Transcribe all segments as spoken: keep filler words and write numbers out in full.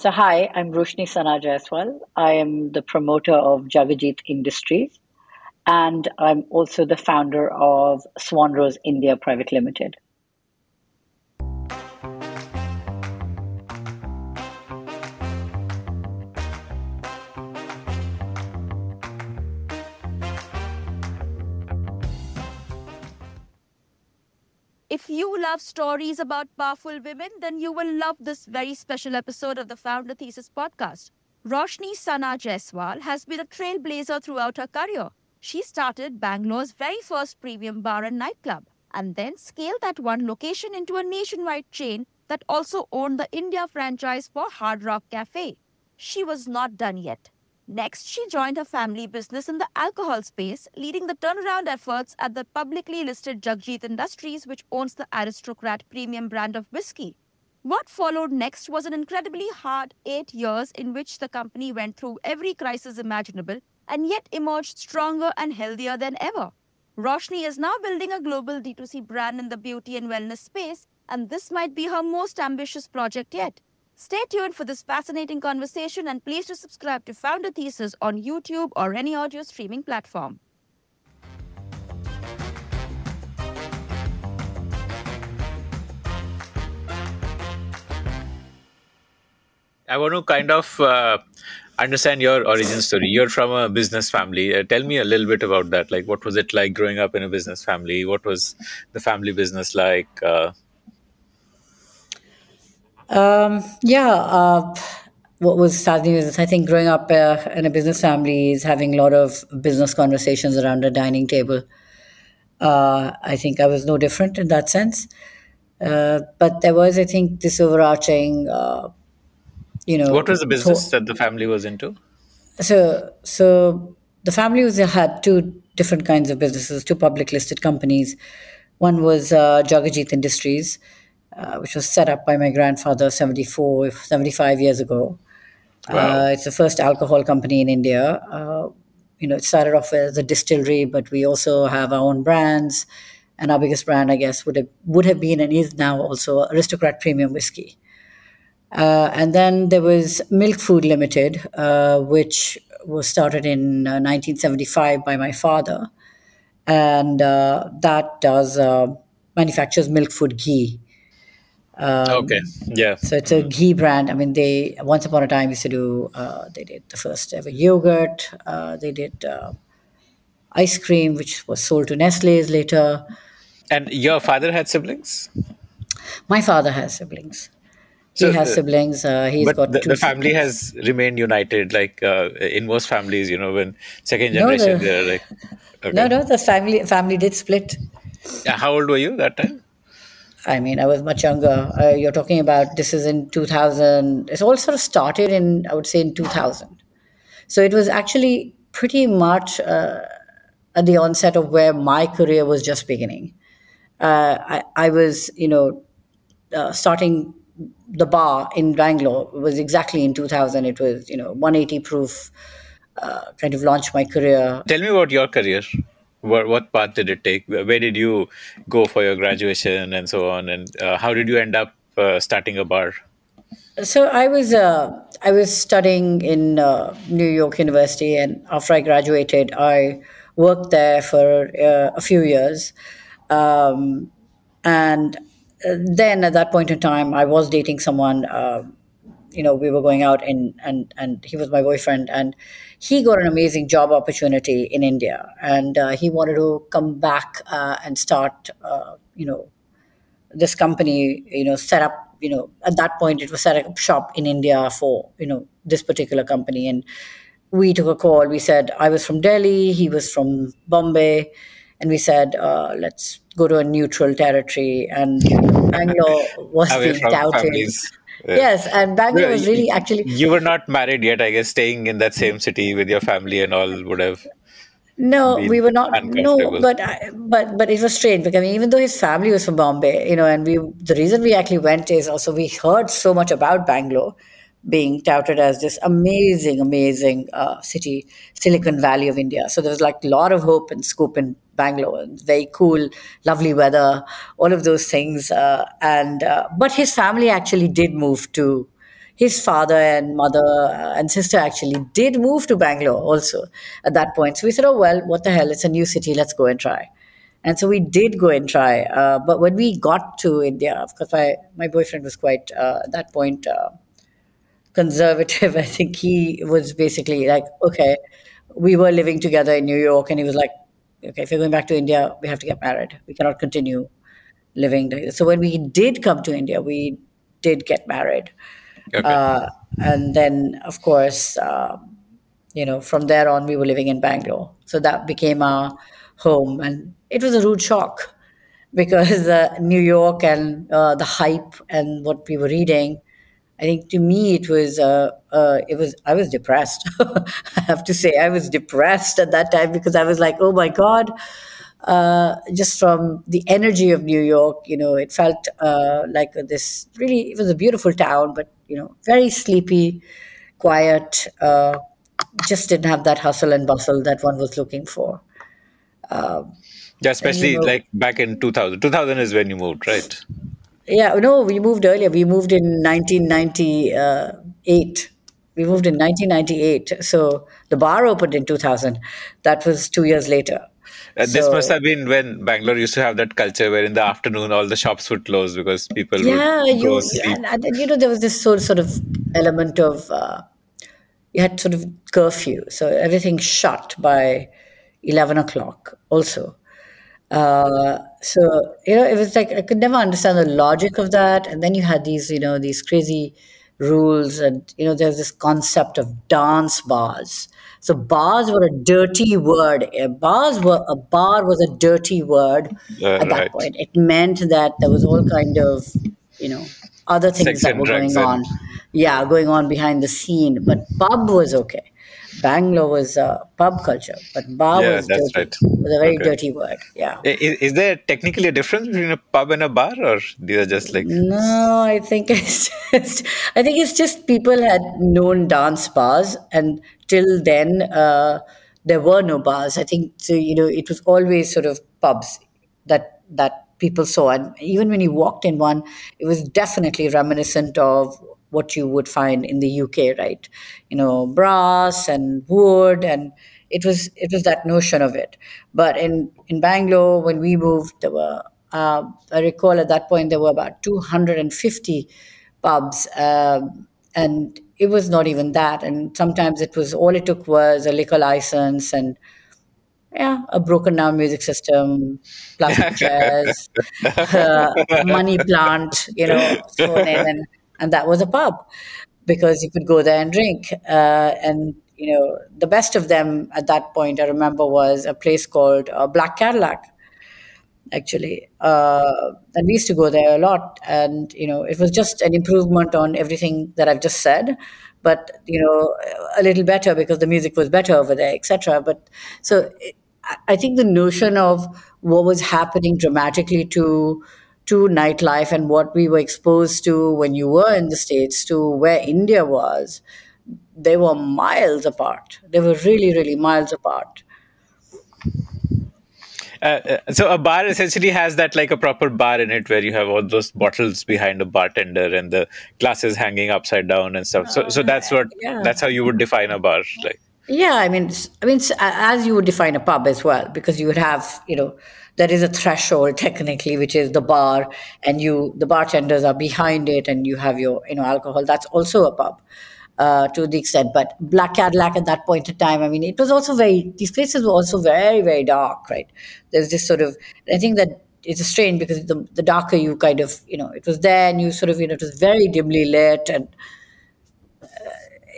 So hi, I'm Roshini Sanah Jaiswal. I am the promoter of Jagatjit Industries, and I'm also the founder of Swanrose India Private Limited. If you love stories about powerful women, then you will love this very special episode of the Founder Thesis podcast. Roshini Sanah Jaiswal has been a trailblazer throughout her career. She started Bangalore's very first premium bar and nightclub, and then scaled that one location into a nationwide chain that also owned the India franchise for Hard Rock Cafe. She was not done yet. Next, she joined her family business in the alcohol space, leading the turnaround efforts at the publicly listed Jagatjit Industries, which owns the Aristocrat Premium brand of whiskey. What followed next was an incredibly hard eight years in which the company went through every crisis imaginable and yet emerged stronger and healthier than ever. Roshini is now building a global D two C brand in the beauty and wellness space, and this might be her most ambitious project yet. Stay tuned for this fascinating conversation, and please to subscribe to Founder Thesis on YouTube or any audio streaming platform. I want to kind of uh, understand your origin story. You're from a business family. Uh, tell me a little bit about that. Like, what was it like growing up in a business family? What was the family business like? Uh, Um, yeah, uh, what was saddening is I think growing up uh, in a business family is having a lot of business conversations around a dining table. Uh, I think I was no different in that sense. Uh, but there was, I think, this overarching, uh, you know... What was the business so, that the family was into? So, so the family was, had two different kinds of businesses, two public listed companies. One was uh, Jagatjit Industries, Uh, which was set up by my grandfather seventy-four, seventy-five years ago. Wow. Uh, it's the first alcohol company in India. Uh, you know, it started off as a distillery, but we also have our own brands. And our biggest brand, I guess, would have, would have been and is now also Aristocrat Premium Whiskey. Uh, and then there was Milk Food Limited, uh, which was started in uh, nineteen seventy-five by my father. And uh, that does uh, manufactures milk food ghee. Um, okay. Yeah. So it's a ghee brand. I mean, they once upon a time used to do. Uh, they did the first ever yogurt. Uh, they did uh, ice cream, which was sold to Nestle's later. And your father had siblings? My father has siblings. He so has the, siblings. Uh, he's but got the, two the family siblings. Has remained united, like uh, in most families. You know, when second generation, no, the, they're like. Okay. No, no, the family family did split. How old were you that time? I mean, I was much younger. Uh, you're talking about this is in two thousand. It's all sort of started in, I would say, in two thousand. So it was actually pretty much uh, at the onset of where my career was just beginning. Uh, I, I was, you know, uh, starting the bar in Bangalore. It was exactly in two thousand. It was, you know, one eighty proof, uh, kind of launched my career. Tell me about your career. What, what path did it take? Where did you go for your graduation and so on? And uh, how did you end up uh, starting a bar? So I was uh, I was studying in uh, New York University, and after I graduated, I worked there for uh, a few years. Um, and then at that point in time, I was dating someone. Uh, you know, we were going out, and and and he was my boyfriend, and he got an amazing job opportunity in India, and uh, he wanted to come back uh, and start, uh, you know, this company, you know, set up, you know, at that point it was set up shop in India for, you know, this particular company. And we took a call. We said, I was from Delhi, he was from Bombay, and we said, uh, let's go to a neutral territory. And Bangalore was the doubted. Yeah. Yes, and Bangalore was really actually... You were not married yet, I guess, staying in that same city with your family and all would have... No, we were not... No, but, I, but but it was strange, because I mean, even though his family was from Bombay, you know, and we the reason we actually went is also we heard so much about Bangalore being touted as this amazing, amazing uh, city, Silicon Valley of India. So there was like a lot of hope and scoop in Bangalore, and very cool, lovely weather, all of those things. Uh, and uh, but his family actually did move to, his father and mother and sister actually did move to Bangalore also at that point. So we said, oh, well, what the hell? It's a new city. Let's go and try. And so we did go and try. Uh, but when we got to India, of course, my, my boyfriend was quite, uh, at that point, uh, conservative. I think he was basically like, okay, we were living together in New York. And he was like, okay, if you're going back to India, we have to get married. We cannot continue living together. So when we did come to India, we did get married. Okay. Uh, and then, of course, um, you know, from there on, we were living in Bangalore. So that became our home. And it was a rude shock because uh, New York and uh, the hype and what we were reading, I think to me it was uh, uh, it was I was depressed. I have to say I was depressed at that time because I was like, oh my God, uh, just from the energy of New York, you know, it felt uh, like this really, it was a beautiful town, but you know, very sleepy, quiet, uh, just didn't have that hustle and bustle that one was looking for. Um, yeah, especially you know, like back in two thousand. two thousand is when you moved, right? Yeah, no, we moved earlier. We moved in nineteen ninety-eight. We moved in nineteen ninety-eight. So the bar opened in two thousand. That was two years later. Uh, so, this must have been when Bangalore used to have that culture where in the afternoon all the shops would close because people yeah, would go you, sleep. And, and, you know, there was this sort, sort of element of, uh, you had sort of curfew. So everything shut by eleven o'clock also. Uh, so, you know, it was like, I could never understand the logic of that. And then you had these, you know, these crazy rules and, you know, there's this concept of dance bars. So bars were a dirty word. Bars were, a bar was a dirty word uh, at right. that point. It meant that there was all kind of, you know, other things Sex that were going on. And... Yeah, going on behind the scene. But pub was okay. Bangalore was uh, pub culture, but bar yeah, was dirty. Right. It was a very okay. dirty word. Yeah. Is, is there technically a difference between a pub and a bar, or these are just like? No, I think it's just. I think it's just people had known dance bars, and till then uh, there were no bars. I think so. You know, it was always sort of pubs that that people saw, and even when you walked in one, it was definitely reminiscent of what you would find in the U K, right? You know, brass and wood, and it was it was that notion of it. But in, in Bangalore, when we moved, there were, uh, I recall at that point, there were about two hundred fifty pubs, um, and it was not even that. And sometimes it was, all it took was a liquor license and, yeah, a broken down music system, plastic chairs, uh, money plant, you know, so on and And that was a pub because you could go there and drink. Uh, and, you know, the best of them at that point, I remember, was a place called uh, Black Cadillac, actually. Uh, and we used to go there a lot. And, you know, it was just an improvement on everything that I've just said. But, you know, a little better because the music was better over there, et cetera. But so it, I think the notion of what was happening dramatically to... to nightlife and what we were exposed to when you were in the States to where India was, they were miles apart. They were really, really miles apart. Uh, so a bar essentially has that like a proper bar in it where you have all those bottles behind a bartender and the glasses hanging upside down and stuff. So, so that's what yeah. that's how you would define a bar, like. Yeah, I mean, I mean, as you would define a pub as well, because you would have, you know, there is a threshold technically, which is the bar, and you, the bartenders are behind it, and you have your, you know, alcohol. That's also a pub, uh, to the extent. But Black Cadillac at that point in time, I mean, it was also very. These places were also very, very dark, right? There's this sort of. I think that it's strange because the the darker you kind of, you know, it was there, and you sort of, you know, it was very dimly lit and.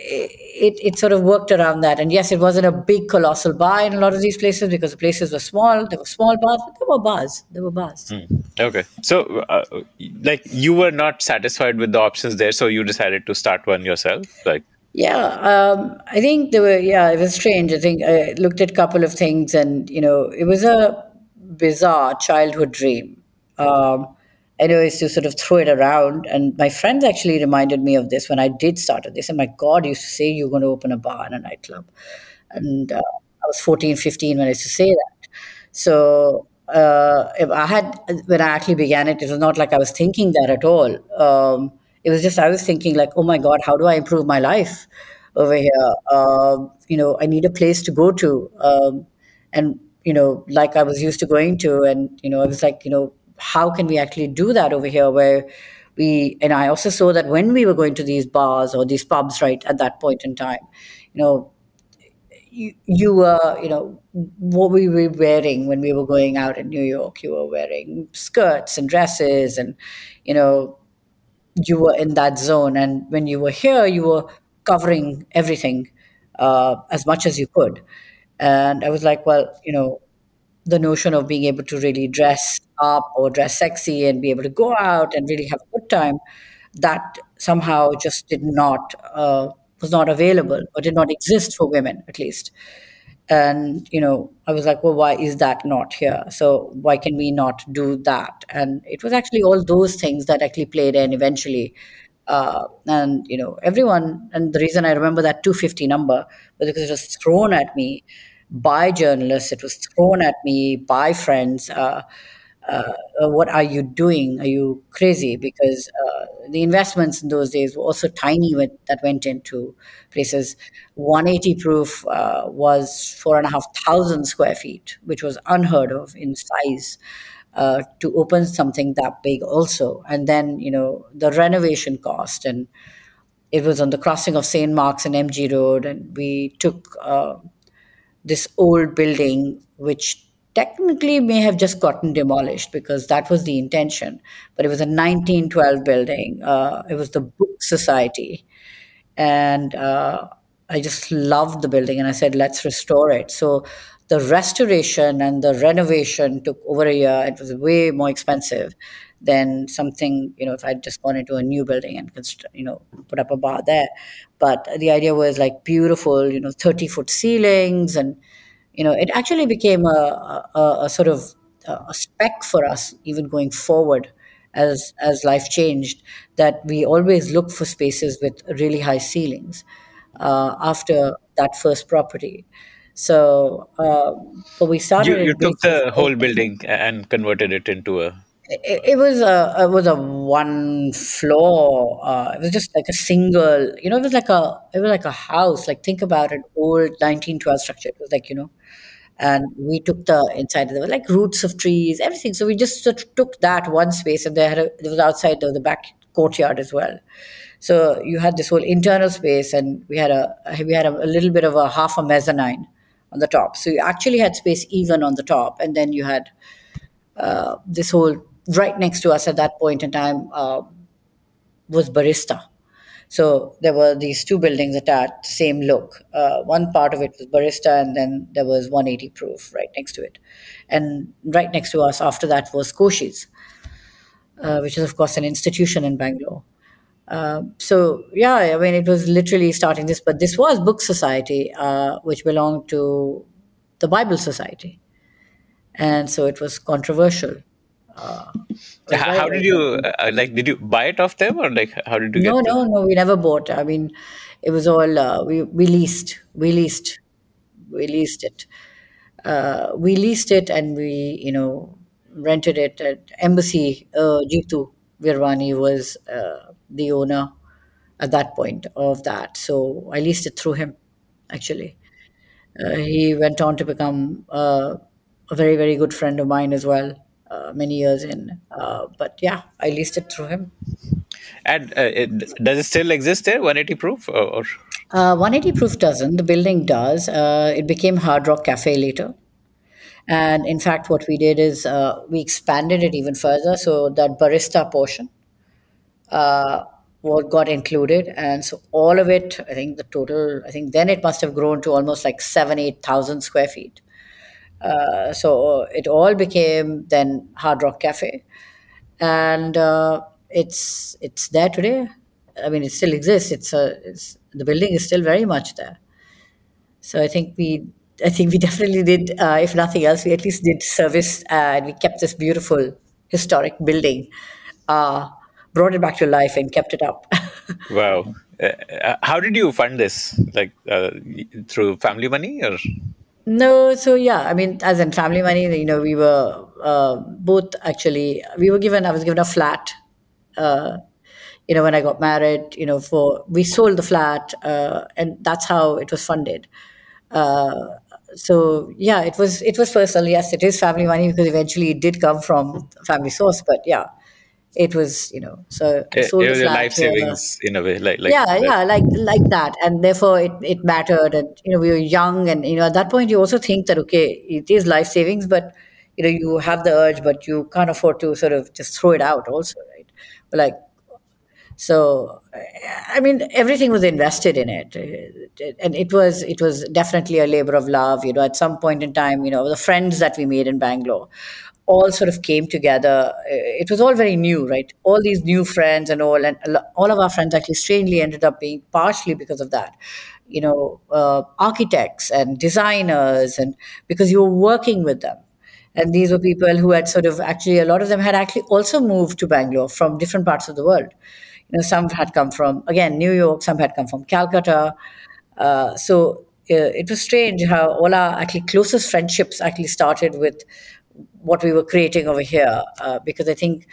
It, it sort of worked around that. And yes, it wasn't a big colossal bar in a lot of these places because the places were small. There were small bars, but there were bars. There were bars. Mm. Okay. So, uh, like, you were not satisfied with the options there, so you decided to start one yourself? Like, Yeah. Um, I think there were, yeah, it was strange. I think I looked at a couple of things and, you know, it was a bizarre childhood dream. Um I know is to sort of throw it around. And my friends actually reminded me of this when I did start it. They said, my God, you used to say you're going to open a bar and a nightclub. And uh, I was fourteen, fifteen when I used to say that. So uh, if I had, when I actually began it, it was not like I was thinking that at all. Um, It was just, I was thinking like, oh my God, how do I improve my life over here? Uh, you know, I need a place to go to. Um, and, you know, like I was used to going to, and, you know, I was like, you know, how can we actually do that over here where we, and I also saw that when we were going to these bars or these pubs, right, at that point in time, you know, you, you were, you know, what we were wearing when we were going out in New York, you were wearing skirts and dresses and, you know, you were in that zone. And when you were here, you were covering everything uh, as much as you could. And I was like, well, you know, the notion of being able to really dress up or dress sexy and be able to go out and really have a good time, that somehow just did not, uh, was not available or did not exist for women, at least. And, you know, I was like, well, why is that not here? So why can we not do that? And it was actually all those things that actually played in eventually. Uh, and, you know, everyone, and the reason I remember that two fifty number was because it was thrown at me by journalists. It was thrown at me by friends. Uh, uh, what are you doing? Are you crazy? Because uh, the investments in those days were also tiny with, that went into places. one eighty proof uh, was four and a half thousand square feet, which was unheard of in size. Uh, to open something that big also. And then, you know, the renovation cost, and it was on the crossing of Saint Mark's and M G Road. And we took uh, this old building, which technically may have just gotten demolished because that was the intention. But it was a nineteen twelve building. Uh, it was the Book Society. And uh, I just loved the building. And I said, let's restore it. So the restoration and the renovation took over a year. It was way more expensive than something, you know, if I'd just gone into a new building and, you know, put up a bar there. But the idea was like beautiful, you know, thirty-foot ceilings. And, you know, it actually became a, a, a sort of a spec for us, even going forward as, as life changed, that we always look for spaces with really high ceilings uh, after that first property. So, uh, but we started. You, you took the whole building and converted it into a. It, it was a it was a one floor. Uh, it was just like a single. You know, it was like a it was like a house. Like think about an old nineteen twelve structure. It was like, you know, and we took the inside. There were like roots of trees, everything. So we just took that one space, and they had a, it was outside the, the back courtyard as well. So you had this whole internal space, and we had a we had a, a little bit of a half a mezzanine on the top. So you actually had space even on the top. And then you had uh, this whole, right next to us at that point in time uh, was Barista. So there were these two buildings attached, same look. Uh, one part of it was Barista, and then there was one eighty proof right next to it. And right next to us after that was Koshi's, uh, which is of course an institution in Bangalore. Uh, so, yeah, I mean, it was literally starting this, but this was Book Society, uh, which belonged to the Bible Society. And so it was controversial. Uh, it was how how did you, uh, like, did you buy it off them, or like, how did you get it? No, no, no, we never bought. I mean, it was all, uh, we, we leased, we leased, we leased it. Uh, we leased it and we, you know, rented it at Embassy. uh, Jeetu Virwani was uh, the owner at that point of that. So I leased it through him, actually. Uh, he went on to become uh, a very, very good friend of mine as well, uh, many years in. Uh, but yeah, I leased it through him. And uh, it, does it still exist there, one eighty proof? Or? Uh, one eighty proof doesn't. The building does. Uh, it became Hard Rock Cafe later. And in fact, what we did is uh, we expanded it even further. So that Barista portion uh, got included. And so all of it, I think the total, I think then it must have grown to almost like seven, eight thousand square feet. Uh, so it all became then Hard Rock Cafe. And uh, it's it's there today. I mean, it still exists. It's a it's, the building is still very much there. So I think we... I think we definitely did, uh, if nothing else, we at least did service, uh, and we kept this beautiful historic building, uh, brought it back to life and kept it up. Wow. Uh, how did you fund this? Like uh, through family money or? No. So, yeah, I mean, as in family money, you know, we were uh, both actually, we were given, I was given a flat, uh, you know, when I got married, you know, for we sold the flat, uh, and that's how it was funded. Uh, so yeah, it was it was personal. Yes, it is family money because eventually it did come from family source. But yeah, it was, you know, so I sold it, it was the flat, a life savings in a way, like, like yeah, that. yeah, like like that, and therefore it it mattered. And you know, we were young, and you know, at that point you also think that okay, it is life savings, but you know, you have the urge, but you can't afford to sort of just throw it out. Also, right? But like. So, I mean, everything was invested in it, and it was it was definitely a labor of love. You know, at some point in time, you know, the friends that we made in Bangalore all sort of came together. It was all very new, right? All these new friends and all, and all of our friends actually strangely ended up being partially because of that. You know, uh, architects and designers, and because you were working with them. And these were people who had sort of actually, a lot of them had actually also moved to Bangalore from different parts of the world. You know, some had come from, again, New York, some had come from Calcutta. Uh, so uh, it was strange how all our actually closest friendships actually started with what we were creating over here. Uh, because I think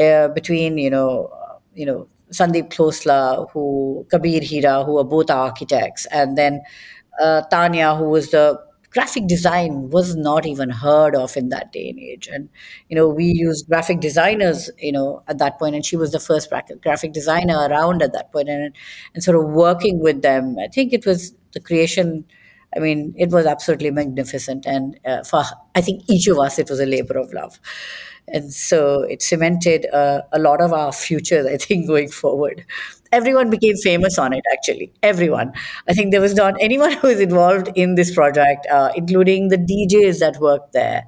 uh, between, you know, uh, you know, Sandeep Khosla, who, Kabir Hira, who are both our architects, and then uh, Tanya, who was the graphic design was not even heard of in that day and age. And, you know, we used graphic designers, you know, at that point, and she was the first graphic designer around at that point, and, and sort of working with them. I think it was the creation, I mean, it was absolutely magnificent. And uh, for, I think, each of us, it was a labor of love. And so it cemented uh, a lot of our futures, I think, going forward. Everyone became famous on it, actually. Everyone. I think there was not anyone who was involved in this project, uh, including the D Js that worked there.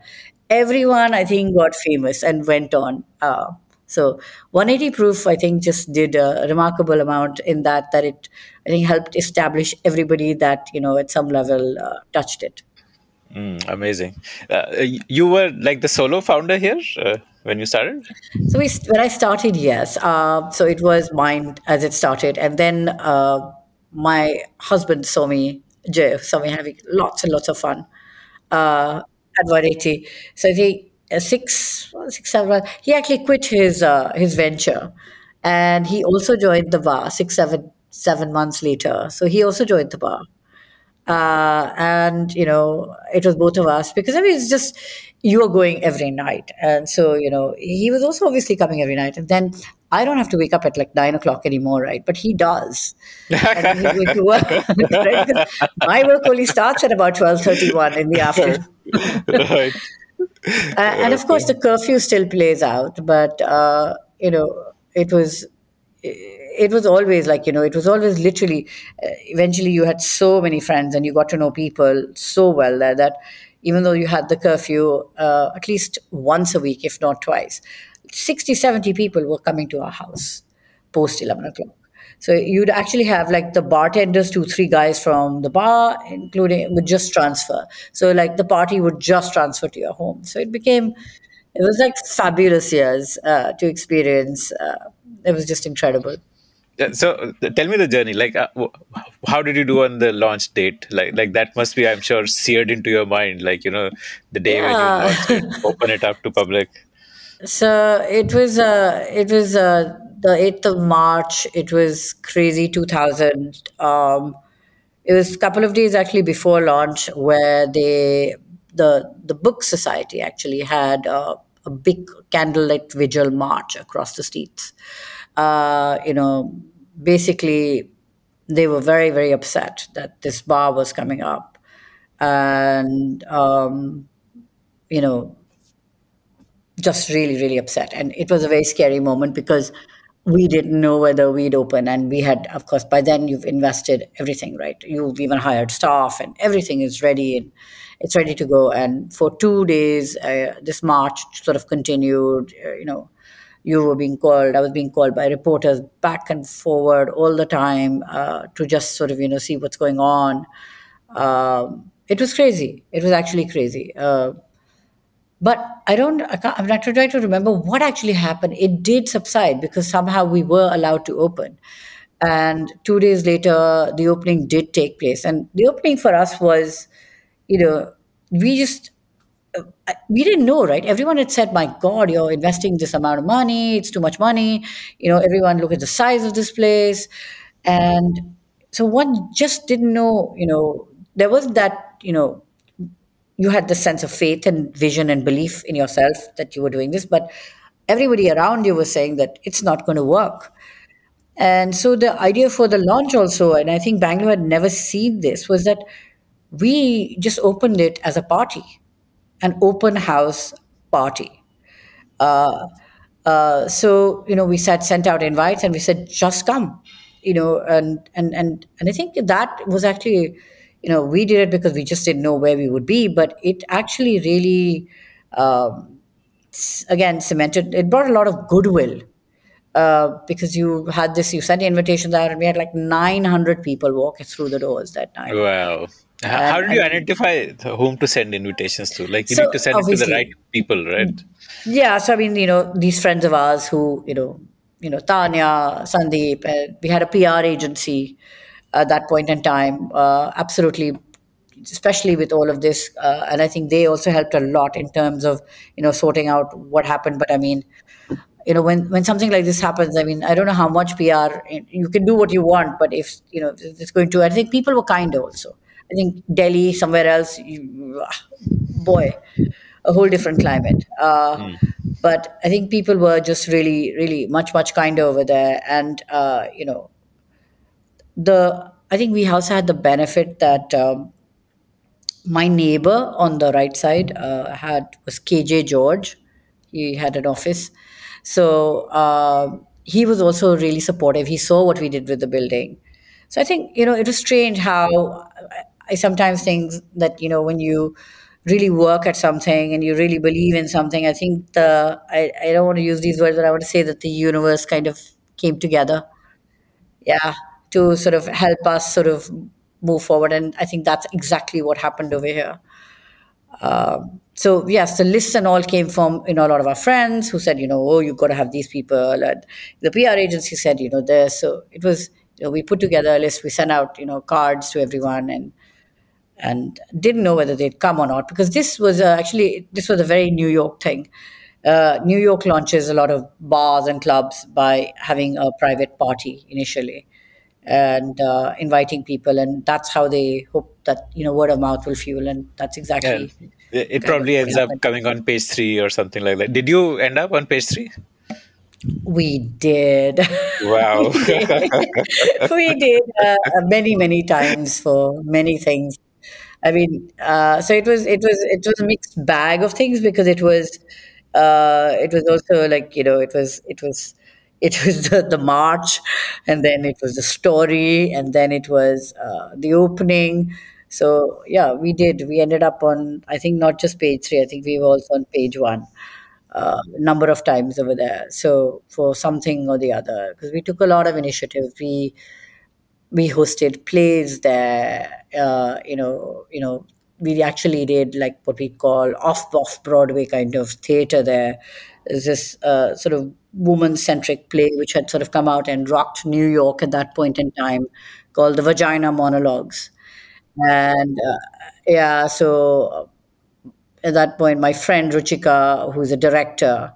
Everyone, I think, got famous and went on. Uh, so one eighty proof, I think, just did a remarkable amount in that, that it, I think, helped establish everybody that, you know, at some level uh, touched it. Mm, amazing. Uh, you were like the solo founder here uh, when you started? So we, when I started, yes. Uh, so it was mine as it started. And then uh, my husband saw me, Jay, saw me having lots and lots of fun uh, at one eighty. So he, uh, six, six, seven, he actually quit his uh, his venture. And he also joined the bar six, seven, seven months later. So he also joined the bar. Uh, and, you know, it was both of us because, I mean, it's just you are going every night. And so, you know, he was also obviously coming every night. And then I don't have to wake up at like nine o'clock anymore, right? But he does. And he's going to work. Right? Because my work only starts at about twelve thirty-one in the afternoon. Right. uh, and of course, the curfew still plays out. But, uh, you know, it was... It was always like, you know, it was always literally, uh, eventually you had so many friends and you got to know people so well that, that even though you had the curfew uh, at least once a week, if not twice, sixty, seventy people were coming to our house post eleven o'clock. So you'd actually have like the bartenders, two, three guys from the bar, including, would just transfer. So like the party would just transfer to your home. So it became, it was like fabulous years uh, to experience. Uh, it was just incredible. So tell me the journey, like uh, how did you do on the launch date? Like like that must be, I'm sure, seared into your mind, like, you know, the day yeah. when you launched it, open it up to public. So it was, uh, it was uh, the eighth of March. It was crazy two thousand. Um, it was a couple of days actually before launch where they, the, the Book Society actually had uh, a big candlelight vigil march across the streets. Uh, you know, basically, they were very, very upset that this bar was coming up. And, um, you know, just really, really upset. And it was a very scary moment because we didn't know whether we'd open. And we had, of course, by then you've invested everything, right? You've even hired staff and everything is ready and it's ready to go. And for two days, uh, this march sort of continued, uh, you know, you were being called, I was being called by reporters back and forward all the time uh, to just sort of, you know, see what's going on. Um, it was crazy. It was actually crazy. Uh, but I don't, I can't, I'm not trying to remember what actually happened. It did subside because somehow we were allowed to open. And two days later, the opening did take place. And the opening for us was, you know, we just, we didn't know, right? Everyone had said, my God, you're investing this amount of money. It's too much money. You know, everyone look at the size of this place. And so one just didn't know, you know, there was that, you know, you had this sense of faith and vision and belief in yourself that you were doing this, but everybody around you was saying that it's not going to work. And so the idea for the launch also, and I think Bangalore had never seen this, was that we just opened it as a party, an open house party. Uh, uh, so, you know, we said, sent out invites and we said, just come, you know, and, and, and, and I think that was actually, you know, we did it because we just didn't know where we would be, but it actually really, um, again, cemented, it brought a lot of goodwill uh, because you had this, you sent the invitations out and we had like nine hundred people walking through the doors that night. Wow. How and, did you and, identify whom to send invitations to? Like, you so need to send it to the right people, right? Yeah. So, I mean, you know, these friends of ours who, you know, you know, Tanya, Sandeep, uh, we had a P R agency at that point in time. Uh, absolutely. Especially with all of this. Uh, and I think they also helped a lot in terms of, you know, sorting out what happened. But I mean, you know, when, when something like this happens, I mean, I don't know how much P R, you can do what you want, but if, you know, it's going to, I think people were kind also. I think Delhi, somewhere else, you, boy, a whole different climate. Uh, mm. But I think people were just really, really much, much kinder over there. And, uh, you know, the I think we also had the benefit that um, my neighbor on the right side uh, had was K J George. He had an office. So uh, he was also really supportive. He saw what we did with the building. So I think, you know, it was strange how I sometimes think that, you know, when you really work at something and you really believe in something, I think the, I, I don't want to use these words, but I want to say that the universe kind of came together, yeah, to sort of help us sort of move forward. And I think that's exactly what happened over here. Uh, so, yes, the lists and all came from, you know, a lot of our friends who said, you know, oh, you've got to have these people. And the P R agency said, you know, this. So it was, you know, we put together a list, we sent out, you know, cards to everyone and and didn't know whether they'd come or not, because this was uh, actually, this was a very New York thing. Uh, New York launches a lot of bars and clubs by having a private party initially and uh, inviting people. And that's how they hope that, you know, word of mouth will fuel. And that's exactly. Yeah. It probably ends up coming on page three or something like that. Did you end up on page three? We did. Wow. we did, we did uh, many, many times for many things. I mean, uh, so it was, it was, it was a mixed bag of things because it was, uh, it was also like, you know, it was, it was, it was the, the march, and then it was the story, and then it was uh, the opening. So yeah, we did. We ended up on, I think, not just page three. I think we were also on page one, uh, a number of times over there. So for something or the other, because we took a lot of initiative. We we hosted plays there. Uh, you know, you know, we actually did like what we call off off Broadway kind of theater there. There's this uh, sort of woman-centric play which had sort of come out and rocked New York at that point in time, called The Vagina Monologues. And uh, yeah, so at that point, my friend Ruchika, who's a director,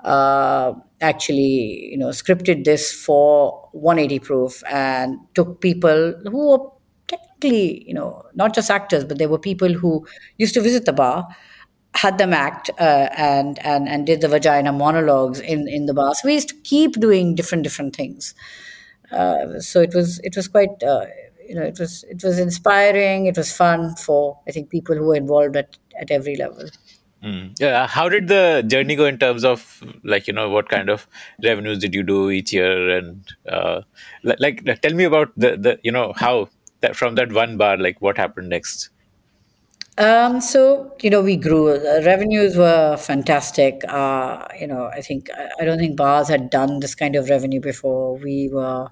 uh, actually, you know, scripted this for one eighty proof and took people who were technically, you know, not just actors, but there were people who used to visit the bar, had them act uh, and, and and did the vagina monologues in, in the bar. So we used to keep doing different different things. Uh, so it was it was quite uh, you know it was it was inspiring. It was fun for, I think, people who were involved at, at every level. Mm. Yeah. How did the journey go in terms of, like, you know, what kind of revenues did you do each year? And uh, like, like tell me about the, the you know how that from that one bar, like what happened next. Um, so, you know, we grew. The revenues were fantastic. Uh, you know, I think, I don't think bars had done this kind of revenue before. We were,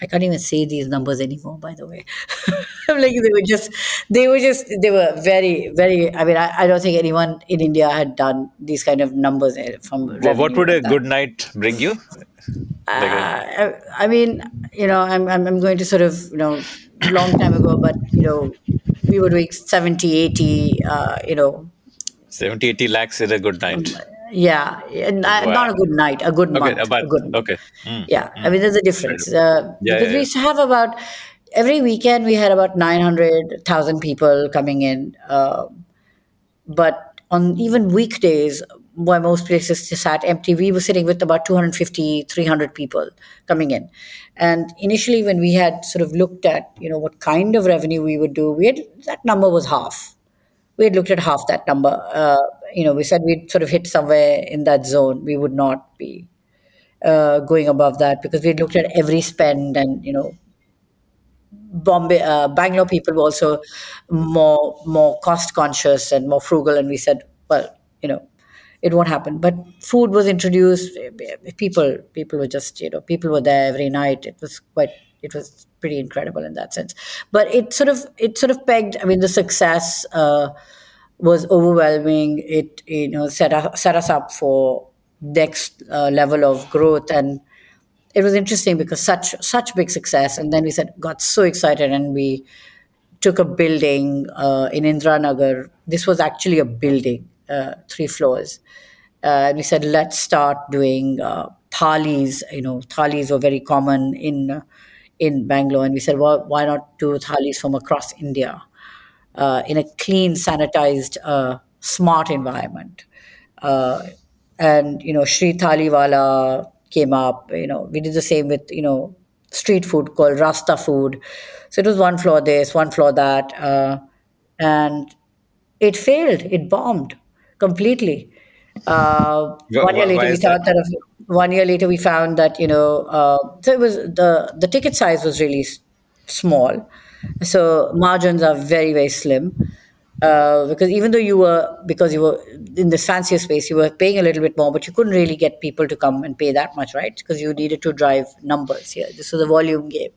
I can't even say these numbers anymore, by the way. Like they were just, they were just, they were very, very, I mean, I, I don't think anyone in India had done these kind of numbers from revenue. What would a good night bring you? Like uh, I mean, you know, I'm, I'm I'm going to sort of, you know, long time ago, but, you know, we were doing seventy, eighty, uh, you know, seventy, eighty lakhs is a good night. Yeah, wow. Not a good night, a good okay, month. About, a good, okay. Mm, yeah, mm, I mean, there's a difference. Uh, yeah, because yeah, we used yeah. to have about, every weekend we had about nine hundred thousand people coming in. Uh, but on even weekdays, where most places sat empty, we were sitting with about two hundred fifty, three hundred people coming in. And initially when we had sort of looked at, you know, what kind of revenue we would do, we had, that number was half. We had looked at half that number. Uh, you know, we said we'd sort of hit somewhere in that zone. We would not be uh, going above that because we had looked at every spend and, you know, Bombay, uh, Bangalore people were also more, more cost conscious and more frugal. And we said, well, you know, it won't happen. But food was introduced. People, people were just, you know, people were there every night. It was quite, it was pretty incredible in that sense. But it sort of, it sort of pegged. I mean, the success uh, was overwhelming. It, you know, set us, set us up for next uh, level of growth. And it was interesting because such, such big success. And then we said, got so excited, and we took a building uh, in Indiranagar. This was actually a building. Uh, three floors. Uh, and we said, let's start doing uh, thalis. You know, thalis were very common in uh, in Bangalore. And we said, well, why not do thalis from across India uh, in a clean, sanitized, uh, smart environment? Uh, and, you know, Shri Thaliwala came up. You know, we did the same with, you know, street food called Rasta food. So it was one floor this, one floor that. Uh, and it failed. It bombed. Completely. Uh, well, one year later, we found that? that one year later we found that you know, uh, so it was the the ticket size was really s- small, so margins are very very slim. Uh, because even though you were because you were in this fancier space, you were paying a little bit more, but you couldn't really get people to come and pay that much, right? Because you needed to drive numbers here. This was a volume game,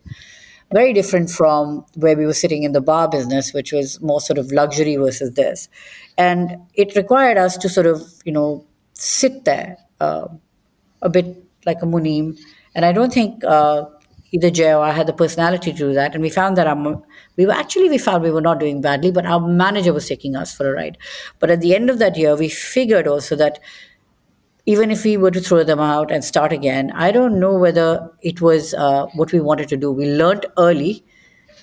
very different from where we were sitting in the bar business, which was more sort of luxury versus this. And it required us to sort of, you know, sit there uh, a bit like a Munim. And I don't think uh, either Jay or I had the personality to do that. And we found that our, we were actually, we found we were not doing badly, but our manager was taking us for a ride. But at the end of that year, we figured also that even if we were to throw them out and start again, I don't know whether it was uh, what we wanted to do. We learned early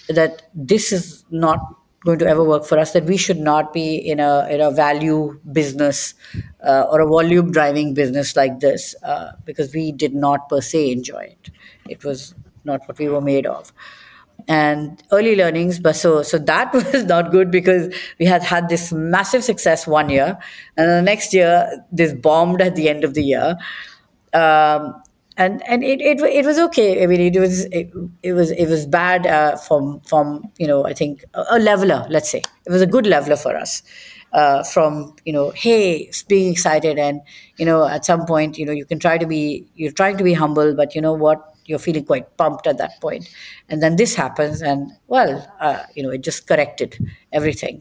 that this is not going to ever work for us, that we should not be in a in a value business uh, or a volume driving business like this uh, because we did not per se enjoy it. It was not what we were made of. And early learnings, but so so that was not good because we had had this massive success one year, and the next year this bombed at the end of the year, um, and and it, it it was okay. I mean, it was it, it was it was bad uh, from from you know I think a, a leveler. Let's say it was a good leveler for us. Uh, from you know, hey, being excited, and you know, at some point, you know, you can try to be you're trying to be humble, but you know what. You're feeling quite pumped at that point. And then this happens and, well, uh, you know, it just corrected everything.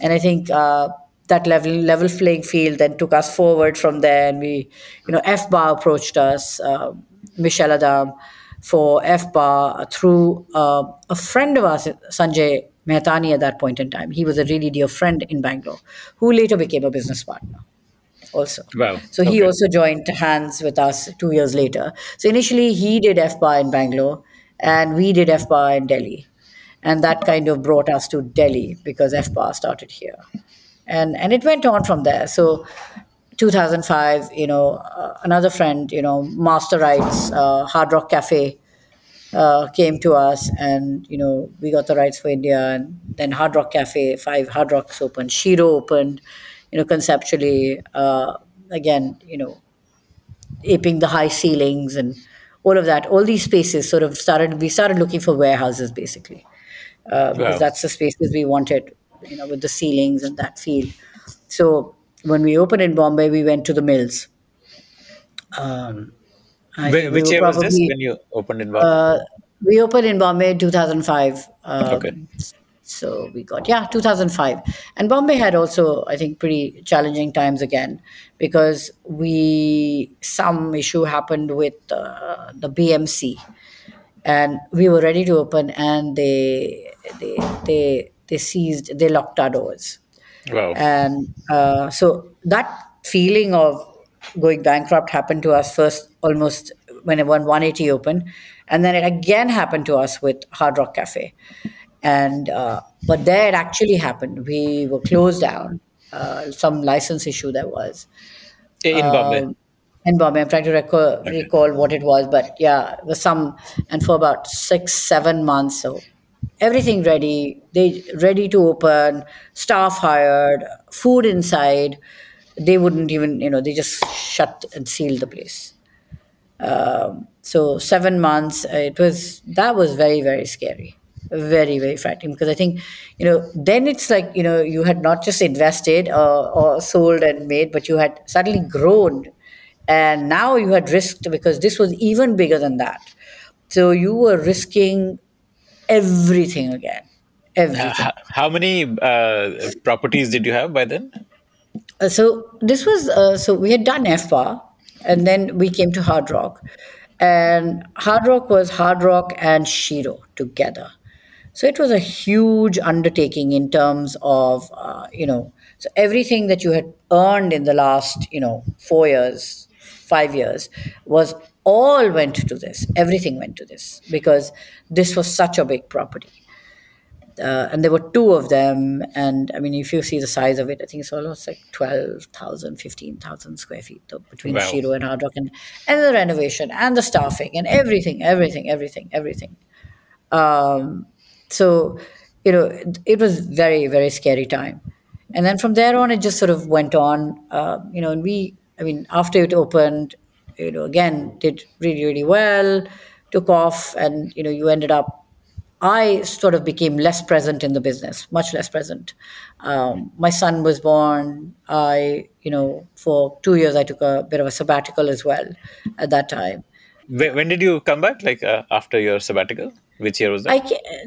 And I think uh, that level level playing field then took us forward from there. And we, you know, F B A R approached us, uh, Michelle Adam, for F B A R through uh, a friend of ours, Sanjay Mehtani at that point in time. He was a really dear friend in Bangalore, who later became a business partner. Also, wow. So okay. He also joined hands with us two years later. So initially, he did F B A R in Bangalore, and we did F B A R in Delhi, and that kind of brought us to Delhi because F B A R started here, and and it went on from there. So, two thousand five, you know, uh, another friend, you know, Master Rights, uh, Hard Rock Cafe, uh, came to us, and you know, we got the rights for India, and then Hard Rock Cafe, five Hard Rocks opened, Shiro opened. You know, conceptually, uh, again, you know, aping the high ceilings and all of that, all these spaces sort of started, we started looking for warehouses basically, uh, because wow. That's the spaces we wanted, you know, with the ceilings and that feel. So when we opened in Bombay, we went to the mills. Um, when, which we year probably, was this when you opened in Bombay? Uh, we opened in Bombay in two thousand five. Um, okay. So we got, yeah, two thousand five. And Bombay had also, I think, pretty challenging times again because we, some issue happened with uh, the B M C and we were ready to open and they, they, they, they seized, they locked our doors. Wow. And uh, so that feeling of going bankrupt happened to us first almost when one eighty opened. And then it again happened to us with Hard Rock Cafe. And uh, but there it actually happened. We were closed down. Uh, some license issue there was. In um, Bombay? In Bombay. I'm trying to recall, okay. recall what it was. But yeah, it was some, and for about six, seven months. So everything ready. They ready to open, staff hired, food inside. They wouldn't even, you know, they just shut and sealed the place. Um, so seven months, it was, that was very, very scary. Very, very frightening, because I think, you know, then it's like, you know, you had not just invested or, or sold and made, but you had suddenly grown. And now you had risked, because this was even bigger than that. So you were risking everything again. Everything. How, how many uh, properties did you have by then? Uh, so this was, uh, so we had done F B A R, and then we came to Hard Rock. And Hard Rock was Hard Rock and Shiro together. So it was a huge undertaking in terms of, uh, you know, so everything that you had earned in the last, you know, four years, five years was all went to this. Everything went to this because this was such a big property. Uh, and there were two of them. And I mean, if you see the size of it, I think it's almost like twelve thousand, fifteen thousand square feet though, between wow. Shiro and Hard Rock, and, and the renovation and the staffing and everything, everything, everything, everything. Um, So, you know, it, it was very, very scary time. And then from there on, it just sort of went on, uh, you know, and we, I mean, after it opened, you know, again, did really, really well, took off, and, you know, you ended up, I sort of became less present in the business, much less present. Um, my son was born. I, you know, for two years, I took a bit of a sabbatical as well at that time. When did you come back, like uh, after your sabbatical? Which year was that? I,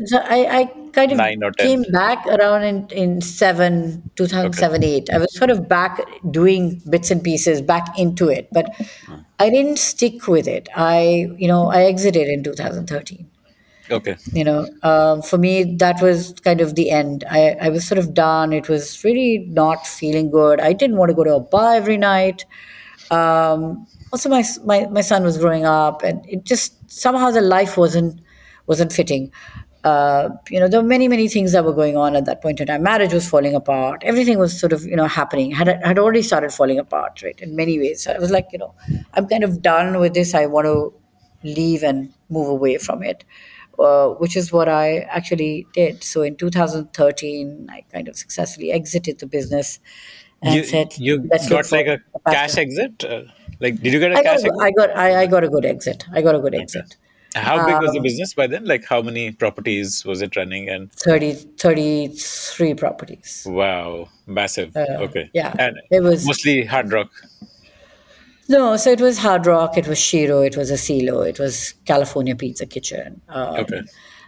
so I, I kind of came ten. back around in, in seven, two thousand seven, okay. eight. I was sort of back doing bits and pieces, back into it. But I didn't stick with it. I, you know, I exited in two thousand thirteen. Okay. You know, um, for me, that was kind of the end. I, I was sort of done. It was really not feeling good. I didn't want to go to a bar every night. Um, also, my, my, my son was growing up, and it just somehow the life wasn't, wasn't fitting. Uh, you know, there were many, many things that were going on at that point in time. Marriage was falling apart. Everything was sort of, you know, happening. Had had already started falling apart, right, in many ways. So I was like, you know, I'm kind of done with this. I want to leave and move away from it, uh, which is what I actually did. So in two thousand thirteen, I kind of successfully exited the business and you, said... You Let's got like a cash exit? Uh, like, did you get a I cash got, exit? I got, I, I got a good exit. I got a good okay. exit. How big was the business by then? Like how many properties was it running? And thirty, thirty-three properties. Wow. Massive. Uh, okay. Yeah. And it was mostly Hard Rock. No. So it was Hard Rock. It was Shiro. It was Asilo. It was California Pizza Kitchen. Um, okay.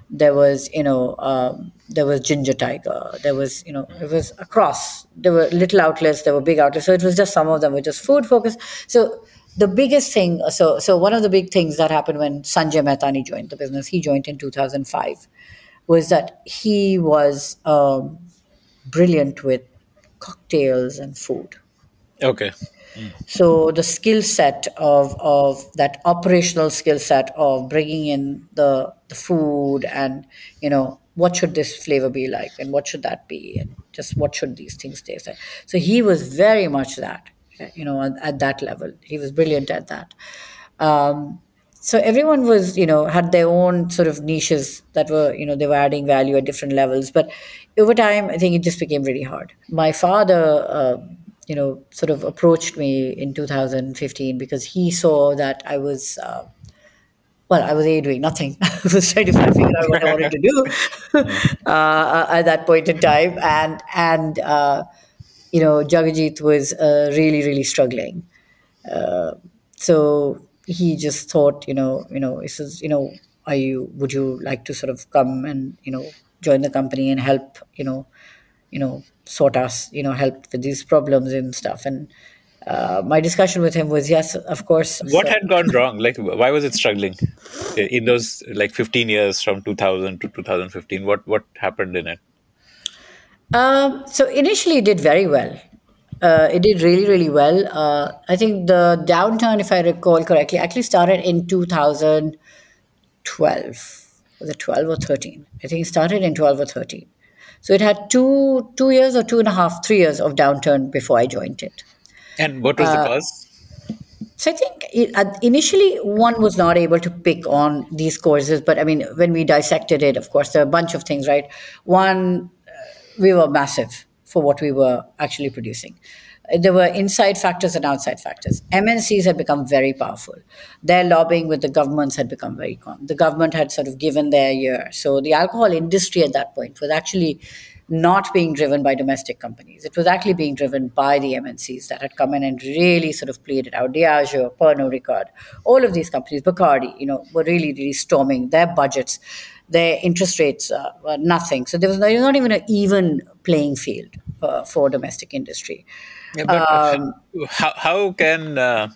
There was, you know, um, there was Ginger Tiger. There was, you know, it was across. There were little outlets. There were big outlets. So it was just some of them were just food focused. So the biggest thing, so so one of the big things that happened when Sanjay Mehtani joined the business, he joined in two thousand five, was that he was um, brilliant with cocktails and food. Okay. Mm. So the skill set of of that operational skill set of bringing in the, the food and, you know, what should this flavor be like and what should that be and just what should these things taste like. So he was very much that. You know, at, at that level, he was brilliant at that. Um, so everyone was, you know, had their own sort of niches that were, you know, they were adding value at different levels. But over time, I think it just became really hard. My father, uh, you know, sort of approached me in two thousand fifteen because he saw that I was, uh, well, I was A, doing nothing. I was trying to figure out what I wanted to do uh, at that point in time. And, and, uh, you know, Jagatjit was uh, really, really struggling. Uh, so he just thought, you know, you know, he says, you know, are you, would you like to sort of come and, you know, join the company and help, you know, you know, sort us, you know, help with these problems and stuff. And uh, my discussion with him was, yes, of course. What so. had gone wrong? Like, why was it struggling in those like fifteen years from two thousand to two thousand fifteen? What, what happened in it? Um, so initially, it did very well. Uh, it did really, really well. Uh, I think the downturn, if I recall correctly, actually started in two thousand twelve. Was it twelve or thirteen? I think it started in twelve or thirteen. So it had two two years or two and a half, three years of downturn before I joined it. And what was the Uh, cause? So I think it, uh, initially one was not able to pick on these courses, but I mean, when we dissected it, of course, there are a bunch of things, right? One, uh, we were massive for what we were actually producing. Uh, There were inside factors and outside factors. M N Cs had become very powerful. Their lobbying with the governments had become very common. The government had sort of given their ear. So the alcohol industry at that point was actually not being driven by domestic companies. It was actually being driven by the M N Cs that had come in and really sort of played it out. Diageo, Pernod Ricard, all of these companies, Bacardi, you know, were really, really storming their budgets. Their interest rates uh, were nothing. So there was, no, there was not even an even playing field uh, for domestic industry. Yeah, but uh, Um, how how can uh,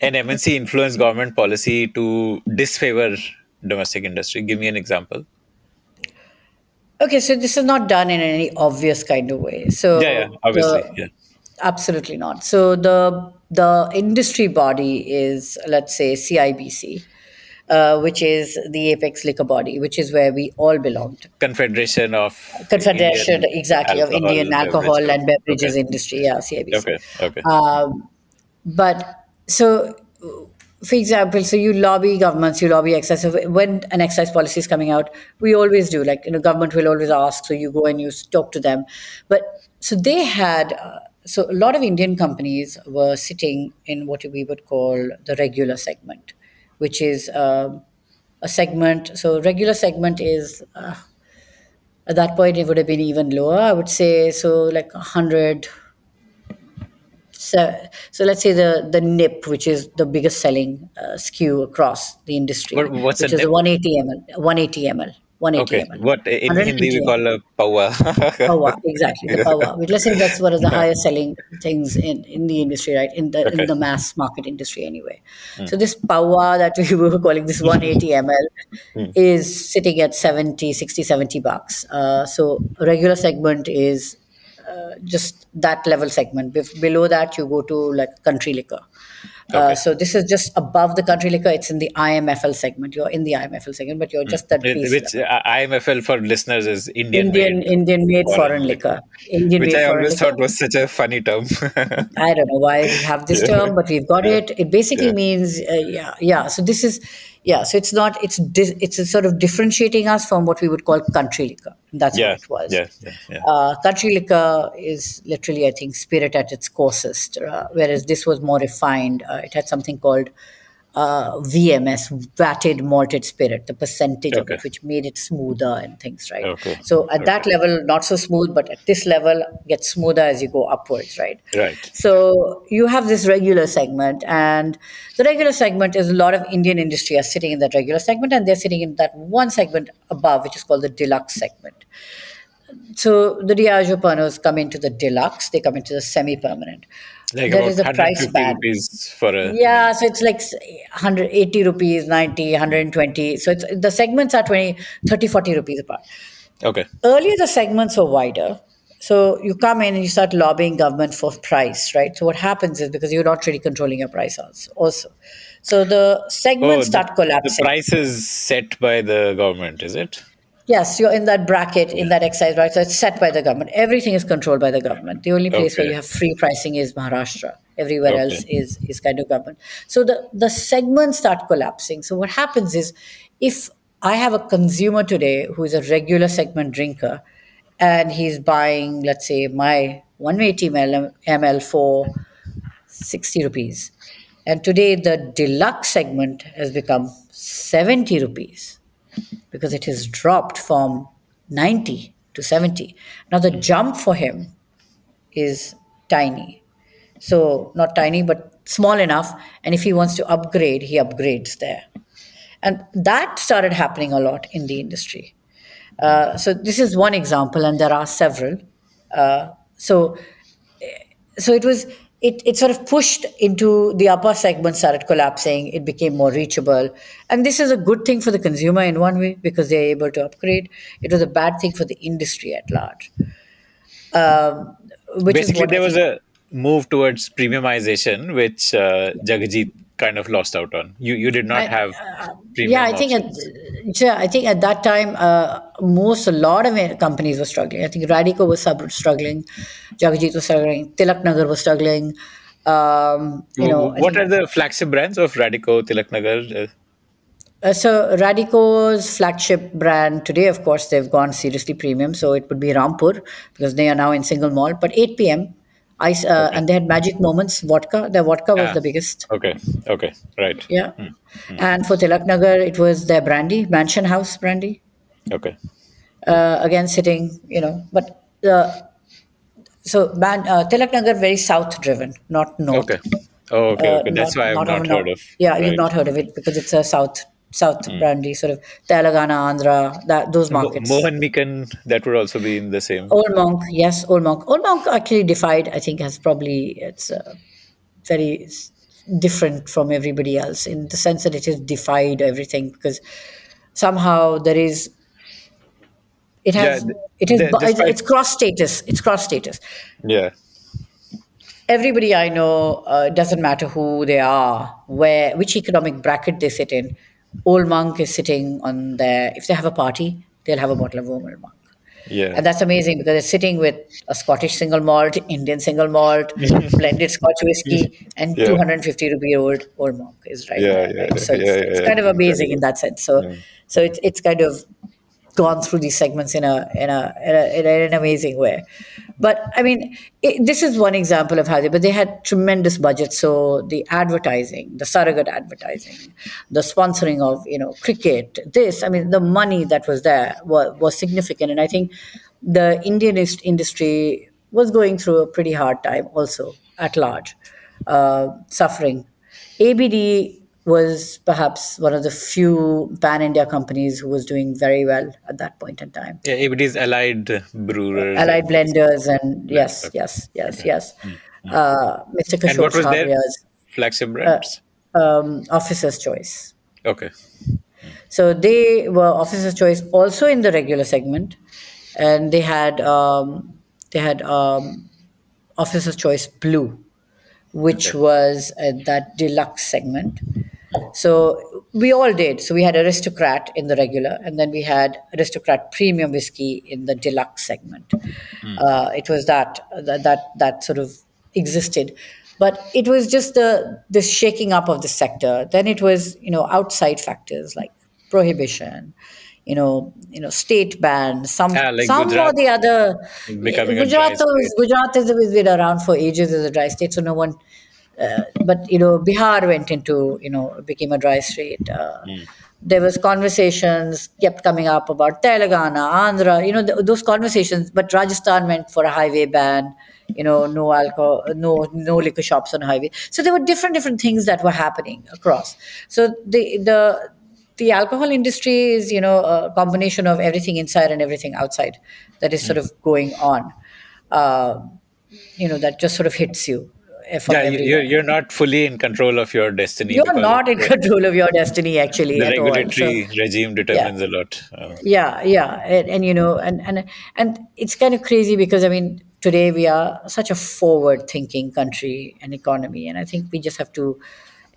an M N C influence government policy to disfavor domestic industry? Give me an example. Okay, so this is not done in any obvious kind of way. Yeah, yeah, So obviously, the yeah. absolutely not. So the the industry body is, let's say, C I B C, uh, which is the apex liquor body, which is where we all belong to. Confederation of Confederation, Indian exactly, of Alcohol Indian Beverage alcohol and Corporation. beverages Okay, industry, yeah, C I B C. okay, okay. Um, but so, for example, so you lobby governments, you lobby excise. So when an excise policy is coming out, we always do. Like, you know, government will always ask. So you go and you s- talk to them. But so they had, uh, so a lot of Indian companies were sitting in what we would call the regular segment, which is um a segment. So regular segment is, uh, at that point, it would have been even lower. I would say, so like one hundred. So, so let's say the the nip, which is the biggest selling uh, S K U across the industry, What, what's a which is a nip? one eighty ml, one eighty ml, one eighty Okay, ml, what in Hindi we one hundred eighty call ml. a power. Pawa, exactly, the pawa. Which let's say that's one of the highest selling things in, in the industry, right? In the in Okay. the mass market industry anyway. So this pawa that we were calling this one eighty ml is sitting at seventy, sixty, seventy bucks. Uh, so a regular segment is uh, just that level segment. Bef- below that, you go to like country liquor. Uh, Okay. so this is just above the country liquor. It's in the I M F L segment. You're in the I M F L segment, but you're just that It- base Which level. uh, I M F L for listeners is Indian made Indian Indian made foreign foreign liquor, liquor, Indian which made I foreign always liquor. thought was such a funny term. I don't know why we have this yeah, term, but we've got yeah, it. It basically yeah. means, uh, yeah, yeah. So this is, yeah. So it's not, it's di- it's a sort of differentiating us from what we would call country liquor. That's what Yeah, it was. yeah, yeah, yeah. Uh, country liquor is literally, I think, spirit at its coarsest, uh, whereas this was more refined. Uh, it had something called uh, V M S, vatted malted spirit, the percentage of Okay, it, which made it smoother and things, right? okay, So at that okay. level, not so smooth, but at this level, gets smoother as you go upwards, right? Right. So you have this regular segment, and the regular segment is a lot of Indian industry are sitting in that regular segment, and they're sitting in that one segment above, which is called the deluxe segment. So the Diageo Pernos come into the deluxe, they come into the semi-permanent. Like There about is a price one hundred fifty band. rupees for a yeah. Yeah, so it's like s- one hundred eighty rupees, ninety, one hundred twenty. So it's the segments are twenty, thirty, forty rupees apart. Okay. Earlier, the segments were wider. So you come in and you start lobbying government for price, right? So what happens is because you're not really controlling your price also. also. So the Oh, segments the, start the collapsing. price is set by the government, is it? Yes, you're in that bracket, in that excise bracket. So it's set by the government. Everything is controlled by the government. The only place where you Okay. have free pricing is Maharashtra. Everywhere else Okay. is is kind of government. So the, the segments start collapsing. So what happens is if I have a consumer today who is a regular segment drinker and he's buying, let's say, my one hundred eighty ml, ml for sixty rupees. And today the deluxe segment has become seventy rupees because it has dropped from ninety to seventy. Now, the jump for him is tiny. So, not tiny, but small enough. And if he wants to upgrade, he upgrades there. And that started happening a lot in the industry. Uh, so, this is one example, and there are several. Uh, so, so it was it, it sort of pushed into the upper segment started collapsing. It became more reachable, and this is a good thing for the consumer in one way because they're able to upgrade. It was a bad thing for the industry at large. Um, which Basically, is there was a move towards premiumization, which uh, Jagatjit kind of lost out on. You you did not I, have premium yeah I think at, yeah I think at that time uh, most a lot of companies were struggling. I think Radico was struggling, Jagatjit was struggling, Tilaknagar was struggling. Um, you know, what are the flagship brands of Radico, Tilaknagar? Uh, so Radico's flagship brand today, of course, they've gone seriously premium. So it would be Rampur because they are now in single malt. But eight p.m. ice, uh, okay. and they had Magic Moments vodka. Their vodka was ah, the biggest. Okay, okay, right. Yeah, mm-hmm. And for Tilaknagar, it was their brandy, Mansion House brandy. Okay. Uh, again, sitting, you know, but uh, so man, uh, Tilaknagar very south-driven, not north. Okay. Oh, okay, okay. Uh, that's not, why I've not, not heard north. of. Yeah, right. You've not heard of it because it's a south. South mm. brandy, sort of Telangana, Andhra, that, those markets. Mo- Mohan Mikan, that would also be in the same. Old Monk, yes, Old Monk. Old Monk actually defied, I think, has probably, it's uh, very different from everybody else in the sense that it has defied everything because somehow there is, it has, yeah, it is, the, despite, it's cross status, it's cross status. Yeah. Everybody I know, uh, doesn't matter who they are, where, which economic bracket they sit in. Old Monk is sitting on their, if they have a party, they'll have a bottle of Old Monk. Yeah. And that's amazing because it's sitting with a Scottish single malt, Indian single malt, blended Scotch whiskey, and yeah. two hundred fifty rupee old Old Monk is right yeah, there. Right? Yeah, so yeah, it's, yeah, it's yeah, kind yeah. of amazing yeah. in that sense. So yeah. so it's it's kind of gone through these segments in a in a in, a, in, a, in an amazing way. But I mean, it, this is one example of how they, but they had tremendous budget. So the advertising, the surrogate advertising, the sponsoring of, you know, cricket, this, I mean, the money that was there was, was significant. And I think the Indian industry was going through a pretty hard time also at large, uh, suffering. A B D was perhaps one of the few pan-India companies who was doing very well at that point in time. Yeah, A B D is Allied Brewers. Allied Blenders and Blenders. yes, yes, yes, okay. yes. Mm-hmm. Uh, Mister Kishore. And what was their flagship brands? Uh, um, Officers' Choice. Okay. So they were Officers' Choice also in the regular segment, and they had um, they had um, Officers' Choice Blue, which okay. was uh, that deluxe segment. So we all did. So we had Aristocrat in the regular, and then we had Aristocrat Premium Whiskey in the deluxe segment. Mm. Uh, it was that, that that that sort of existed, but it was just the this shaking up of the sector. Then it was, you know, outside factors like prohibition, you know, you know, state bans, some ah, like some Gujarat or the other. Gujarat is, Gujarat has been around for ages as a dry state, so no one. Uh, but, you know, Bihar went into, you know, became a dry state. Uh, mm. There was conversations kept coming up about Telangana, Andhra, you know, th- those conversations. But Rajasthan went for a highway ban, you know, no alcohol, no no liquor shops on highway. So there were different, different things that were happening across. So the the the alcohol industry is, you know, a combination of everything inside and everything outside that is sort mm. of going on, uh, you know, that just sort of hits you. Yeah, you're, you're not fully in control of your destiny. You're not in control of your destiny, actually. The regulatory so, regime determines yeah. a lot. Oh. Yeah, yeah. And, and, you know, and, and and it's kind of crazy because, I mean, today we are such a forward-thinking country and economy. And I think we just have to,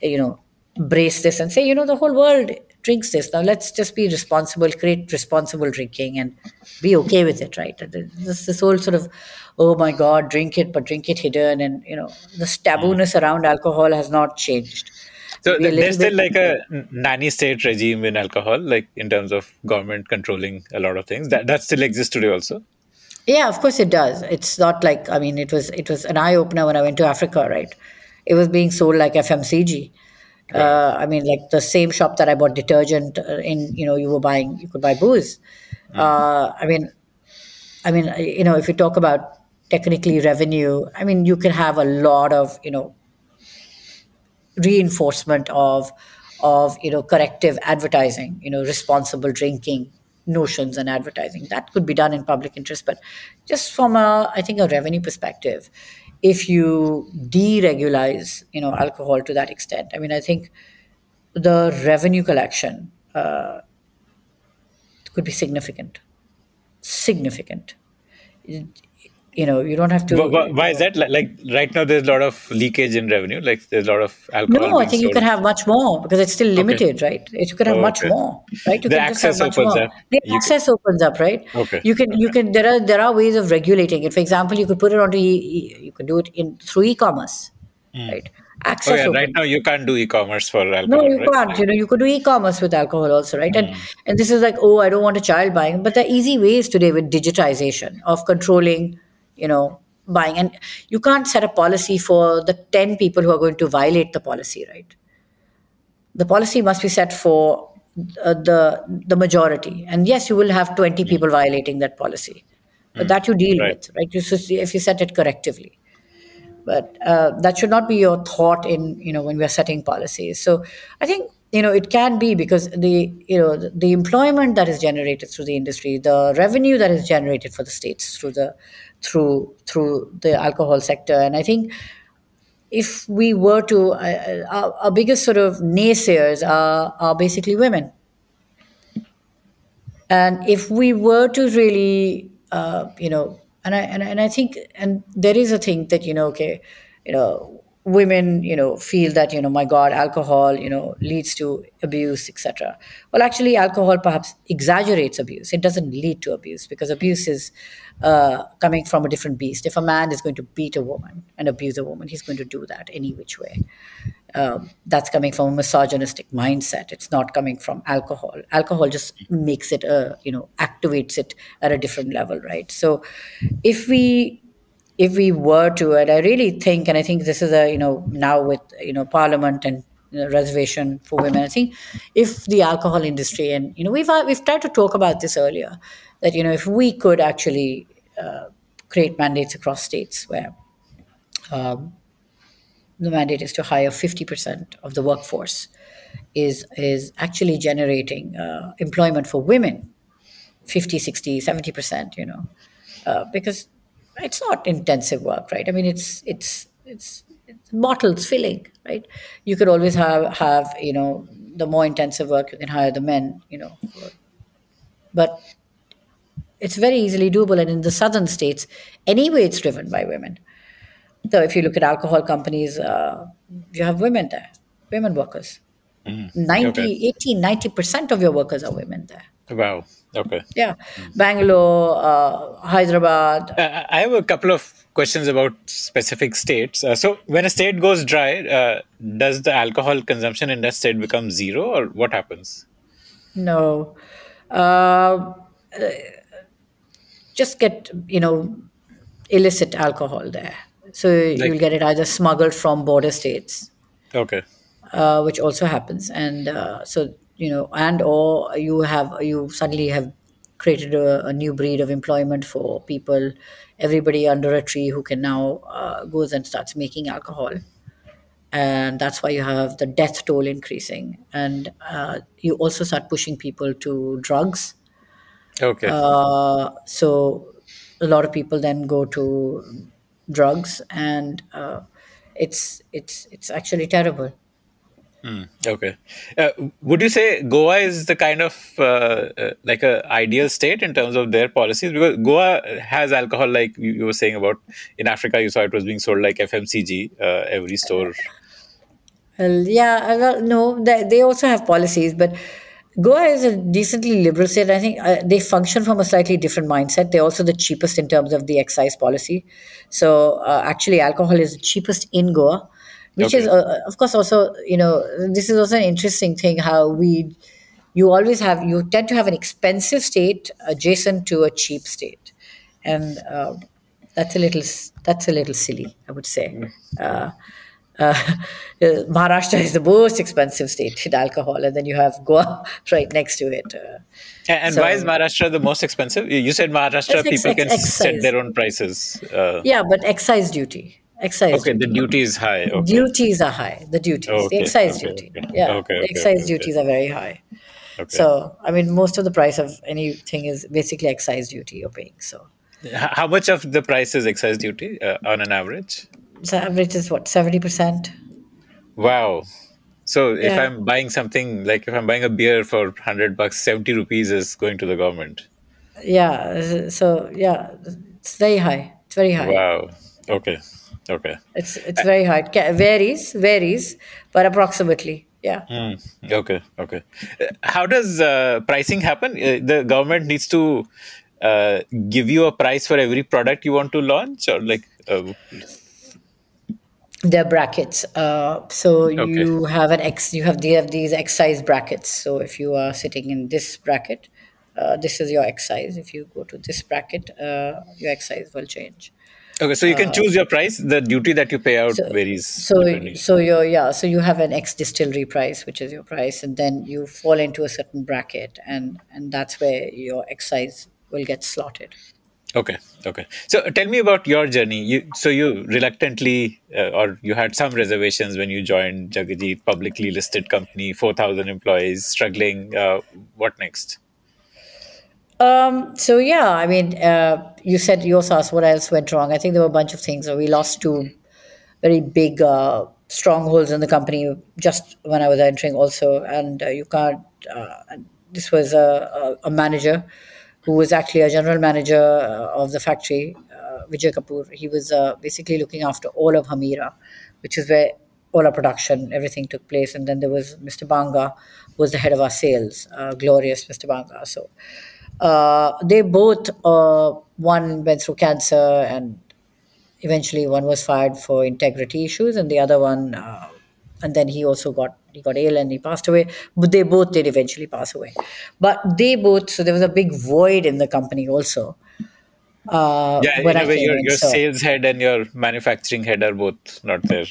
you know, brace this and say, you know, the whole world drinks this. Now let's just be responsible, create responsible drinking and be okay with it, right? This, this whole sort of, oh my God, drink it, but drink it hidden. And, you know, this tabooness around alcohol has not changed. So th- there's still like a nanny state regime in alcohol, like in terms of government controlling a lot of things. That that still exists today also? Yeah, of course it does. It's not like, I mean, it was it was an eye-opener when I went to Africa, right? It was being sold like F M C G. Right. Uh, I mean, like the same shop that I bought detergent in, you know, you were buying, you could buy booze. Mm. Uh, I mean, I mean, you know, if you talk about technically revenue, I mean, you can have a lot of, you know, reinforcement of, of, you know, corrective advertising, you know, responsible drinking notions and advertising that could be done in public interest. But just from a, I think a revenue perspective, if you deregulize, you know, alcohol to that extent, I mean, I think the revenue collection uh, could be significant, significant. you know, you don't have to. Why, why is that? Like right now, there's a lot of leakage in revenue. Like there's a lot of alcohol. No, I think sold. You can have much more because it's still limited, okay. right? You can have oh, much okay. more, right? You the can access just have much opens more. up. The you access can... opens up, right? Okay. You can, okay. you can. There are there are ways of regulating it. For example, you could put it onto, e- you could do it in through e-commerce, mm. right? Access. Oh, yeah. Right now, you can't do e-commerce for alcohol. No, you right? can't. You know, you could do e-commerce with alcohol also, right? Mm. And and this is like, oh, I don't want a child buying, but there are easy ways today with digitization of controlling. You know, buying, and you can't set a policy for the ten people who are going to violate the policy, right? The policy must be set for uh, the the majority, and yes, you will have twenty mm. people violating that policy, but mm. that you deal right. with, right? You should, if you set it correctively, but uh, that should not be your thought in you know when we are setting policies. So I think you know it can be because the you know the, the employment that is generated through the industry, the revenue that is generated for the states through the through through the alcohol sector. And I think if we were to, uh, our, our biggest sort of naysayers are, are basically women. And if we were to really, uh, you know, and I, and, and I think, and there is a thing that, you know, okay, you know, women, you know, feel that, you know, my God, alcohol, you know, leads to abuse, et cetera. Well, actually, alcohol perhaps exaggerates abuse. It doesn't lead to abuse because abuse is uh, coming from a different beast. If a man is going to beat a woman and abuse a woman, he's going to do that any which way. Um, that's coming from a misogynistic mindset. It's not coming from alcohol. Alcohol just makes it, a, you know, activates it at a different level, right? So if we... If we were to, and I really think, and I think this is a, you know, now with, you know, Parliament and you know, reservation for women, I think if the alcohol industry, and, you know, we've we've tried to talk about this earlier, that, you know, if we could actually uh, create mandates across states where um, the mandate is to hire fifty percent of the workforce is, is actually generating uh, employment for women, fifty, sixty, seventy percent, you know, uh, because... It's not intensive work, right? I mean, it's it's it's, it's bottles filling, right? You could always have, have, you know, the more intensive work, you can hire the men, you know. But it's very easily doable. And in the southern states, anyway, it's driven by women. So if you look at alcohol companies, uh, you have women there, women workers. Mm, ninety, okay. eighty, ninety percent of your workers are women there. Wow. Okay. Yeah. Bangalore, uh, Hyderabad. Uh, I have a couple of questions about specific states. Uh, so when a state goes dry, uh, does the alcohol consumption in that state become zero or what happens? No. Uh, just get, you know, illicit alcohol there. So like, you'll get it either smuggled from border states. Okay. Uh, which also happens. And uh, so... You know, and or you have you suddenly have created a, a new breed of employment for people, everybody under a tree who can now uh, goes and starts making alcohol, and that's why you have the death toll increasing, and uh, you also start pushing people to drugs. Okay. Uh, so a lot of people then go to drugs, and uh, it's it's it's actually terrible. Mm, okay. Uh, would you say Goa is the kind of uh, uh, like a ideal state in terms of their policies? Because Goa has alcohol, like you, you were saying about in Africa, you saw it was being sold like F M C G, uh, every store. Well, yeah, well, no, they, they also have policies, but Goa is a decently liberal state. I think uh, they function from a slightly different mindset. They're also the cheapest in terms of the excise policy. So uh, actually alcohol is the cheapest in Goa. Which okay. is, uh, of course, also, you know, this is also an interesting thing, how we, you always have, you tend to have an expensive state adjacent to a cheap state. And uh, that's a little, that's a little silly, I would say. Uh, uh, Maharashtra is the most expensive state in alcohol, and then you have Goa right next to it. Uh, and so, why is Maharashtra the most expensive? You said Maharashtra, people ex- ex- can excise. set their own prices. Uh, yeah, but excise duty. Excise okay, duty. The duty is high. Okay. Duties are high. The duties, oh, okay. the excise okay. duty. Okay. Yeah, okay. the excise okay. duties okay. are very high. Okay. So, I mean, most of the price of anything is basically excise duty you're paying. So, how much of the price is excise duty uh, on an average? The average is what, seventy percent? Wow. So, yeah. if I'm buying something, like if I'm buying a beer for one hundred bucks, seventy rupees is going to the government. Yeah. So, yeah, it's very high. It's very high. Wow. Okay. Okay. It's it's very high. It varies, varies, but approximately. Yeah. Mm, okay. Okay. How does uh, pricing happen? Uh, the government needs to uh, give you a price for every product you want to launch, or like uh... there are brackets. Uh, so okay. you have an X. You have, they have these excise brackets. So if you are sitting in this bracket, uh, this is your excise. If you go to this bracket, uh, your excise will change. Okay, so you can choose your price. The duty that you pay out so, varies. So, so you yeah. So you have an ex-distillery price, which is your price, and then you fall into a certain bracket, and and that's where your excise will get slotted. Okay, okay. So tell me about your journey. You so you reluctantly, uh, or you had some reservations when you joined Jagatjit, publicly listed company, four thousand employees, struggling. Uh, what next? Um, so, yeah, I mean, uh, you said you also asked what else went wrong. I think there were a bunch of things. We lost two very big uh, strongholds in the company just when I was entering also. And uh, you can't, uh, this was a, a, a manager who was actually a general manager uh, of the factory, uh, Vijay Kapoor. He was uh, basically looking after all of Hamira, which is where all our production, everything took place. And then there was Mister Banga, who was the head of our sales, uh, glorious Mister Banga. So... Uh, they both, uh, one went through cancer and eventually one was fired for integrity issues and the other one, uh, and then he also got, he got ill and he passed away, but they both did eventually pass away. But they both, so there was a big void in the company also. Uh, yeah, in a way, your, your so. sales head and your manufacturing head are both not there.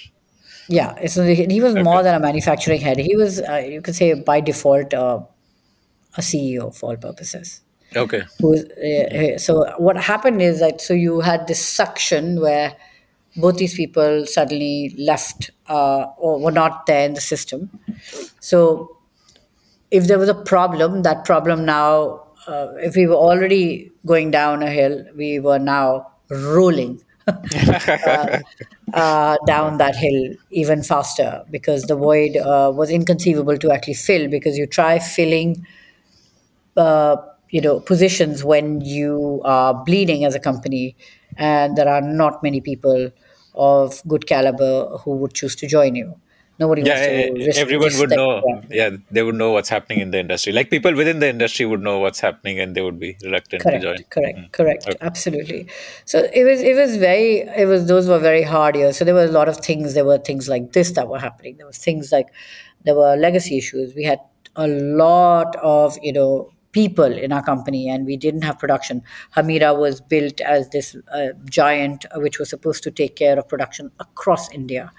Yeah, so he was okay. more than a manufacturing head. He was, uh, you could say by default, uh, a C E O for all purposes. Okay. Who's, uh, so what happened is that, so you had this suction where both these people suddenly left uh, or were not there in the system. So if there was a problem, that problem now, uh, if we were already going down a hill, we were now rolling uh, uh, down that hill even faster because the void uh, was inconceivable to actually fill because you try filling Uh, you know, positions when you are bleeding as a company and there are not many people of good caliber who would choose to join you. Nobody yeah, wants to risk everyone would know. Them. Yeah, they would know what's happening in the industry. Like people within the industry would know what's happening and they would be reluctant correct, to join. Correct, mm. correct, okay. absolutely. So it was, it was very, it was, those were very hard years. So there were a lot of things, there were things like this that were happening. There were things like, there were legacy issues. We had a lot of, you know, people in our company and we didn't have production. Hamira was built as this uh, giant which was supposed to take care of production across India.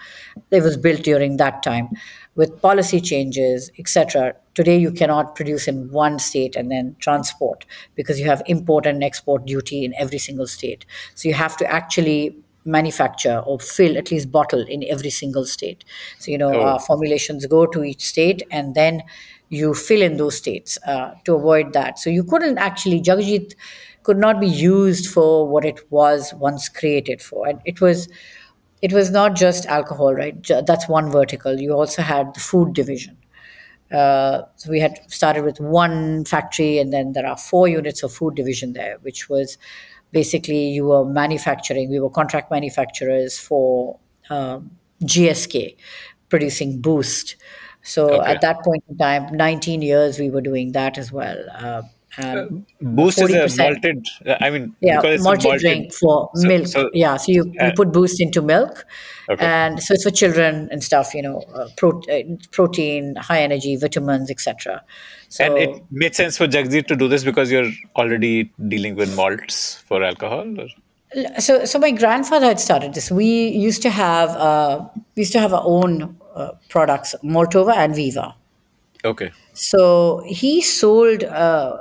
It was built during that time with policy changes, et cetera. Today you cannot produce in one state and then transport because you have import and export duty in every single state. So you have to actually manufacture or fill, at least bottle, in every single state. So, you know, oh. our formulations go to each state and then you fill in those states uh, to avoid that. So you couldn't actually, Jagatjit could not be used for what it was once created for. And it was it was not just alcohol, right? That's one vertical. You also had the food division. Uh, so we had started with one factory and then there are four units of food division there, which was basically you were manufacturing, we were contract manufacturers for um, G S K, producing Boost. So okay. at that point in time, nineteen years, we were doing that as well. Uh, and uh, Boost is a malted, I mean, yeah, because it's malted, a malted drink for so, milk. So, yeah, so you, uh, you put Boost into milk. Okay. And so it's for children and stuff, you know, uh, pro- uh, protein, high energy, vitamins, et cetera. So, and it made sense for Jagatjit to do this because you're already dealing with malts for alcohol? Or? So so my grandfather had started this. We used to have, uh, we used to have our own Uh, products, Maltova and Viva. Okay. So he sold, uh,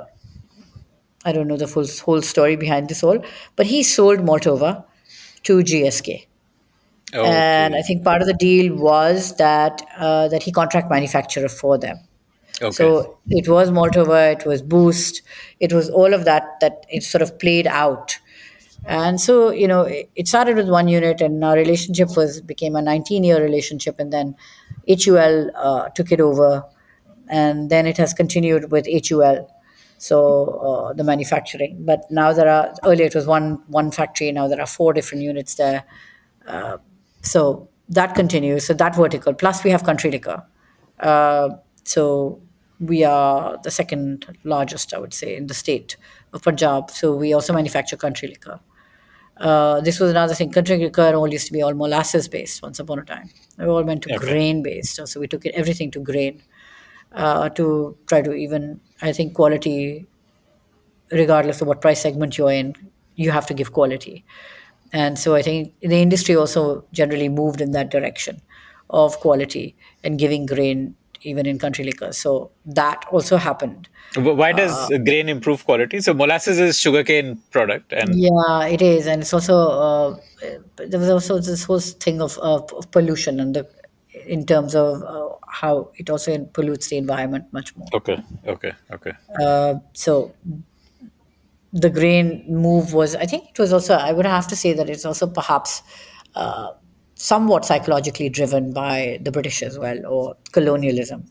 I don't know the full whole story behind this all, but he sold Maltova to G S K. Okay. And I think part of the deal was that uh, that he contract manufacturer for them. Okay. So it was Maltova, it was Boost, it was all of that that it sort of played out. And so, you know, it started with one unit and our relationship was became a nineteen-year relationship and then H U L uh, took it over and then it has continued with H U L. so uh, the manufacturing. But now there are, earlier it was one one factory, now there are four different units there. Uh, so that continues, so that vertical. Plus we have country liquor. Uh, so we are the second largest, I would say, in the state of Punjab. So we also manufacture country liquor. Uh, this was another thing. Country liquor all used to be all molasses-based once upon a time. They were all meant to okay. grain-based. So we took it, everything to grain uh, to try to even, I think, quality, regardless of what price segment you're in, you have to give quality. And so I think the industry also generally moved in that direction of quality and giving grain even in country liquor. So that also happened. Why does uh, grain improve quality? So molasses is sugarcane product. and Yeah, it is. And it's also, uh, there was also this whole thing of, of, of pollution and the, in terms of uh, how it also pollutes the environment much more. Okay, okay, okay. Uh, so the grain move was, I think it was also, I would have to say that it's also perhaps uh, somewhat psychologically driven by the British as well, or colonialism.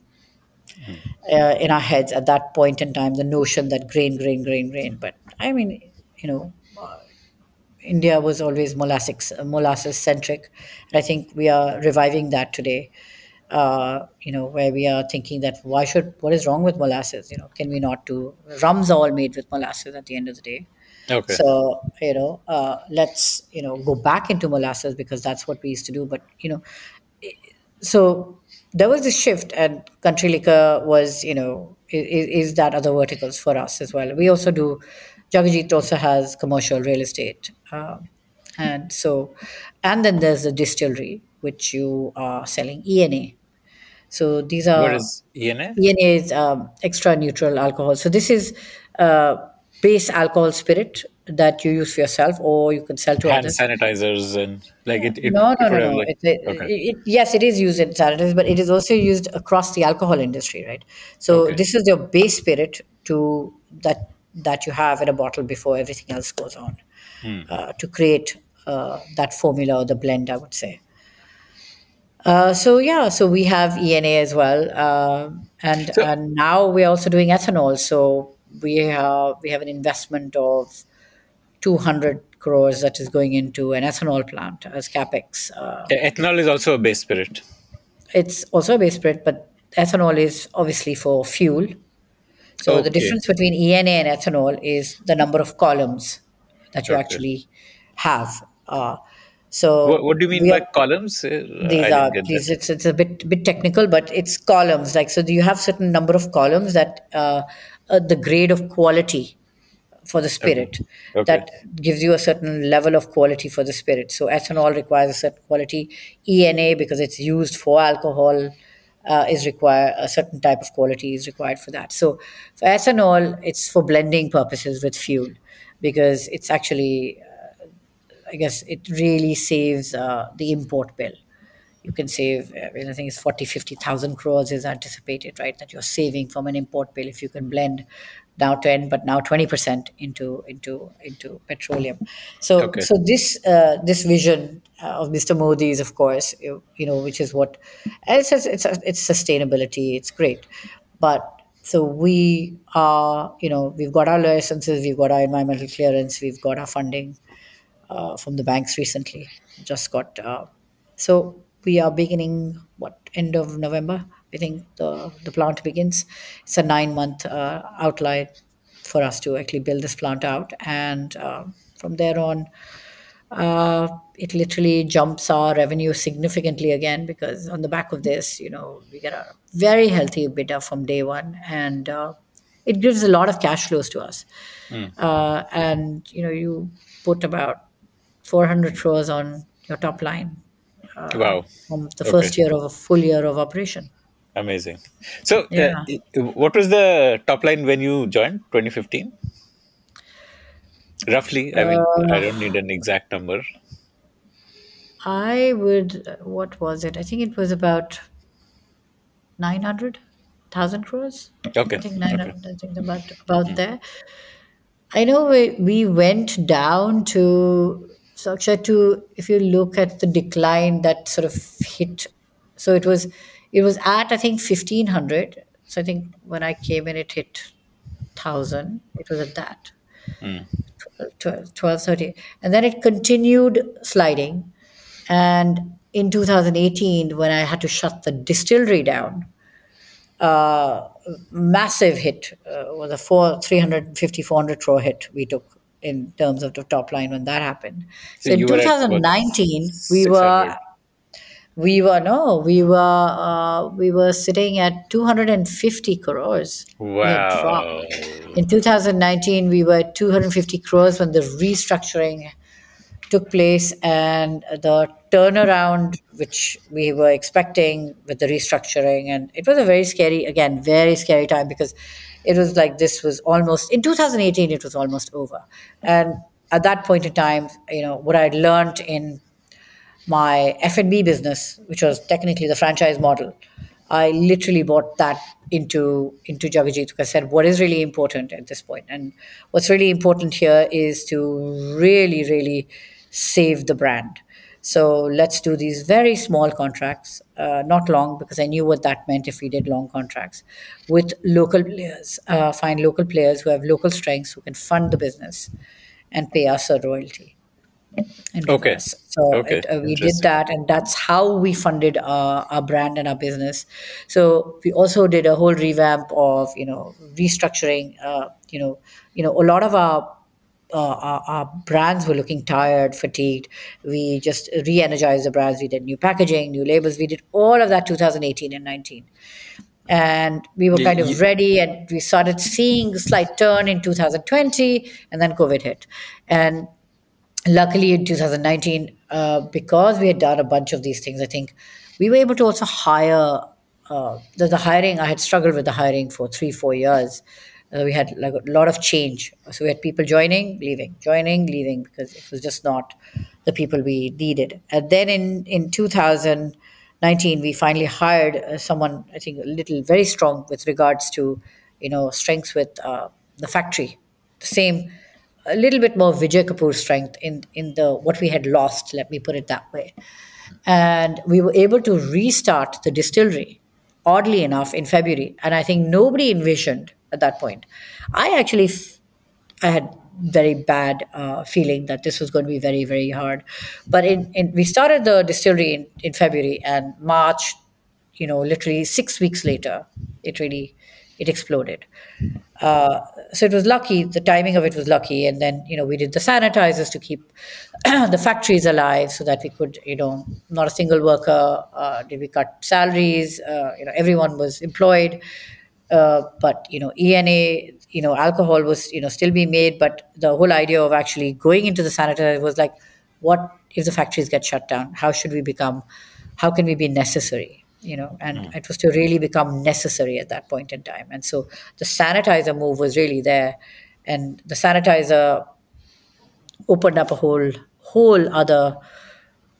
Mm. Uh, in our heads at that point in time, the notion that grain, grain, grain, grain. But I mean, you know, uh, India was always molasses, uh, molasses centric. And I think we are reviving that today, uh, you know, where we are thinking that why should, what is wrong with molasses? You know, can we not do, rums are all made with molasses at the end of the day. Okay. So, you know, uh, let's, you know, go back into molasses because that's what we used to do. But, you know, so there was this shift, and country liquor was, you know, is, is that other verticals for us as well. We also do, Jagatjit also has commercial real estate. Um, and so, and then there's the distillery, which you are selling E N A. So these are... What is E N A? E N A is um, extra neutral alcohol. So this is... Uh, base alcohol spirit that you use for yourself, or you can sell to hand others. Hand sanitizers and like it. it no, no, it no, no. Like, it, it, okay. it, yes, it is used in sanitizers, but it is also used across the alcohol industry, right? So okay. this is your base spirit to that that you have in a bottle before everything else goes on hmm. uh, to create uh, that formula or the blend, I would say. Uh, so yeah, so we have E N A as well, uh, and so- and now we're also doing ethanol. So. We have we have an investment of two hundred crores that is going into an ethanol plant as capex. Uh, ethanol is also a base spirit. It's also a base spirit, but ethanol is obviously for fuel. So okay. the difference between E N A and ethanol is the number of columns that you okay. actually have. Uh, so what, what do you mean by are, columns? These are these, it's it's a bit bit technical, but it's columns. Like so, you have certain number of columns that. Uh, Uh, the grade of quality for the spirit okay. Okay. that gives you a certain level of quality for the spirit. So ethanol requires a certain quality. E N A, because it's used for alcohol, uh, is require a certain type of quality is required for that. So for ethanol, it's for blending purposes with fuel, because it's actually, uh, I guess, it really saves uh, the import bill. You can save, I mean, I think it's forty, fifty thousand crores is anticipated, right? That you're saving from an import bill if you can blend now ten, but now twenty percent into into into petroleum. So okay. so this uh, this vision uh, of Mister Modi's, of course, you, you know, which is what it says. It's it's sustainability. It's great, but so we are, you know, we've got our licenses, we've got our environmental clearance, we've got our funding uh, from the banks recently. Just got uh, so. We are beginning, what, end of November? I think the, the plant begins. It's a nine-month uh, outline for us to actually build this plant out. And uh, from there on, uh, it literally jumps our revenue significantly again, because on the back of this, you know, we get a very healthy EBITDA from day one. And uh, it gives a lot of cash flows to us. Mm. Uh, and, you know, you put about four hundred crores on your top line. Uh, wow. From the first okay. year of a full year of operation. Amazing. So yeah. uh, what was the top line when you joined, twenty fifteen? Roughly, I mean, uh, I don't need an exact number. I would, what was it? I think it was about nine hundred thousand crores. Okay. I think nine hundred, okay. I think about, about mm. there. I know we, we went down to... So Akshay, to if you look at the decline that sort of hit, so it was it was at I think fifteen hundred. So I think when I came in, it hit thousand. It was at that. Mm. twelve thirty. And then it continued sliding. And in two thousand eighteen, when I had to shut the distillery down, uh, massive hit uh, was a four, three hundred fifty, four hundred crore hit we took in terms of the top line when that happened. So, so in twenty nineteen, we were, we were, no, we were, uh, we were sitting at two hundred fifty crores. Wow. In two thousand nineteen, we were at two hundred fifty crores when the restructuring took place, and the turnaround which we were expecting with the restructuring. And it was a very scary, again, very scary time, because it was like this was almost, in two thousand eighteen, it was almost over. And at that point in time, you know, what I'd learned in my F and B business, which was technically the franchise model, I literally bought that into, into Jagatjit, because I said, what is really important at this point? And what's really important here is to really, really save the brand. So let's do these very small contracts, uh, not long, because I knew what that meant if we did long contracts, with local players, uh, find local players who have local strengths, who can fund the business and pay us a royalty. Okay. Us. So okay. It, uh, we did that, and that's how we funded our, our brand and our business. So we also did a whole revamp of, you know, restructuring, uh, you know, you know, a lot of our, Uh, our, our brands were looking tired, fatigued. We just re-energized the brands. We did new packaging, new labels. We did all of that two thousand eighteen and nineteen. And we were kind of ready, and we started seeing a slight turn in two thousand twenty, and then COVID hit. And luckily in two thousand nineteen, uh, because we had done a bunch of these things, I think we were able to also hire, uh, the, the hiring, I had struggled with the hiring for three, four years. Uh, we had like a lot of change. So we had people joining, leaving, joining, leaving, because it was just not the people we needed. And then in, in two thousand nineteen, we finally hired uh, someone, I think a little, very strong with regards to, you know, strengths with uh, the factory. The same, a little bit more Vijay Kapoor strength in, in the what we had lost, let me put it that way. And we were able to restart the distillery, oddly enough, in February. And I think nobody envisioned at that point. I actually, f- I had very bad uh, feeling that this was going to be very, very hard. But in, in we started the distillery in, in February, and March, you know, literally six weeks later, it really, it exploded. Uh, so it was lucky, the timing of it was lucky. And then, you know, we did the sanitizers to keep the factories alive so that we could, you know, not a single worker, uh, did we cut salaries, uh, you know, everyone was employed. Uh, but, you know, E N A, you know, alcohol was, you know, still being made. But the whole idea of actually going into the sanitizer was like, what if the factories get shut down? How should we become, how can we be necessary? You know, and mm. it was to really become necessary at that point in time. And so the sanitizer move was really there. And the sanitizer opened up a whole, whole other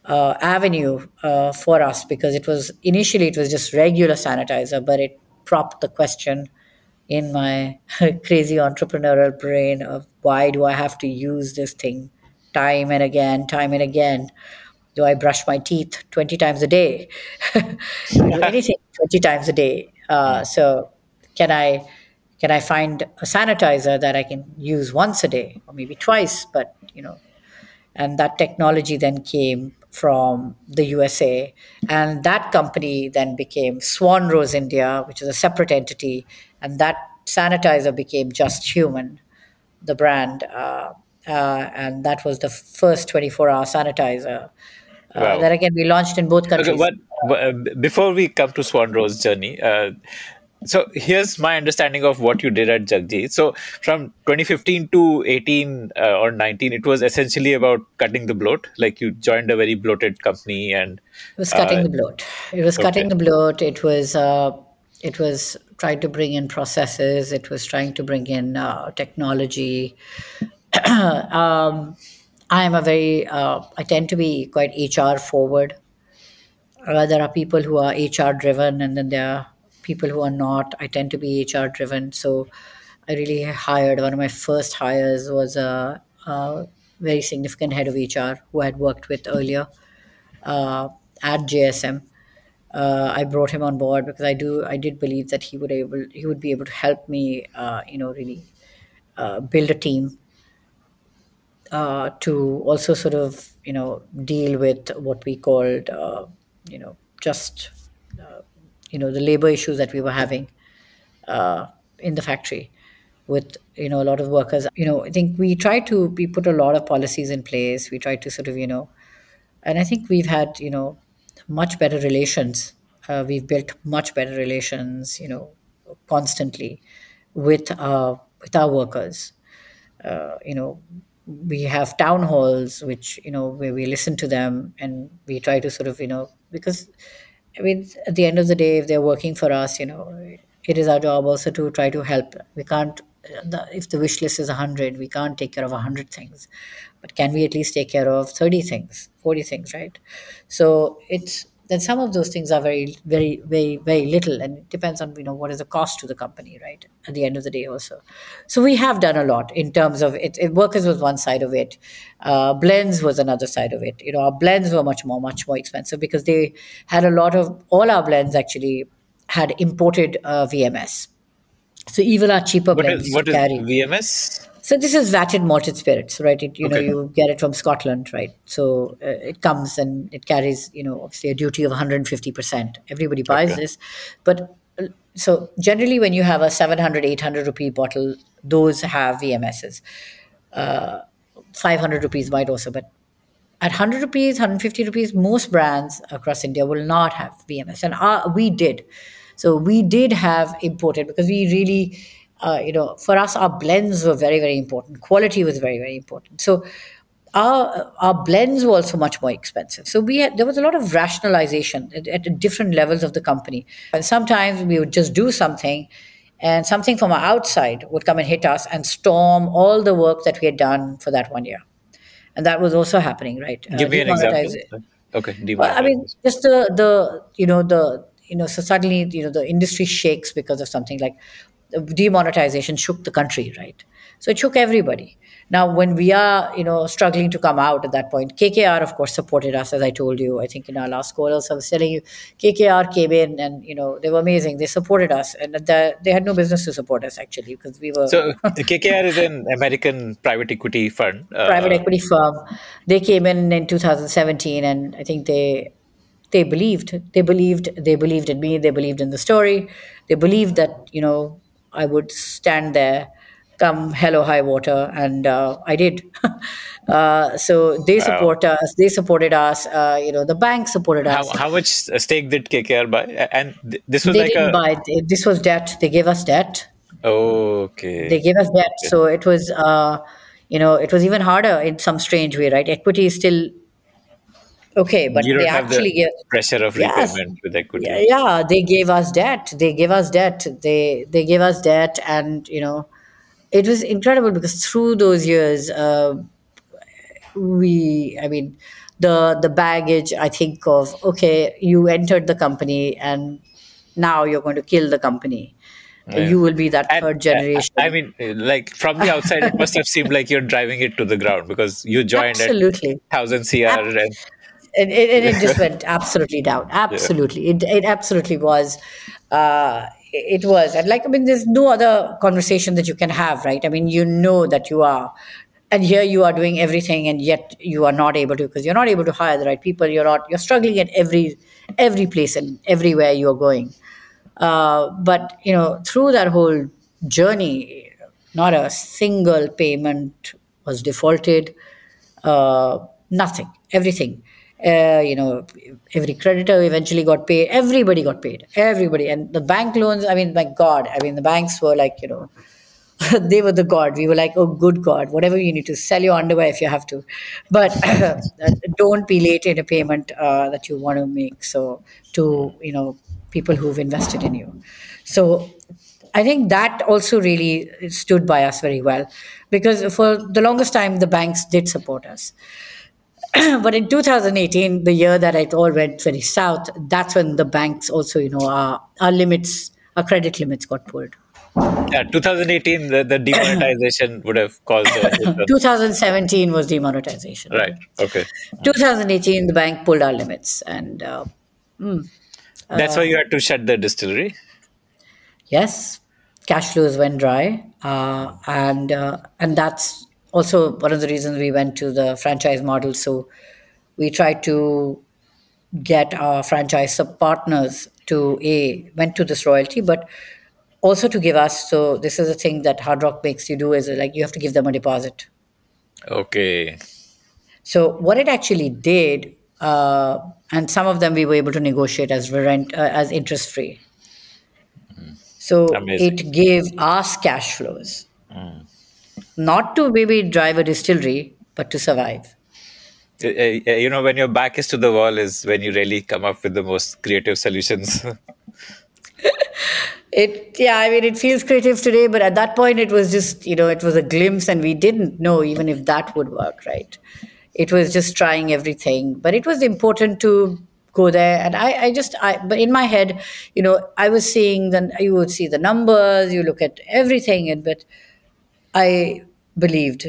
uh, avenue uh, for us, because it was, initially it was just regular sanitizer, but it propped the question in my crazy entrepreneurial brain of why do I have to use this thing time and again, time and again? Do I brush my teeth twenty times a day? Do anything twenty times a day? Uh, so can I can I find a sanitizer that I can use once a day or maybe twice? But you know, and that technology then came from the U S A, and that company then became Swanrose India, which is a separate entity, and that sanitizer became Just Human, the brand, uh, uh, and that was the first twenty-four hour sanitizer. Uh, wow. That again we launched in both countries. Okay, what, what, before we come to Swanrose's journey, uh, so here's my understanding of what you did at Jagatjit. So from twenty fifteen to eighteen uh, or nineteen, it was essentially about cutting the bloat. Like you joined a very bloated company, and it was cutting uh, the bloat. It was okay. cutting the bloat. It was uh, it was trying to bring in processes. It was trying to bring in uh, technology. um, I am a very uh, I tend to be quite H R forward. Uh, there are people who are H R driven, and then there are people who are not. I tend to be H R driven. So I really hired, one of my first hires was a, a very significant head of H R who I had worked with earlier uh, at J S M. uh, I brought him on board because I do I did believe that he would able he would be able to help me, uh, you know, really uh, build a team uh, to also sort of you know deal with what we called uh, you know just uh, you know the labor issues that we were having uh, in the factory with you know a lot of workers. You know, I think we try to we put a lot of policies in place. We try to sort of you know. And I think we've had, you know, much better relations. Uh, we've built much better relations, you know, constantly with our, with our workers. Uh, you know, we have town halls, which, you know, where we listen to them and we try to sort of, you know, because, I mean, at the end of the day, if they're working for us, you know, it is our job also to try to help. We can't, if the wish list is one hundred, we can't take care of one hundred things. But can we at least take care of thirty things, forty things, right? So it's then some of those things are very, very, very, very little, and it depends on you know what is the cost to the company, right? At the end of the day, also. So we have done a lot in terms of it. it workers was one side of it, uh, blends was another side of it. You know, our blends were much more, much more expensive because they had a lot of all our blends actually had imported uh, V M S. So even our cheaper what blends is, what carry is V M S. So this is vatted malted spirits, right? It, you okay. know, you get it from Scotland, right? So uh, it comes and it carries, you know, obviously a duty of one hundred fifty percent. Everybody buys okay. this. But uh, so generally when you have a seven hundred, eight hundred rupee bottle, those have V M Ss. Uh, five hundred rupees might also, but at one hundred rupees, one hundred fifty rupees, most brands across India will not have V M S. And our, we did. So we did have imported because we really... Uh, you know, for us, our blends were very, very important. Quality was very, very important. So our our blends were also much more expensive. So we had, there was a lot of rationalization at, at different levels of the company. And sometimes we would just do something and something from outside would come and hit us and storm all the work that we had done for that one year. And that was also happening, right? Give uh, me an example. Okay. Well, I mean, just the, the, you know, the, you know, so suddenly, you know, the industry shakes because of something like demonetization shook the country, right? So it shook everybody. Now, when we are, you know, struggling to come out at that point, K K R, of course, supported us, as I told you, I think in our last call, also I was telling you, K K R came in and, you know, they were amazing. They supported us and the, they had no business to support us, actually, because we were... So K K R is an American private equity fund. Uh, private equity firm. They came in in two thousand seventeen and I think they... They believed, they believed, they believed in me, they believed in the story. They believed that, you know, I would stand there, come hell or high water, and uh, I did. uh, so they wow. support us. They supported us. Uh, you know, the bank supported us. How, how much stake did K K R buy? And th- this was they like didn't a... buy. This was debt. They gave us debt. Okay. They gave us debt. Okay. So it was, uh, you know, it was even harder in some strange way, right? Equity is still. Okay, but you don't they have actually the gave, pressure of repayment yes, with equity. Yeah, yeah, they gave us debt. They gave us debt. They they gave us debt, and you know, it was incredible because through those years, uh, we, I mean, the the baggage. I think of okay, you entered the company, and now you're going to kill the company. Yeah. You will be that and, third generation. I mean, like from the outside, it must have seemed like you're driving it to the ground because you joined absolutely at thousand C R Absolutely. and. And it, it, it just went absolutely down. Absolutely. Yeah. It it absolutely was. Uh, it was. And like, I mean, there's no other conversation that you can have, right? I mean, you know that you are. And here you are doing everything and yet you are not able to because you're not able to hire the right people. You're not. You're struggling at every every place and everywhere you're going. Uh, but, you know, through that whole journey, not a single payment was defaulted. Uh, nothing. Everything. Uh, you know, every creditor eventually got paid. Everybody got paid. Everybody. And the bank loans, I mean, my God. I mean, the banks were like, you know, they were the God. We were like, oh, good God, whatever you need to sell your underwear if you have to. But don't be late in a payment uh, that you want to make. So to, you know, people who've invested in you. So I think that also really stood by us very well because for the longest time, the banks did support us. But in two thousand eighteen, the year that it all went very south, that's when the banks also, you know, our, our limits, our credit limits got pulled. Yeah, twenty eighteen, the, the demonetization would have caused... A twenty seventeen was demonetization. Right, okay. twenty eighteen, the bank pulled our limits and... Uh, mm. That's uh, why you had to shut the distillery? Yes. Cash flows went dry. Uh, and uh, and that's also one of the reasons we went to the franchise model. So we tried to get our franchise partners to, A, went to this royalty, but also to give us, so this is a thing that Hard Rock makes you do is like you have to give them a deposit. Okay. So what it actually did, uh, and some of them we were able to negotiate as rent, uh, as interest-free. Mm. So Amazing. It gave us cash flows, mm. not to maybe drive a distillery, but to survive. You know, when your back is to the wall is when you really come up with the most creative solutions. It, yeah, I mean, it feels creative today, but at that point it was just, you know, it was a glimpse and we didn't know even if that would work, right? It was just trying everything, but it was important to go there. And I, I just, I, but in my head, you know, I was seeing, then you would see the numbers, you look at everything, and but I believed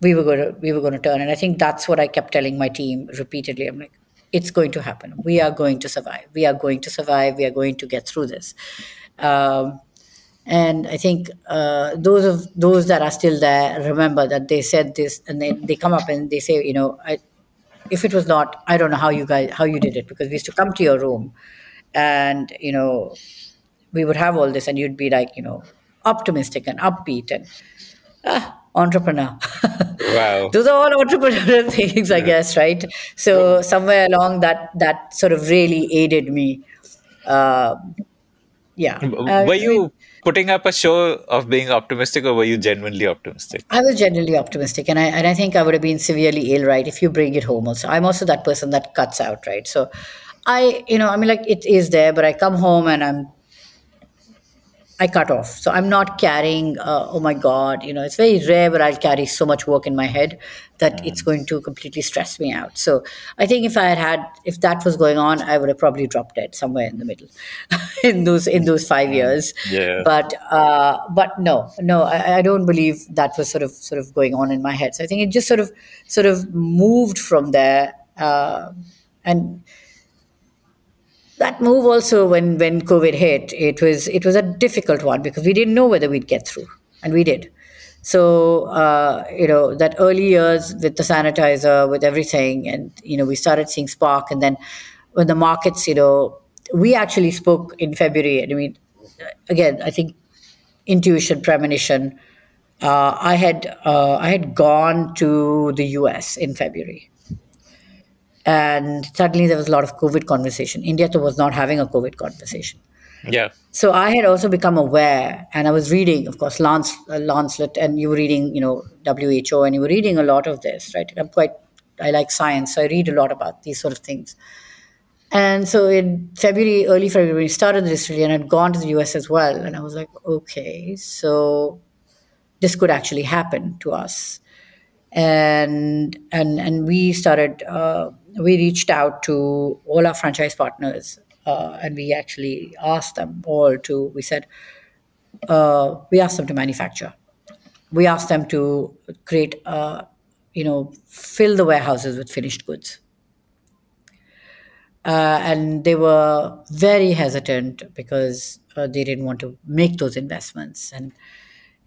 we were going to, we were going to turn. And I think that's what I kept telling my team repeatedly. I'm like, it's going to happen. We are going to survive. We are going to survive. We are going to get through this. Um, and I think uh, those of those that are still there, remember that they said this, and then they come up and they say, you know, I, if it was not, I don't know how you guys, how you did it, because we used to come to your room and, you know, we would have all this and you'd be like, you know, optimistic and upbeat and, ah, entrepreneur. Wow. Those are all entrepreneurial things, I yeah. guess, right? So somewhere along that, that sort of really aided me. Uh, yeah. Uh, were you I mean, putting up a show of being optimistic, or were you genuinely optimistic? I was genuinely optimistic. And I, and I think I would have been severely ill, right? If you bring it home also. I'm also that person that cuts out, right? So I, you know, I mean, like it is there, but I come home and I'm, I cut off. So I'm not carrying, uh, oh my God, you know, it's very rare, but I'll carry so much work in my head that mm. it's going to completely stress me out. So I think if I had had, if that was going on, I would have probably dropped dead somewhere in the middle in those, in those five years. Yeah. But, uh, but no, no, I, I don't believe that was sort of, sort of going on in my head. So I think it just sort of, sort of moved from there. Uh, and, That move also, when, when COVID hit, it was it was a difficult one because we didn't know whether we'd get through, and we did. So, uh, you know, that early years with the sanitizer, with everything, and, you know, we started seeing spark. And then when the markets, you know, we actually spoke in February. And I mean, again, I think intuition, premonition. Uh, I had uh, I had gone to the U S in February. And suddenly there was a lot of COVID conversation. India was not having a COVID conversation. Yeah. So I had also become aware, and I was reading, of course, Lance, uh, Lancelot, and you were reading, you know, W H O, and you were reading a lot of this, right? And I'm quite, I like science, so I read a lot about these sort of things. And so in February, early February, we started the distillery, and I'd gone to the U S as well. And I was like, okay, so this could actually happen to us. And and and we started, uh, we reached out to all our franchise partners, uh, and we actually asked them all to, we said, uh, we asked them to manufacture. We asked them to create, uh, you know, fill the warehouses with finished goods. Uh, and they were very hesitant because uh, they didn't want to make those investments. And,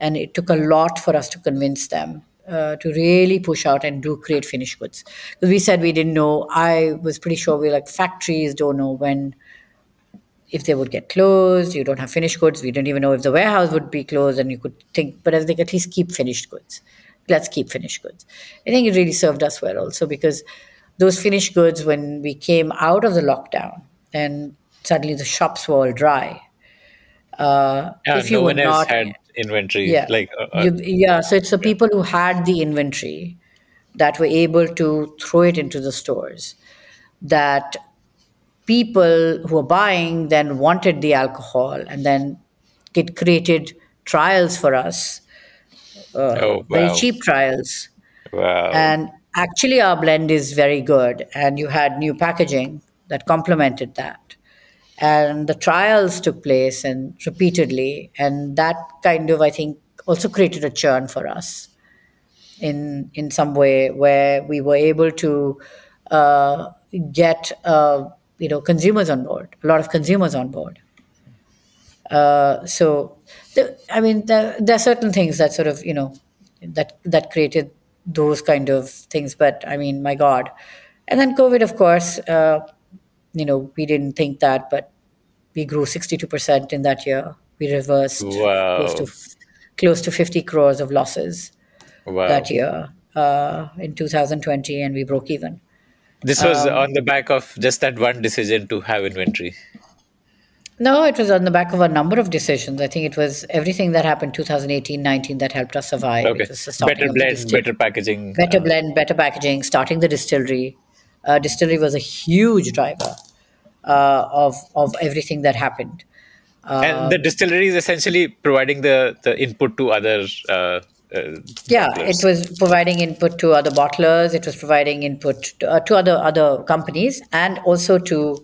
and it took a lot for us to convince them. Uh, to really push out and do create finished goods. Because we said we didn't know. I was pretty sure we were like, factories don't know when, if they would get closed. You don't have finished goods. We didn't even know if the warehouse would be closed, and you could think, but I think at least keep finished goods. Let's keep finished goods. I think it really served us well also, because those finished goods, when we came out of the lockdown and suddenly the shops were all dry. Uh, yeah, if you no were one else not, had inventory. Yeah. Like, uh, you, yeah. So it's the people yeah. who had the inventory that were able to throw it into the stores, that people who were buying then wanted the alcohol, and then it created trials for us. Uh, oh, wow. Very cheap trials. Wow. And actually our blend is very good, and you had new packaging that complemented that. And the trials took place and repeatedly, and that kind of, I think, also created a churn for us in in some way, where we were able to uh, get uh, you know, consumers on board, a lot of consumers on board. Uh, so, the, I mean, the, there are certain things that sort of, you know, that that created those kind of things. But I mean, my God. And then COVID, of course, uh, you know, we didn't think that, but we grew sixty-two percent in that year. We reversed wow. close to close to fifty crores of losses wow. that year uh, in two thousand twenty, and we broke even. This was um, on the back of just that one decision to have inventory. No, it was on the back of a number of decisions. I think it was everything that happened two thousand eighteen nineteen that helped us survive. Okay. It was better blend, better packaging. Better uh, blend, better packaging, starting the distillery. Uh, distillery was a huge driver uh, of of everything that happened. Uh, and the distillery is essentially providing the, the input to other uh, Uh, yeah, bottlers. It was providing input to other bottlers. It was providing input to, uh, to other other companies, and also to,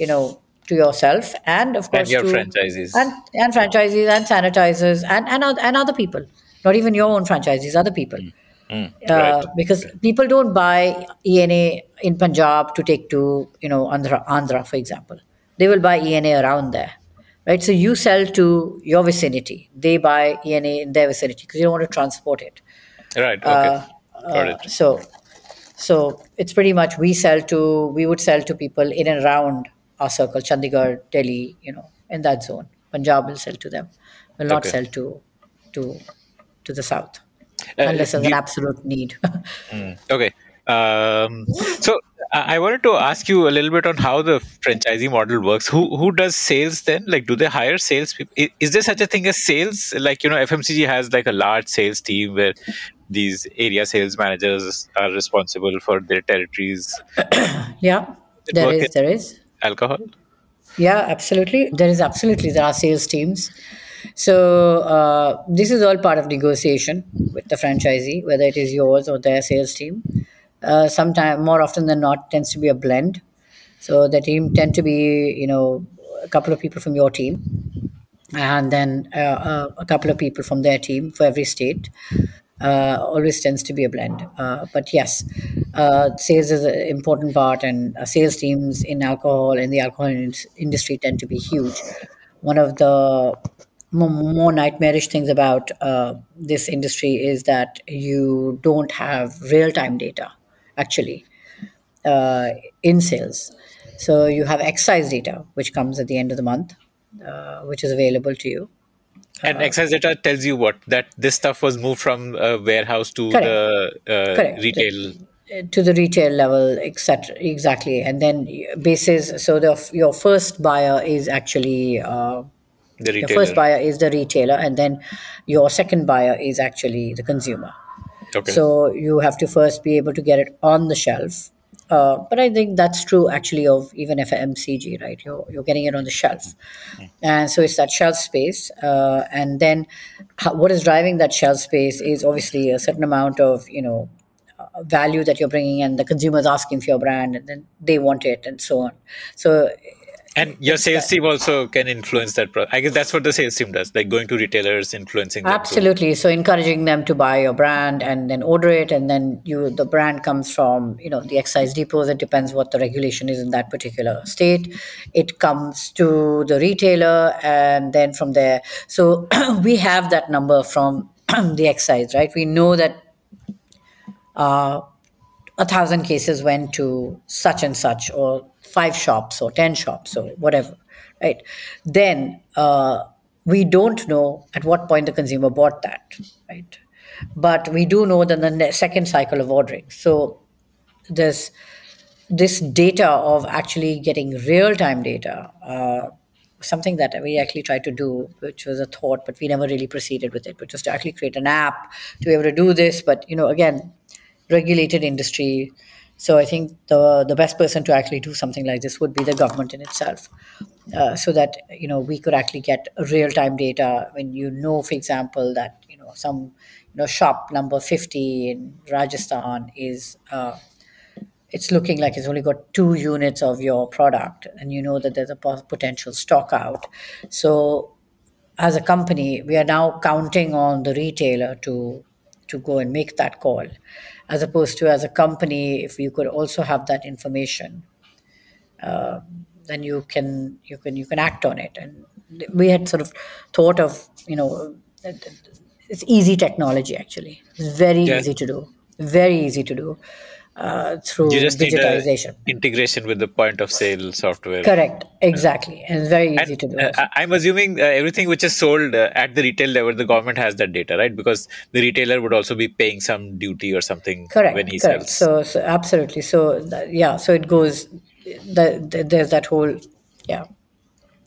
you know, to yourself, and of course and your to, franchises and, and franchises and sanitizers and, and and other people. Not even your own franchises, other people, mm. Mm. Uh, right. because right. people don't buy E N A in Punjab to take to, you know, Andhra, Andhra, for example. They will buy E N A around there. Right, so you sell to your vicinity. They buy E N A in their vicinity because you don't want to transport it. Right. Okay. Uh, Got it. Uh, so, so it's pretty much we sell to we would sell to people in and around our circle, Chandigarh, Delhi, you know, in that zone. Punjab will sell to them. Will not okay. sell to, to, to the south, uh, unless there's you, an absolute need. mm, okay. Um, so I wanted to ask you a little bit on how the franchisee model works. Who who does sales then? Like, do they hire salespeople? Is, is there such a thing as sales? Like, you know, F M C G has like a large sales team where these area sales managers are responsible for their territories. yeah, there is. There is alcohol. Yeah, absolutely. There is absolutely there are sales teams. So uh, this is all part of negotiation with the franchisee, whether it is yours or their sales team. Uh, sometimes more often than not tends to be a blend, so the team tend to be, you know, a couple of people from your team and then uh, uh, a couple of people from their team for every state. Uh, always tends to be a blend, uh, but yes, uh, sales is an important part, and uh, sales teams in alcohol and the alcohol in- industry tend to be huge. One of the m- more nightmarish things about uh, this industry is that you don't have real-time data actually uh, in sales. So you have excise data, which comes at the end of the month, uh, which is available to you. And uh, excise data tells you what? That this stuff was moved from a warehouse to correct. the uh, retail. To, to the retail level, et cetera. Exactly. And then basis, so the, your first buyer is actually, uh, the retailer. Your first buyer is the retailer, and then your second buyer is actually the consumer. Okay. So you have to first be able to get it on the shelf. Uh, but I think that's true actually of even F M C G, right? You're, you're getting it on the shelf. Okay. And so it's that shelf space. Uh, and then how, what is driving that shelf space is obviously a certain amount of, you know, uh, value that you're bringing, and the consumer's asking for your brand, and then they want it, and so on. So... And your sales team also can influence that. Pro- I guess that's what the sales team does, like going to retailers, influencing them. Absolutely. So encouraging them to buy your brand and then order it. And then you, the brand comes from, you know, the excise depots. It depends what the regulation is in that particular state. It comes to the retailer, and then from there. So we have that number from the excise, right? We know that uh, a thousand cases went to such and such, or five shops or ten shops or whatever, right? Then uh, we don't know at what point the consumer bought that, right? But we do know that the ne- second cycle of ordering. So this, this data of actually getting real-time data, uh, something that we actually tried to do, which was a thought, but we never really proceeded with it, which was to actually create an app to be able to do this. But, you know, again, regulated industry. So I think the the best person to actually do something like this would be the government in itself, uh, so that, you know, we could actually get real-time data when you know, for example, that, you know, some, you know, shop number fifty in Rajasthan is, uh, it's looking like it's only got two units of your product, and you know that there's a potential stock out. So as a company, we are now counting on the retailer to to go and make that call. As opposed to, as a company, if you could also have that information, uh, then you can you can you can act on it. And we had sort of thought of, you know, it's easy technology actually. It's very yeah. easy to do. Very easy to do uh, through you just digitization. Need integration with the point of sale software. Correct. Exactly. And it's very easy and, to do. Uh, I'm assuming uh, everything which is sold uh, at the retail level, the government has that data, right? Because the retailer would also be paying some duty or something correct, when he correct. sells. So, so absolutely. So th- yeah, so it goes, the, the, there's that whole, yeah.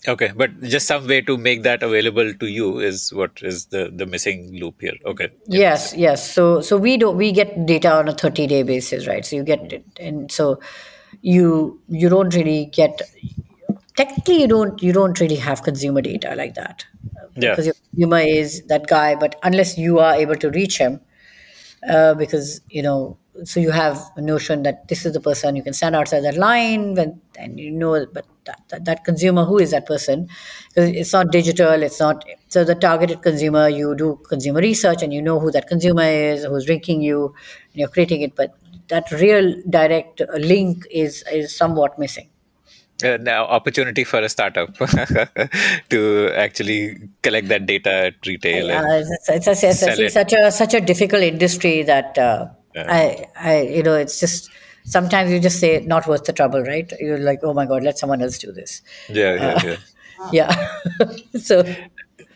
Okay, but just some way to make that available to you is what is the, the missing loop here. Okay. Yes, yes. So so we don't we get data on a thirty day basis, right? So you get it, and so you you don't really get technically you don't you don't really have consumer data like that. Yeah. Because your consumer is that guy, but unless you are able to reach him, uh, because you know. So you have a notion that this is the person, you can stand outside that line when, and you know, but that, that, that consumer, who is that person? Because it's not digital, it's not, so the targeted consumer, you do consumer research and you know who that consumer is, who's drinking you, and you're creating it, but that real direct link is, is somewhat missing. Uh, now, opportunity for a startup to actually collect that data at retail. Yeah, and it's, it's, it's, it's actually it. such a such a difficult industry that... Uh, Yeah. I, I, you know, it's just sometimes you just say not worth the trouble, right? You're like, oh my God, let someone else do this. Yeah, yeah, uh, yeah. yeah. So,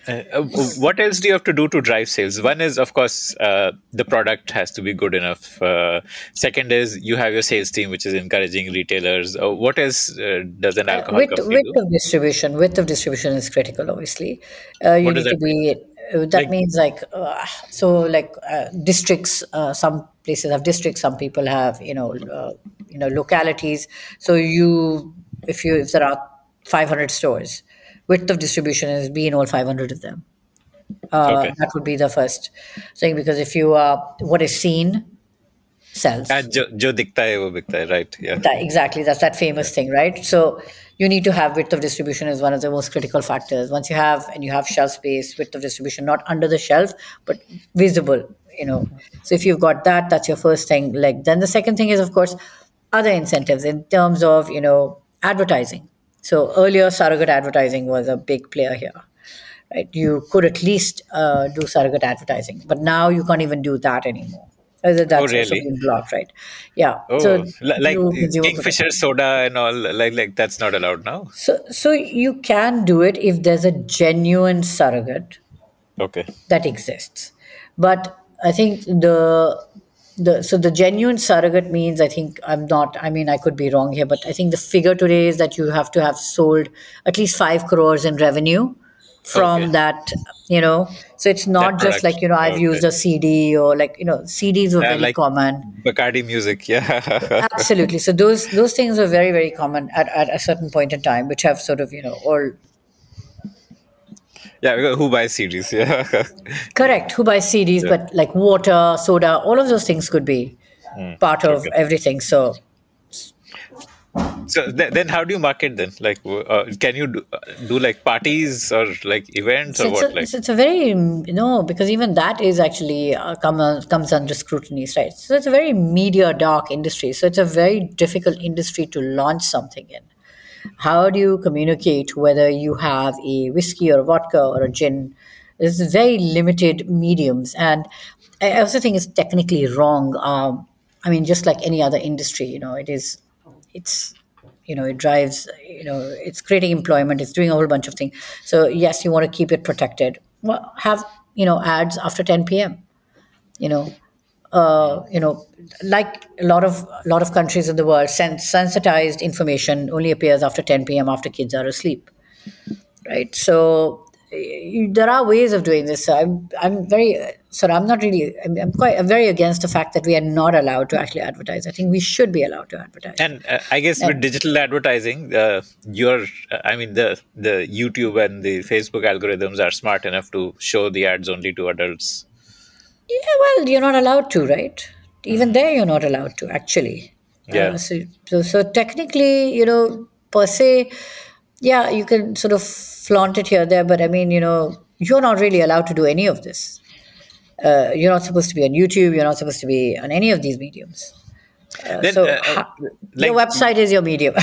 uh, what else do you have to do to drive sales? One is, of course, uh, the product has to be good enough. Uh, second is you have your sales team, which is encouraging retailers. Uh, what else uh, does an alcohol uh, width, company width do? Width of distribution, width of distribution is critical, obviously. Uh, you what need does that to mean? be. That like, means like, uh, so like uh, districts, uh, some places have districts, some people have, you know, uh, you know, localities. So you, if you, if there are five hundred stores, width of distribution is be in all five hundred of them. Uh, okay. That would be the first thing, because if you are, what is seen sells. And jo, jo dikhta hai, wo bikta hai, right? Yeah. That, exactly. That's that famous yeah. thing, right? So you need to have width of distribution is one of the most critical factors. Once you have, and you have shelf space, width of distribution, not under the shelf, but visible, you know. So if you've got that, that's your first thing. Like, then the second thing is, of course, other incentives in terms of, you know, advertising. So earlier, surrogate advertising was a big player here, right? You could at least uh, do surrogate advertising, but now you can't even do that anymore. That's oh, really? Being blocked, right? Yeah. Oh, so like Kingfisher soda and all, like like that's not allowed now? So so you can do it if there's a genuine surrogate okay. that exists. But I think the the so the genuine surrogate means, I think I'm not, I mean, I could be wrong here, but I think the figure today is that you have to have sold at least five crores in revenue from okay. that, you know, so it's not that just product. Like, you know, I've okay. used a C D or like, you know, C Ds were yeah, very like common. Bacardi music, yeah. Absolutely. So those those things were very, very common at, at a certain point in time, which have sort of, you know, all... Yeah, who buys C Ds? Yeah. Correct, who buys C Ds, yeah. but like water, soda, all of those things could be mm, part of okay. everything, so... So th- then how do you market then? Like, uh, can you do, do like parties or like events or it's what? A, like? It's a very, no, because even that is actually uh, come, uh, comes under scrutiny, right? So it's a very media dark industry. So it's a very difficult industry to launch something in. How do you communicate whether you have a whiskey or a vodka or a gin? There's very limited mediums. And I also think it's technically wrong. Um, I mean, just like any other industry, you know, it is... It's, you know, it drives, you know, it's creating employment, it's doing a whole bunch of things. So yes, you want to keep it protected. Well, have, you know, ads after ten p.m., you know, uh, you know, like a lot of, a lot of countries in the world, sens- sensitized information only appears after ten p.m. after kids are asleep, right? So you, there are ways of doing this. So I'm, I'm very, so I'm not really, I'm, I'm quite I'm very against the fact that we are not allowed to actually advertise. I think we should be allowed to advertise. And uh, I guess and, with digital advertising, uh, your, I mean, the, the YouTube and the Facebook algorithms are smart enough to show the ads only to adults. Yeah, well, you're not allowed to, right? Even there, you're not allowed to, actually. Yeah. Uh, so, so, so technically, you know, per se, yeah, you can sort of flaunt it here, there, but I mean, you know, you're not really allowed to do any of this. Uh, you're not supposed to be on YouTube. You're not supposed to be on any of these mediums. Uh, then, so, uh, ha- like, your website is your medium.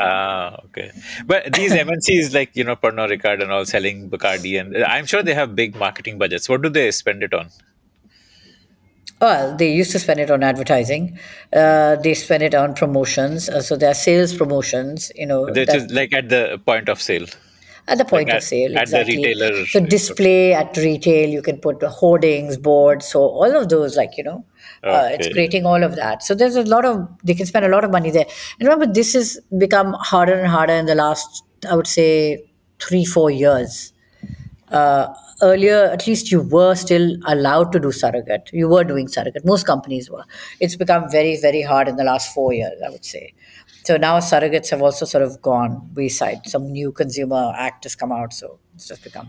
Ah, okay. But these M N Cs, like, you know, Pernod Ricard and all, selling Bacardi, and I'm sure they have big marketing budgets. What do they spend it on? Well, they used to spend it on advertising. Uh, they spend it on promotions. Uh, so there are sales promotions, you know. That, just like at the point of sale. At the point like of sale, at, exactly. At the retailer. So display at retail, you can put hoardings, boards. So all of those, like, you know, okay. uh, it's creating all of that. So there's a lot of, they can spend a lot of money there. And remember, this has become harder and harder in the last, I would say, three, four years. Uh, earlier, at least you were still allowed to do surrogate. You were doing surrogate. Most companies were. It's become very, very hard in the last four years, I would say. So now surrogates have also sort of gone wayside. Some new consumer act has come out, so it's just become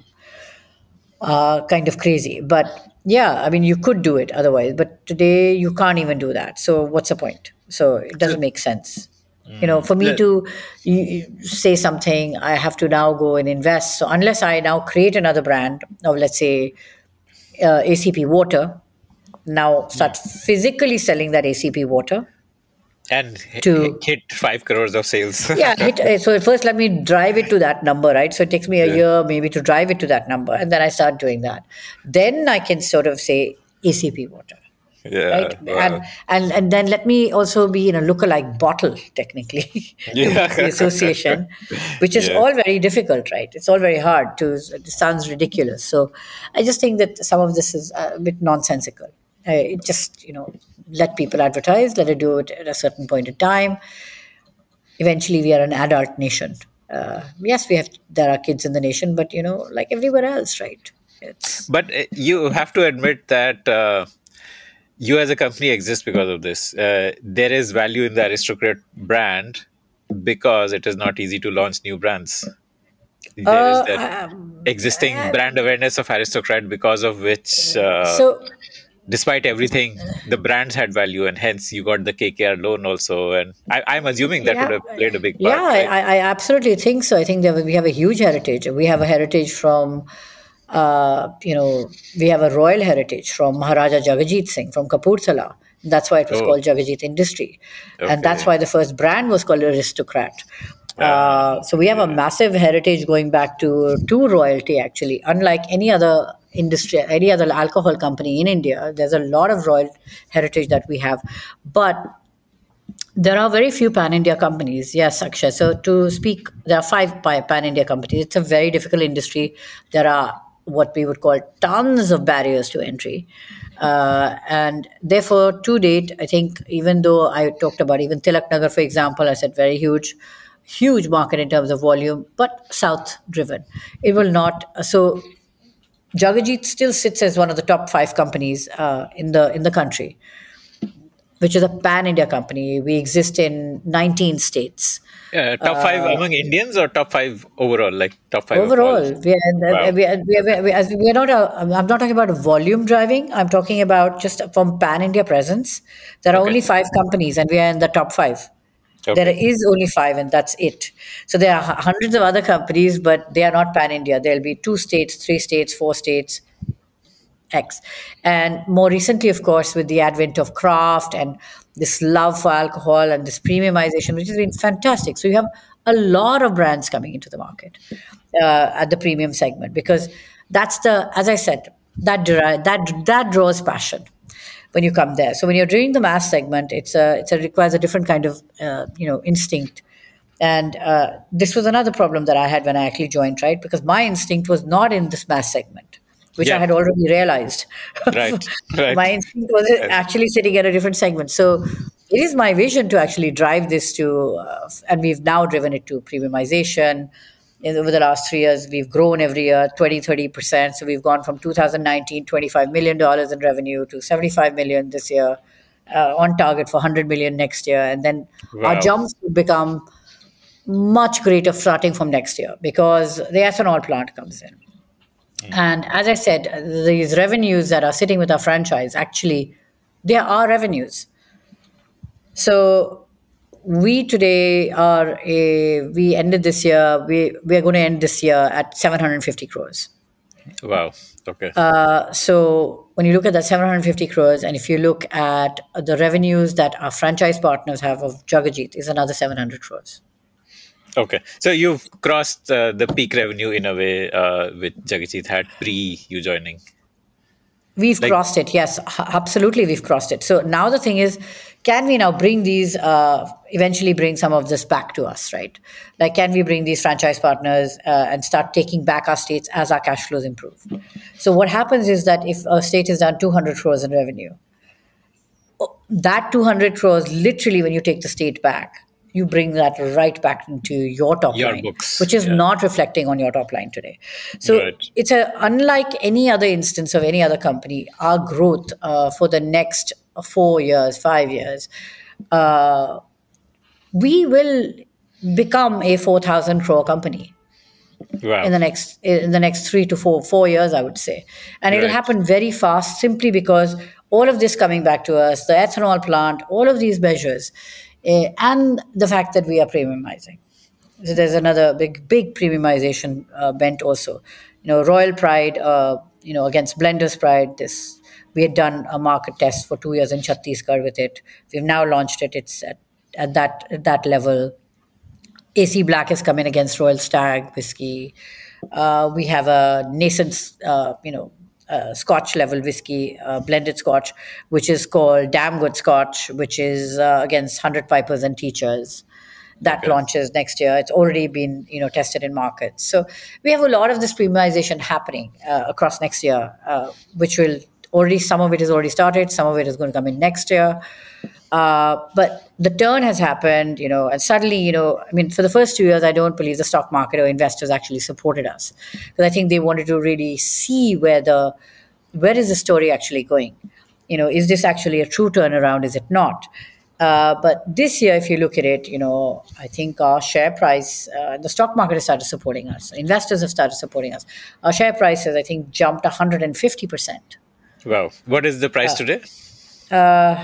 uh, kind of crazy. But yeah, I mean, you could do it otherwise, but today you can't even do that. So what's the point? So it doesn't make sense. Mm. You know, for me yeah. to you, you say something, I have to now go and invest. So unless I now create another brand of, let's say, uh, A C P water, now start mm. physically selling that A C P water. And to, hit five crores of sales. yeah, hit, so first let me drive it to that number, right? So it takes me a yeah. year maybe to drive it to that number, and then I start doing that. Then I can sort of say A C P water, yeah, right? Wow. And and and then let me also be in a lookalike bottle technically yeah. the association, which is yeah. all very difficult, right? It's all very hard. To it sounds ridiculous. So I just think that some of this is a bit nonsensical. Uh, it just, you know, let people advertise, let it do it at a certain point in time. Eventually, we are an adult nation. Uh, yes, we have, there are kids in the nation, but, you know, like everywhere else, right? It's... But you have to admit that uh, you as a company exist because of this. Uh, there is value in the Aristocrat brand because it is not easy to launch new brands. There uh, is that um, existing uh, brand awareness of Aristocrat because of which... Uh, so... Despite everything, the brands had value, and hence you got the K K R loan also. And I, I'm assuming that yeah. would have played a big part. Yeah, right? I, I absolutely think so. I think that we have a huge heritage. We have a heritage from, uh, you know, we have a royal heritage from Maharaja Jagatjit Singh, from Kapoor Salah. That's why it was oh. called Jagatjit Industry. Okay. And that's why the first brand was called Aristocrat. Uh, so we have yeah. a massive heritage going back to, to royalty, actually. Unlike any other industry, any other alcohol company in India, there's a lot of royal heritage that we have. But there are very few pan-India companies. Yes, Akshay. So to speak, there are five pan-India companies. It's a very difficult industry. There are what we would call tons of barriers to entry. Uh, and therefore, to date, I think even though I talked about even Tilaknagar, for example, I said very huge huge market in terms of volume, but south driven. It will not. So Jagatjit still sits as one of the top five companies uh, in the in the country, which is a pan-India company. We exist in nineteen states. Yeah, top five uh, among Indians or top five overall? Like top five overall. overall. We are, wow. we are, we are, we are, we are, we are not. A, I'm not talking about volume driving. I'm talking about just from pan-India presence. There are okay. only five companies, and we are in the top five. Okay. There is only five, and that's it. So there are hundreds of other companies, but they are not pan-India. There'll be two states, three states, four states, X. And more recently, of course, with the advent of craft and this love for alcohol and this premiumization, which has been fantastic. So you have a lot of brands coming into the market uh, at the premium segment, because that's the, as I said, that deri- that that draws passion. When you come there, so when you're doing the mass segment, it's a it's a requires a different kind of uh, you know instinct, and uh, this was another problem that I had when I actually joined, right? Because my instinct was not in this mass segment, which yeah. I had already realized. Right, right. My instinct was actually sitting at a different segment. So it is my vision to actually drive this to, uh, and we've now driven it to premiumization. In, over the last three years, we've grown every year twenty, thirty percent. So we've gone from two thousand nineteen, twenty-five million dollars in revenue to seventy-five million dollars this year, uh, on target for one hundred million dollars next year. And then wow. our jumps will become much greater starting from next year because the ethanol plant comes in. Mm. And as I said, these revenues that are sitting with our franchise, actually, they are revenues. So... We today are a, we ended this year, we, we are going to end this year at seven hundred fifty crores. Wow. Okay. Uh, so when you look at that seven hundred fifty crores, and if you look at the revenues that our franchise partners have of Jagatjit, is another seven hundred crores. Okay. So you've crossed uh, the peak revenue in a way uh, which Jagatjit had pre you joining. We've like, crossed it. Yes, H- absolutely. We've crossed it. So now the thing is, can we now bring these, uh, eventually bring some of this back to us, right? Like, can we bring these franchise partners uh, and start taking back our states as our cash flows improve? So what happens is that if a state has done two hundred crores in revenue, that two hundred crores, literally when you take the state back, you bring that right back into your top your line, books. Which is yeah. not reflecting on your top line today. So right. it's a, unlike any other instance of any other company, our growth uh, for the next four years, five years, uh, we will become a four thousand crore company wow. in the next in the next three to four, four years, I would say. And right. it'll happen very fast simply because all of this coming back to us, the ethanol plant, all of these measures, Uh, and the fact that we are premiumizing. So there's another big, big premiumization uh, bent also. You know, Royal Pride, uh, you know, against Blender's Pride, this we had done a market test for two years in Chhattisgarh with it. We've now launched it. It's at, at, that, at that level. A C Black has come in against Royal Stag whiskey. Uh, we have a nascent, uh, you know, Uh, Scotch level whiskey, uh, blended Scotch, which is called Damn Good Scotch, which is uh, against one hundred pipers and teachers. That okay. launches next year. It's already been, you know, tested in markets. So we have a lot of this premiumization happening uh, across next year, uh, which will already, some of it has already started, some of it is going to come in next year. Uh, but the turn has happened, you know, and suddenly, you know, I mean, for the first two years, I don't believe the stock market or investors actually supported us, because I think they wanted to really see where the, where is the story actually going? You know, is this actually a true turnaround? Is it not? Uh, but this year, if you look at it, you know, I think our share price, uh, the stock market has started supporting us. Investors have started supporting us. Our share price has, I think, jumped one hundred fifty percent. Wow. What is the price uh, today? Uh,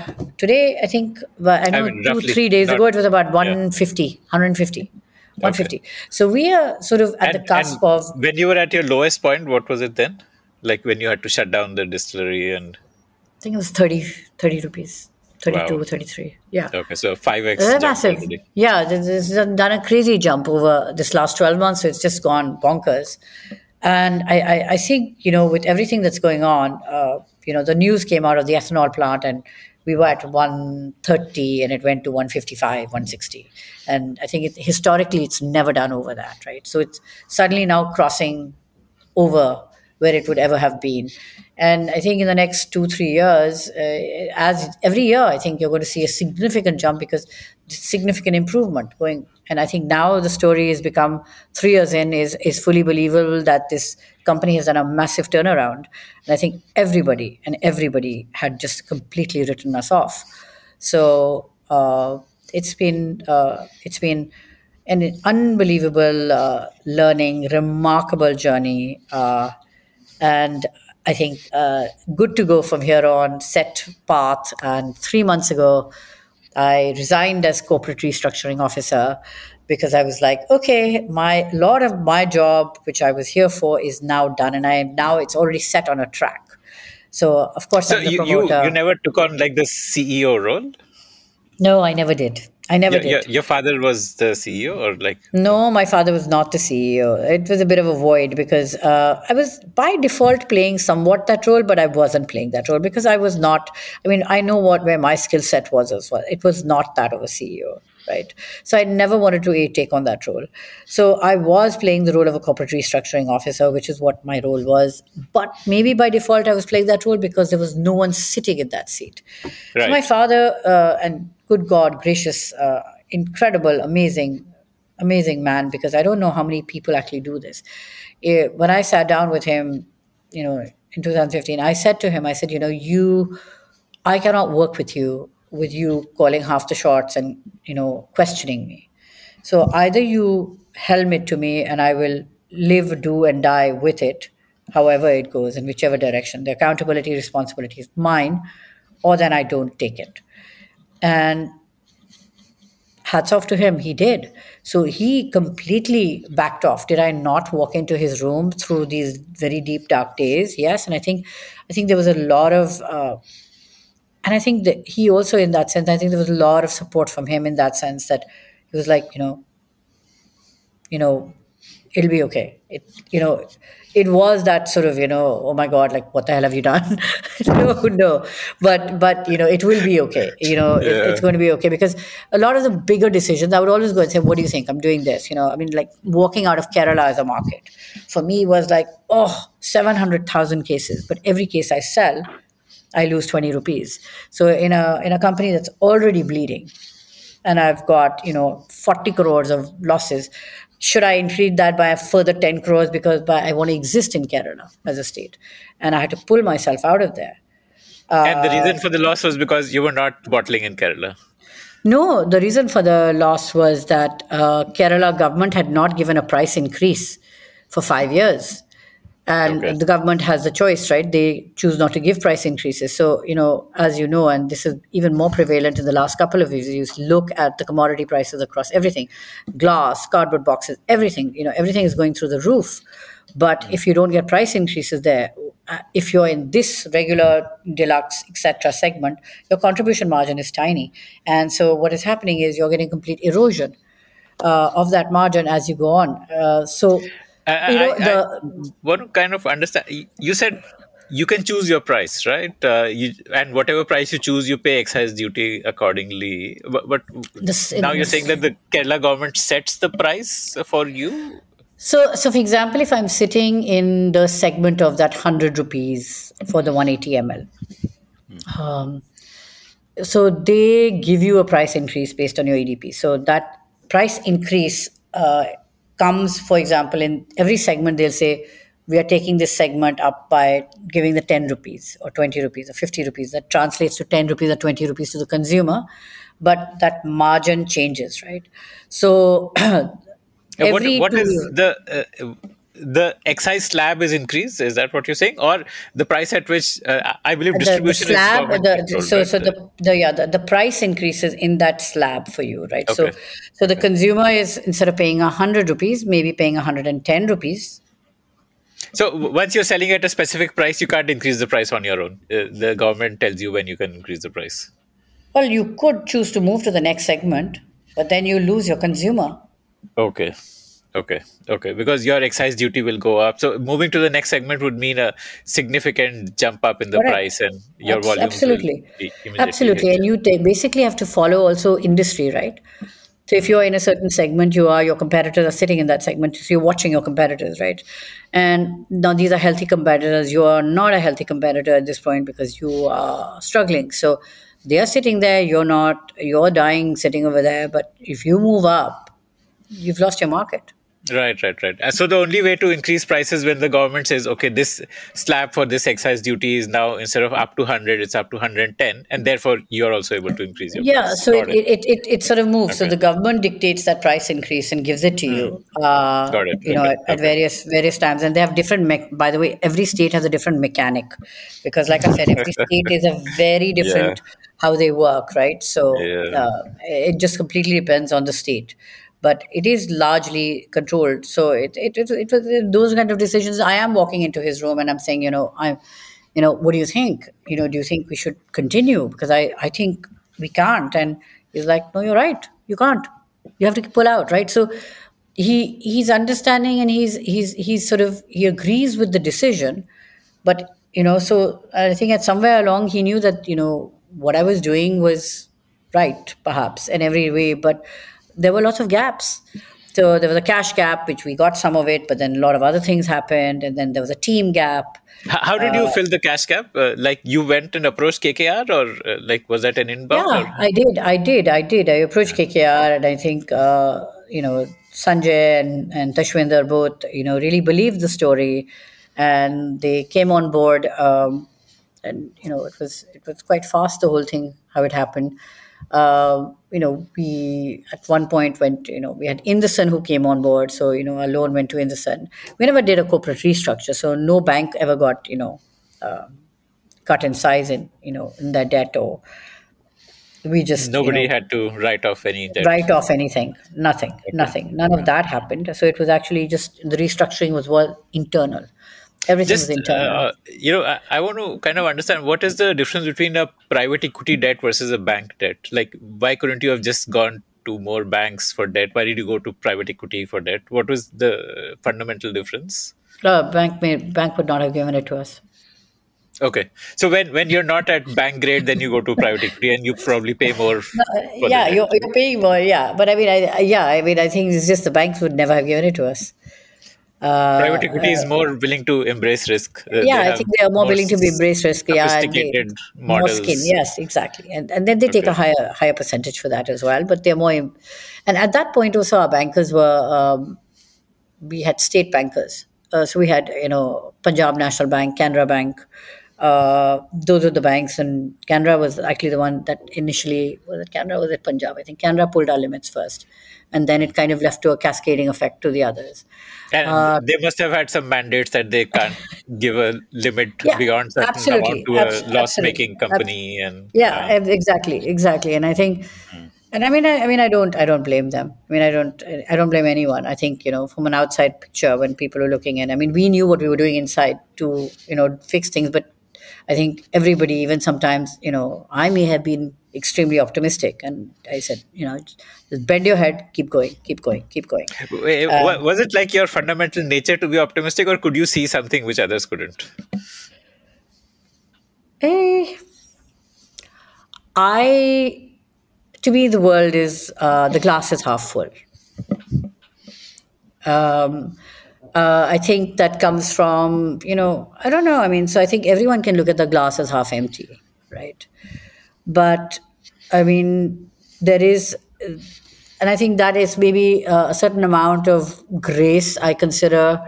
today, I think, well, I know I mean, two, roughly, three days not, ago, it was about one hundred fifty, yeah. one hundred fifty, okay. one hundred fifty. So we are sort of at and, the cusp of... When you were at your lowest point, what was it then? Like when you had to shut down the distillery and... I think it was thirty rupees, thirty-two, wow. thirty-three. Yeah. Okay, so five x. That's massive. Already. Yeah, it's done a crazy jump over this last twelve months. So it's just gone bonkers. And I, I, I think, you know, with everything that's going on, uh, you know, the news came out of the ethanol plant and we were at one thirty and it went to one fifty-five, one sixty. And I think it, historically it's never done over that, right? So it's suddenly now crossing over where it would ever have been. And I think in the next two, three years, uh, as every year, I think you're going to see a significant jump because significant improvement going. And I think now the story has become three years in is, is fully believable that this company has done a massive turnaround. And I think everybody and everybody had just completely written us off. So uh, it's been, uh, it's been an unbelievable uh, learning, remarkable journey. Uh, and I think uh, good to go from here on, set path. And three months ago, I resigned as corporate restructuring officer because I was like, okay, my lot of my job, which I was here for, is now done. And I am now, it's already set on a track. So, of course, so I'm the you, promoter. You, you never took on like the C E O role? No, I never did. I never your, did. Your, your father was the C E O or like? No, my father was not the C E O. It was a bit of a void because uh, I was by default playing somewhat that role, but I wasn't playing that role because I was not, I mean, I know what where my skill set was as well. It was not that of a C E O, right? So I never wanted to uh, take on that role. So I was playing the role of a corporate restructuring officer, which is what my role was. But maybe by default, I was playing that role because there was no one sitting in that seat. Right. So my father uh, and good God, gracious, uh, incredible, amazing, amazing man, because I don't know how many people actually do this. It, when I sat down with him, you know, in two thousand fifteen, I said to him, I said, you know, you, I cannot work with you, with you calling half the shots and, you know, questioning me. So either you helmet to me and I will live, do and die with it, however it goes in whichever direction. The accountability, responsibility is mine, or then I don't take it. And hats off to him, he did. So he completely backed off. Did I not walk into his room through these very deep, dark days? Yes. And I think, I think there was a lot of, uh, and I think that he also, in that sense, I think there was a lot of support from him in that sense that he was like, you know, you know, it'll be okay. It, you know, it was that sort of, you know, oh my God, like, what the hell have you done? no, no. But, but, you know, it will be okay. You know, yeah. it, it's going to be okay. Because a lot of the bigger decisions, I would always go and say, what do you think? I'm doing this. You know, I mean, like walking out of Kerala as a market for me was like, oh, seven hundred thousand cases. But every case I sell, I lose twenty rupees. So in a, in a company that's already bleeding and I've got, you know, forty crores of losses, should I increase that by a further ten crores because by, I want to exist in Kerala as a state? And I had to pull myself out of there. Uh, and the reason for the loss was because you were not bottling in Kerala? No, the reason for the loss was that uh, Kerala government had not given a price increase for five years. And okay. the government has the choice, right? They choose not to give price increases. So, you know, as you know, and this is even more prevalent in the last couple of years, you look at the commodity prices across everything, glass, cardboard boxes, everything, you know, everything is going through the roof. But mm-hmm. if you don't get price increases there, if you're in this regular, deluxe, et cetera segment, your contribution margin is tiny. And so what is happening is you're getting complete erosion uh, of that margin as you go on. Uh, so... I, you know, I, the, I want to kind of understand. You said you can choose your price, right? Uh, you, and whatever price you choose, you pay excise duty accordingly. But, but this, now you're saying that the Kerala government sets the price for you? So, so for example, if I'm sitting in the segment of that one hundred rupees for the one eighty milliliters, hmm. um, so they give you a price increase based on your E D P. So that price increase... Uh, comes, for example, in every segment, they'll say, we are taking this segment up by giving the ten rupees or twenty rupees or fifty rupees. That translates to ten rupees or twenty rupees to the consumer. But that margin changes, right? So every what, what is the... Uh, the excise slab is increased, is that what you're saying? Or the price at which, uh, I believe distribution the slab, is... The, control, so right? so the, the, yeah, the, the price increases in that slab for you, right? Okay. So so the okay. consumer is, instead of paying one hundred rupees, maybe paying one hundred ten rupees. So once you're selling at a specific price, you can't increase the price on your own. Uh, the government tells you when you can increase the price. Well, you could choose to move to the next segment, but then you lose your consumer. Okay. Okay, okay, because your excise duty will go up. So moving to the next segment would mean a significant jump up in the Correct. price and your Abs- volume. Absolutely, absolutely. Hit. And you t- basically have to follow also industry, right? So if you're in a certain segment, you are, your competitors are sitting in that segment. So you're watching your competitors, right? And now these are healthy competitors. You are not a healthy competitor at this point because you are struggling. So they are sitting there, you're not, you're dying sitting over there. But if you move up, you've lost your market. Right, right, right. So the only way to increase prices when the government says, okay, this slab for this excise duty is now instead of up to one hundred, it's up to one hundred ten, and therefore you're also able to increase your yeah, price. Yeah, so it it, it it sort of moves. Okay. So the government dictates that price increase and gives it to mm. you, uh, Got it. you okay. know, at, at okay. various various times. And they have different, me- by the way, every state has a different mechanic because like I said, every state is a very different yeah. how they work, right? So yeah. uh, it just completely depends on the state. But it is largely controlled. So it it, it it was those kind of decisions. I am walking into his room and I'm saying, you know, I'm, you know, what do you think? You know, do you think we should continue? Because I, I think we can't. And he's like, no, you're right. You can't. You have to pull out, right? So he he's understanding and he's he's he's sort of he agrees with the decision. But you know, so I think at somewhere along he knew that you know what I was doing was right, perhaps in every way, but. There were lots of gaps. So there was a cash gap, which we got some of it, but then a lot of other things happened. And then there was a team gap. How did you uh, fill the cash gap? Uh, like you went and approached K K R or uh, like was that an inbound? Yeah, or? I did. I did. I did. I approached K K R and I think, uh, you know, Sanjay and, and Tashwinder both, you know, really believed the story and they came on board. Um, and, you know, it was it was quite fast, the whole thing, how it happened. Uh, you know, we at one point went, you know, we had Inderson who came on board. So, you know, our loan went to Inderson. We never did a corporate restructure. So no bank ever got, you know, uh, cut in size in, you know, in their debt or we just nobody you know, had to write off any debt. Write off anything, nothing, okay. nothing, none yeah. of that happened. So it was actually just the restructuring was well internal. Everything just, was internal. Uh, you know, I, I want to kind of understand what is the difference between a private equity debt versus a bank debt. Like, why couldn't you have just gone to more banks for debt? Why did you go to private equity for debt? What was the fundamental difference? No, bank may, bank would not have given it to us. Okay. So when, when you're not at bank grade, then you go to private equity and you probably pay more. No, yeah, you're, you're paying more. Yeah. But I mean, I, yeah, I mean, I think it's just the banks would never have given it to us. Uh, private equity is more willing to embrace risk. Uh, yeah, I think they are more, more willing to embrace risk. Yeah, and they, more skin. Yes, exactly. And and then they take okay. a higher higher percentage for that as well. But they're more, and at that point also our bankers were, um, we had state bankers. Uh, so we had, you know, Punjab National Bank, Canara Bank. Uh, those were the banks, and Canara was actually the one that initially, was it Canara or was it Punjab? I think Canara pulled our limits first. And then it kind of left to a cascading effect to the others. And uh, they must have had some mandates that they can't give a limit yeah, beyond certain amount to abs- a loss-making company. Abs- and yeah, uh, exactly, exactly. And I think, hmm. and I mean, I, I mean, I don't, I don't blame them. I mean, I don't, I don't blame anyone. I think, you know, from an outside picture, when people are looking in, I mean, we knew what we were doing inside to, you know, fix things. But I think everybody, even sometimes, you know, I may have been extremely optimistic. And I said, you know, just bend your head, keep going, keep going, keep going. Wait, um, was it like your fundamental nature to be optimistic, or could you see something which others couldn't? I, I to me, the world is, uh, the glass is half full. Um, Uh, I think that comes from, you know, I don't know. I mean, so I think everyone can look at the glass as half empty, right? But, I mean, there is, and I think that is maybe uh, a certain amount of grace, I consider,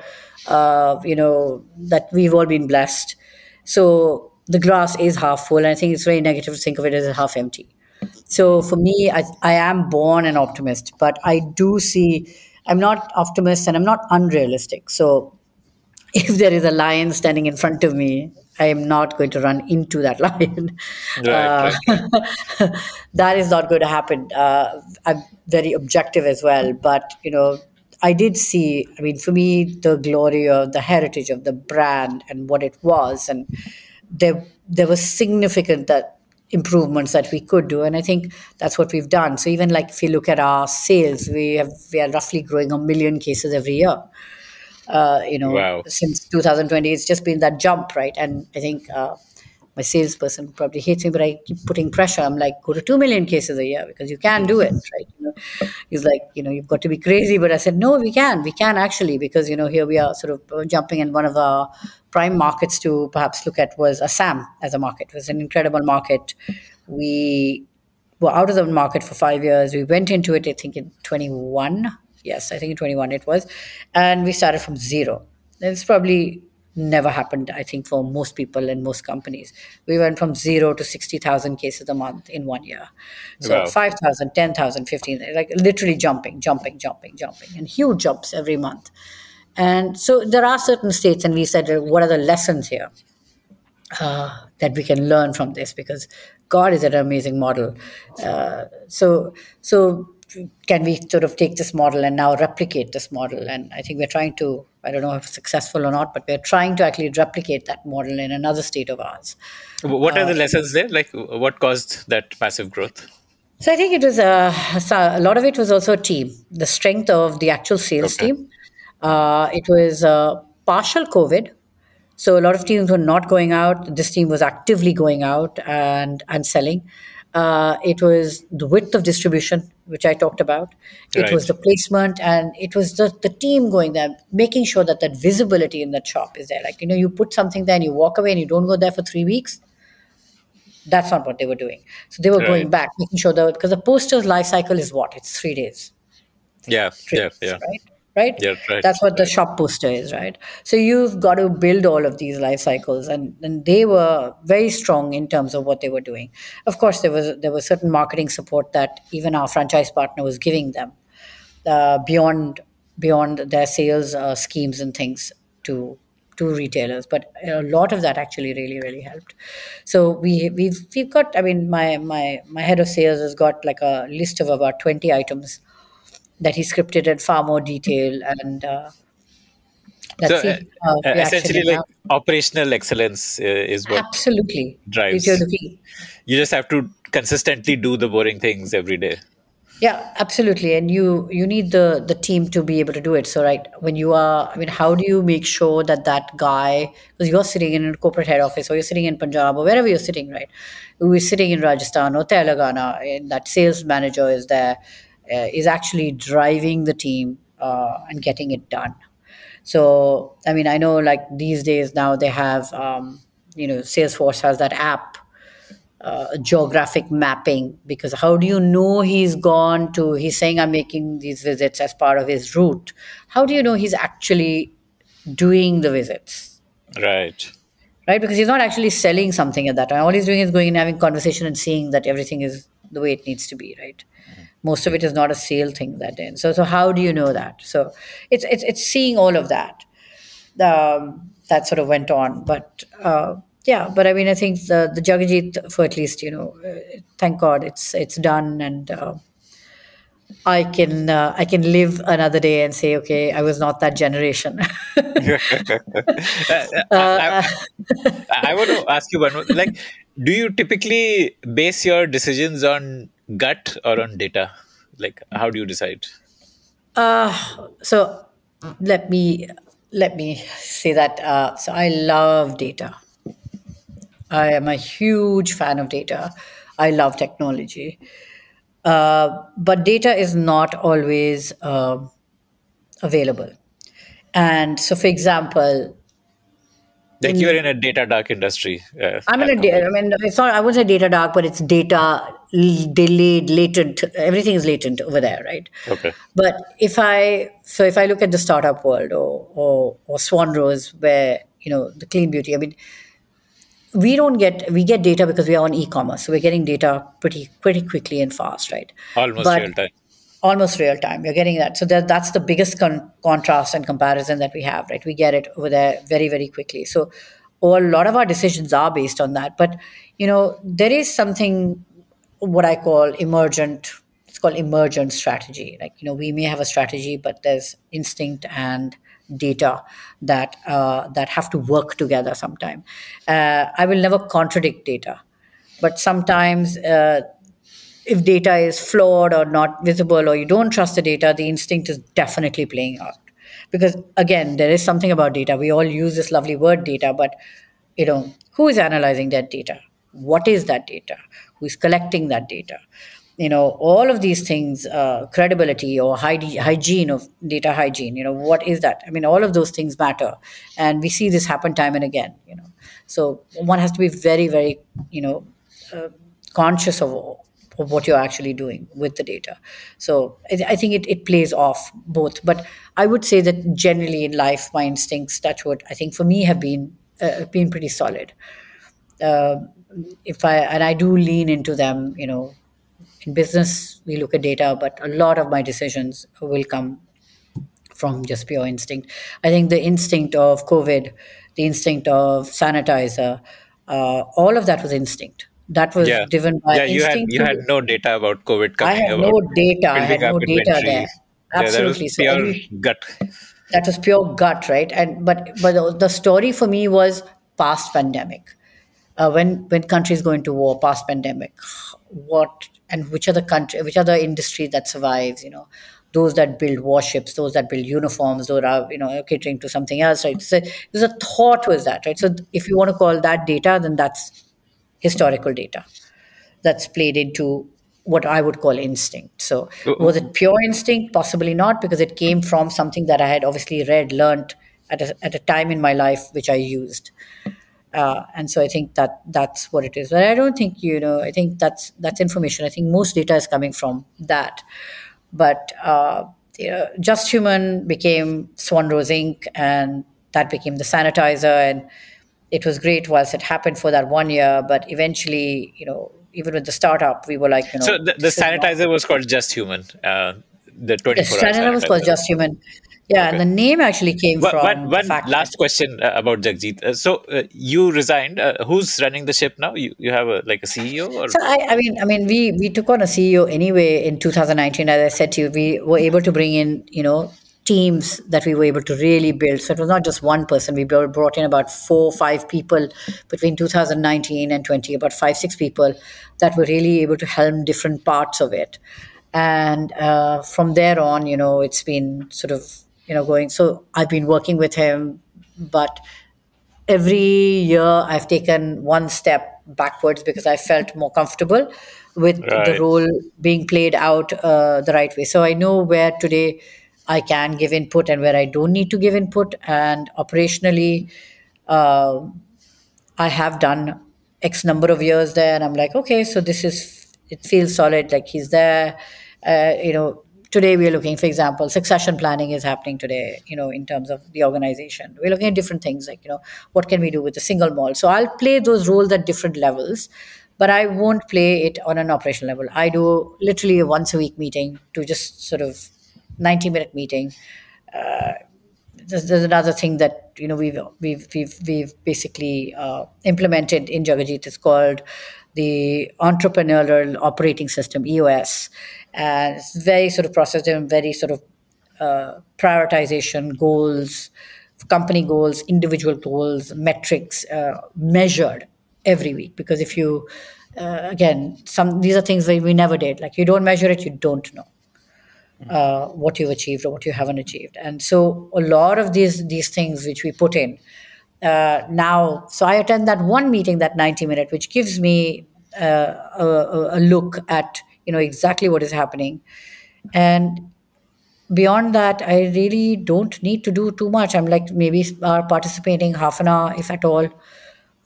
uh, you know, that we've all been blessed. So the glass is half full, and I think it's very negative to think of it as half empty. So for me, I, I am born an optimist, but I do see... I'm not optimist and I'm not unrealistic. So if there is a lion standing in front of me, I am not going to run into that lion. Right, uh, right. That is not going to happen. Uh, I'm very objective as well. But, you know, I did see, I mean, for me, the glory of the heritage of the brand and what it was. And there, there was significant that improvements that we could do, and I think that's what we've done. So even like if you look at our sales, we have we are roughly growing a million cases every year. Uh, you know, wow. Since two thousand twenty, it's just been that jump, right? And I think uh, my salesperson probably hates me, but I keep putting pressure. I'm like, go to two million cases a year because you can do it, right? You know, he's like, you know, you've got to be crazy. But I said, no, we can, we can actually, because you know here we are sort of jumping in one of our prime markets to perhaps look at was Assam as a market. It was an incredible market. We were out of the market for five years. We went into it, I think, in twenty-one. Yes, I think in twenty-one it was. And we started from zero. It's probably never happened, I think, for most people and most companies. We went from zero to sixty thousand cases a month in one yeyear. So wow. five thousand, ten thousand, fifteen thousand, like literally jumping, jumping, jumping, jumping, and huge jumps every month. And so there are certain states, and we said, what are the lessons here uh, that we can learn from this? Because God is an amazing model. Uh, so so can we sort of take this model and now replicate this model? And I think we're trying to, I don't know if it's successful or not, but we're trying to actually replicate that model in another state of ours. What are uh, the lessons there? Like what caused that massive growth? So I think it was, uh, a lot of it was also a team, the strength of the actual sales okay. team. Uh, it was uh, partial COVID, so a lot of teams were not going out. This team was actively going out and, and selling. Uh, it was the width of distribution, which I talked about. It right. was the placement, and it was the, the team going there, making sure that that visibility in that shop is there. Like, you know, you put something there and you walk away and you don't go there for three weeks. That's not what they were doing. So they were right. going back, making sure that, because the poster's life cycle is what? It's three days. Yeah, three yeah, days, yeah. Right? Right? Yeah, right? That's what right. the shop poster is, right? So you've got to build all of these life cycles, and, and they were very strong in terms of what they were doing. Of course, there was there was certain marketing support that even our franchise partner was giving them uh, beyond beyond their sales uh, schemes and things to to retailers, but a lot of that actually really, really helped. So we we've we've got. I mean, my my my head of sales has got like a list of about twenty items that he scripted in far more detail, and uh, that's so, it. Uh, uh, essentially, like now. Operational excellence uh, is what absolutely drives. You're looking. You just have to consistently do the boring things every day. Yeah, absolutely. And you you need the, the team to be able to do it. So, right, when you are, I mean, how do you make sure that that guy, because you're sitting in a corporate head office or you're sitting in Punjab or wherever you're sitting, right? We're sitting in Rajasthan or Telangana, and that sales manager is there, uh, is actually driving the team uh, and getting it done. So, I mean, I know like these days now they have, um, you know, Salesforce has that app. Uh, geographic mapping, because how do you know he's gone to, he's saying I'm making these visits as part of his route. How do you know he's actually doing the visits? Right. Right, because he's not actually selling something at that time. All he's doing is going and having conversation and seeing that everything is the way it needs to be, right? Mm-hmm. Most of it is not a sale thing that day. So so how do you know that? So it's it's it's seeing all of that. Um, that sort of went on. But uh Yeah, but I mean, I think the, the Jagatjit, for at least, you know, thank God it's it's done, and uh, I can uh, I can live another day and say, okay, I was not that generation. uh, I, I, I want to ask you one more. Like, do you typically base your decisions on gut or on data? Like, how do you decide? Uh, so let me let me say that. Uh, so I love data. I am a huge fan of data. I love technology. Uh, but data is not always uh, available. And so, for example... Like you're in a data dark industry. Uh, I'm in a data... I mean, it's not, I wouldn't say data dark, but it's data delayed, latent. Everything is latent over there, right? Okay. But if I... So if I look at the startup world or, or, or Swanrose, where, you know, the clean beauty, I mean... We don't get, we get data because we are on e-commerce. So we're getting data pretty pretty quickly and fast, right? Almost but real time. Almost real time. You're getting that. So that, that's the biggest con- contrast and comparison that we have, right? We get it over there very, very quickly. So a lot of our decisions are based on that. But, you know, there is something, what I call emergent, it's called emergent strategy. Like, you know, we may have a strategy, but there's instinct and data that uh, that have to work together sometime. Uh, I will never contradict data, but sometimes uh, if data is flawed or not visible or you don't trust the data, the instinct is definitely playing out. Because again, there is something about data. We all use this lovely word data, but you know, who is analyzing that data? What is that data? Who is collecting that data? You know, all of these things, uh, credibility or hyde- hygiene of data hygiene, you know, what is that? I mean, all of those things matter. And we see this happen time and again, you know. So one has to be very, very, you know, uh, conscious of, of what you're actually doing with the data. So I, I think it, it plays off both. But I would say that generally in life, my instincts, touch wood, I think for me have been, uh, been pretty solid. Uh, if I, and I do lean into them, you know. In business, we look at data, but a lot of my decisions will come from just pure instinct. I think the instinct of COVID, the instinct of sanitizer, uh, all of that was instinct. That was yeah. driven by yeah, instinct. You had, you had no data about COVID coming. I had about no data. I had no data inventory. There. Absolutely. Yeah, that was pure so, gut. That was pure gut, right? And But, but the, the story for me was past pandemic. Uh, when when countries go into war, past pandemic, what and which are the country, which are the industry that survives? You know, those that build warships, those that build uniforms, those are you know catering to something else, right? So there's a thought was that, right? So if you want to call that data, then that's historical data that's played into what I would call instinct. So was it pure instinct? Possibly not, because it came from something that I had obviously read, learned at a, at a time in my life which I used. Uh, and so I think that that's what it is. But I don't think, you know, I think that's that's information. I think most data is coming from that. But uh, you know, Just Human became Swanrose Incorporated, and that became the sanitizer. And it was great whilst it happened for that one year. But eventually, you know, even with the startup, we were like, you know. So the, the sanitizer not- was called Just Human, uh, the twenty-four hour sanitizer. The sanitizer was called Just Human. Yeah, okay. The name actually came one, from... One, one last question uh, about Jagatjit. Uh, so uh, you resigned. Uh, who's running the ship now? You you have a, like a C E O? Or? So I, I mean, I mean, we we took on a C E O anyway in two thousand nineteen. As I said to you, we were able to bring in, you know, teams that we were able to really build. So it was not just one person. We brought in about four, five people between two thousand nineteen and twenty, about five, six people that were really able to helm different parts of it. And uh, from there on, you know, it's been sort of... you know, going, so I've been working with him, but every year I've taken one step backwards because I felt more comfortable with right. the role being played out uh, the right way. So I know where today I can give input and where I don't need to give input. And operationally, uh, I have done X number of years there, and I'm like, okay, so this is, it feels solid, like he's there, uh, you know. Today we are looking, for example, succession planning is happening today, you know, in terms of the organization. We're looking at different things like, you know, what can we do with a single malt? So I'll play those roles at different levels, but I won't play it on an operational level. I do literally a once a week meeting to just sort of ninety minute meeting. Uh, there's, there's another thing that, you know, we've, we've, we've, we've basically uh, implemented in Jagatjit. It's called the Entrepreneurial Operating System, E O S. And uh, it's very sort of process-driven, very sort of uh, prioritization, goals, company goals, individual goals, metrics uh, measured every week. Because if you, uh, again, some these are things that we never did. Like you don't measure it, you don't know uh, what you've achieved or what you haven't achieved. And so a lot of these these things which we put in uh, now, so I attend that one meeting, that ninety minute, which gives me uh, a, a look at, you know, exactly what is happening. And beyond that, I really don't need to do too much. I'm like maybe uh, participating half an hour, if at all,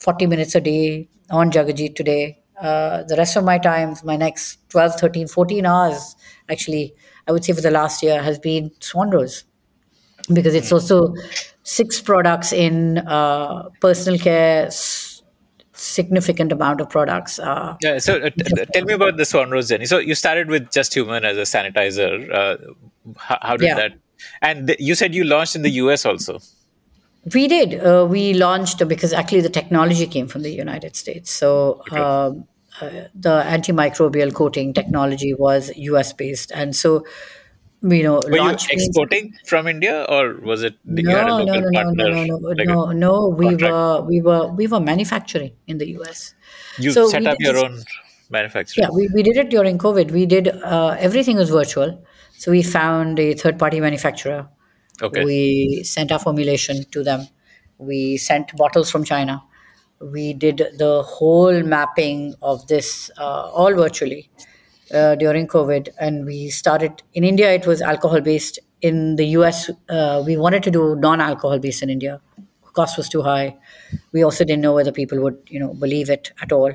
forty minutes a day on Jagatjit today. Uh, the rest of my time, my next twelve, thirteen, fourteen hours, actually, I would say for the last year has been Swanrose. Because it's also six products in uh, personal care, significant amount of products. Uh, yeah. So uh, t- t- tell me about the Swanrose journey. So you started with Just Human as a sanitizer. Uh, how, how did yeah. that? And th- you said you launched in the U S also. We did. Uh, we launched because actually the technology came from the United States. So okay. uh, uh, the antimicrobial coating technology was U S based. And so, you know, were you exporting means, from India, or was it no, you had a local no, no, partner? No, no, no, like no, no. We were, we were, we were manufacturing in the U S. You so set up did, your own manufacturing. Yeah, we, we did it during COVID. We did uh, everything was virtual, so we found a third-party manufacturer. Okay. We sent our formulation to them. We sent bottles from China. We did the whole mapping of this uh, all virtually. Uh, during COVID, and we started in India. It was alcohol based. In the U S, uh, we wanted to do non-alcohol based in India. Cost was too high. We also didn't know whether people would, you know, believe it at all.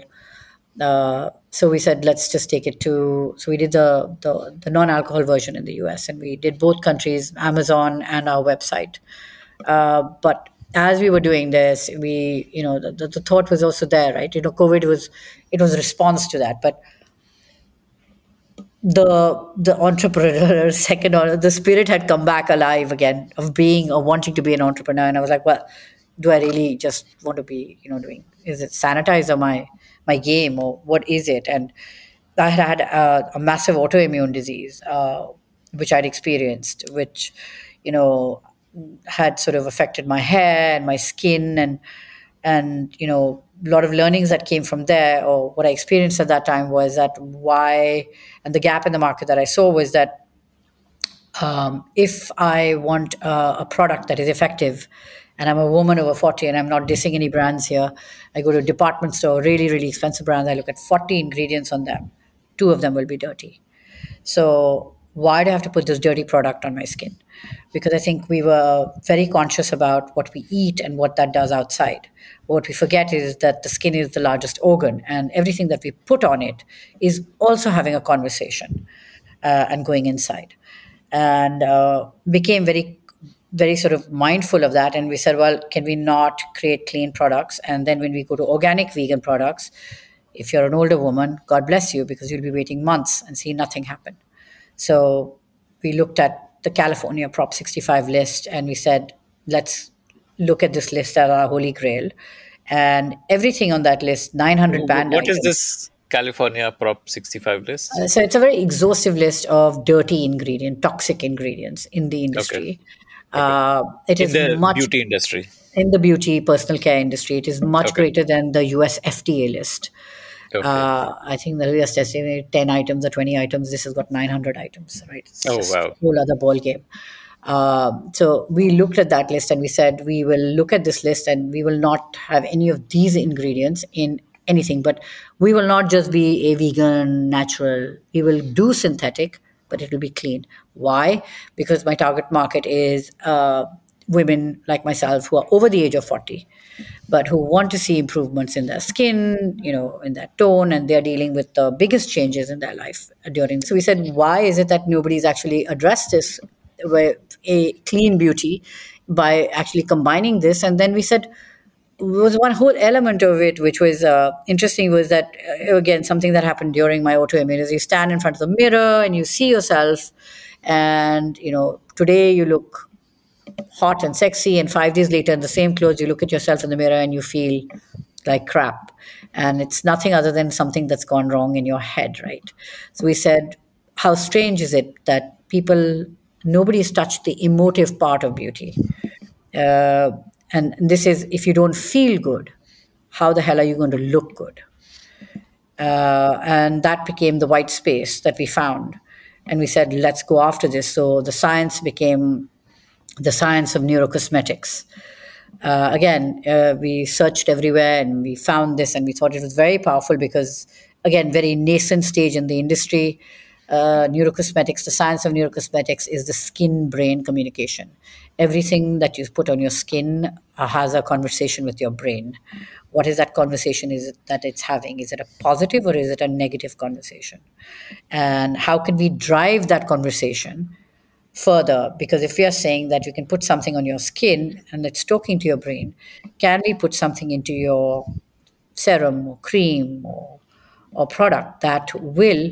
Uh, so we said, let's just take it to. So we did the, the the non-alcohol version in the U S, and we did both countries, Amazon and our website. Uh, but as we were doing this, we, you know, the, the thought was also there, right? You know, COVID was, it was a response to that, but. The the entrepreneur second order, the spirit had come back alive again of being or wanting to be an entrepreneur. And I was like, well, do I really just want to be, you know, doing, is it sanitizer my my game or what is it? And I had had a, a massive autoimmune disease, uh, which I'd experienced, which, you know, had sort of affected my hair and my skin and, and you know, a lot of learnings that came from there, or what I experienced at that time was that why, and the gap in the market that I saw was that um, if I want uh, a product that is effective, and I'm a woman over forty, and I'm not dissing any brands here, I go to a department store, really, really expensive brands, I look at forty ingredients on them, two of them will be dirty. So why do I have to put this dirty product on my skin? Because I think we were very conscious about what we eat and what that does outside. What we forget is that the skin is the largest organ, and everything that we put on it is also having a conversation uh, and going inside. And uh, became very, very sort of mindful of that. And we said, well, can we not create clean products? And then when we go to organic vegan products, if you're an older woman, God bless you, because you'll be waiting months and see nothing happen. So we looked at the California Prop sixty-five list, and we said, let's look at this list as our holy grail. And everything on that list, nine hundred banned items. What is this California Prop sixty-five list? Uh, so it's a very exhaustive list of dirty ingredient, toxic ingredients in the industry. Okay. Okay. Uh, it in is the much, beauty industry. In the beauty, personal care industry, it is much okay. greater than the U S F D A list. Okay. Uh, I think the list estimated ten items or twenty items. This has got nine hundred items, right? It's oh, wow. a whole other ball game. Um, so we looked at that list and we said, we will look at this list and we will not have any of these ingredients in anything, but we will not just be a vegan, natural, we will do synthetic, but it will be clean. Why? Because my target market is uh, women like myself who are over the age of forty, but who want to see improvements in their skin, you know, in their tone, and they're dealing with the biggest changes in their life during. So we said, why is it that nobody's actually addressed this with a clean beauty by actually combining this? And then we said, was one whole element of it which was uh, interesting was that, again, something that happened during my autoimmune is you stand in front of the mirror and you see yourself, and you know, today you look hot and sexy, and five days later in the same clothes you look at yourself in the mirror and you feel like crap, and it's nothing other than something that's gone wrong in your head, right? So we said, how strange is it that people nobody's touched the emotive part of beauty. Uh, and this is, if you don't feel good, how the hell are you going to look good? Uh, and that became the white space that we found. And we said, let's go after this. So the science became the science of neurocosmetics. Uh, again, uh, we searched everywhere and we found this, and we thought it was very powerful because, again, very nascent stage in the industry. Uh, neurocosmetics, the science of neurocosmetics is the skin-brain communication. Everything that you put on your skin uh, has a conversation with your brain. What is that conversation is it that it's having? Is it a positive or is it a negative conversation? And how can we drive that conversation further? Because if we are saying that you can put something on your skin and it's talking to your brain, can we put something into your serum or cream or, or product that will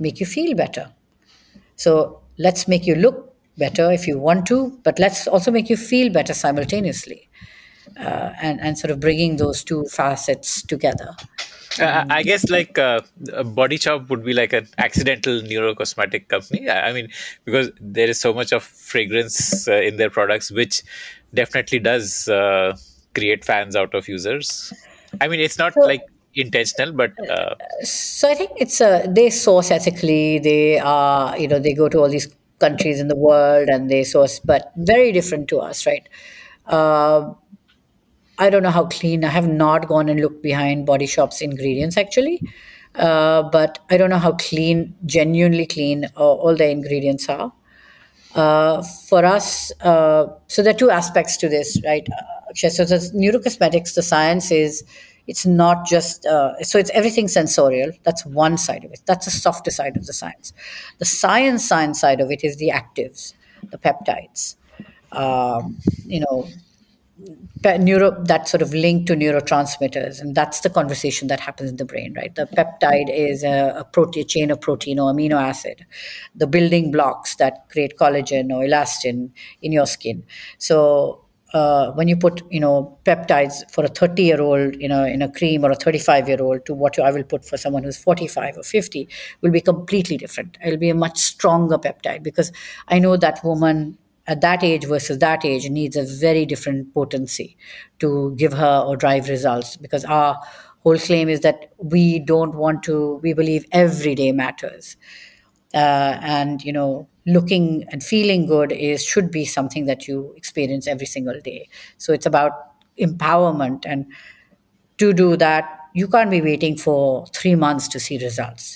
make you feel better? So let's make you look better if you want to, but let's also make you feel better simultaneously, uh, and, and sort of bringing those two facets together. Uh, I guess like uh, Body Shop would be like an accidental neurocosmetic company. I mean, because there is so much of fragrance uh, in their products, which definitely does uh, create fans out of users. I mean, it's not so- like... intentional, but uh... so I think it's a they source ethically. They are, you know, they go to all these countries in the world and they source, but very different to us, right? Uh, I don't know how clean. I have not gone and looked behind Body Shop's ingredients actually, uh, but I don't know how clean, genuinely clean, uh, all the ingredients are. Uh, for us, uh, so there are two aspects to this, right? Uh, so the neurocosmetics, the science is. It's not just, uh, so it's everything sensorial. That's one side of it. That's the softer side of the science. The science science side of it is the actives, the peptides, um, you know, pe- neuro that sort of link to neurotransmitters. And that's the conversation that happens in the brain, right? The peptide is a, a, protein, a chain of protein or amino acid, the building blocks that create collagen or elastin in your skin. So, Uh, when you put, you know, peptides for a thirty-year-old in a in a cream or a thirty-five-year-old to what I will put for someone who's forty-five or fifty will be completely different. It'll be a much stronger peptide because I know that woman at that age versus that age needs a very different potency to give her or drive results, because our whole claim is that we don't want to, we believe every day matters. Uh, and, you know, looking and feeling good is should be something that you experience every single day. So it's about empowerment, and to do that, you can't be waiting for three months to see results.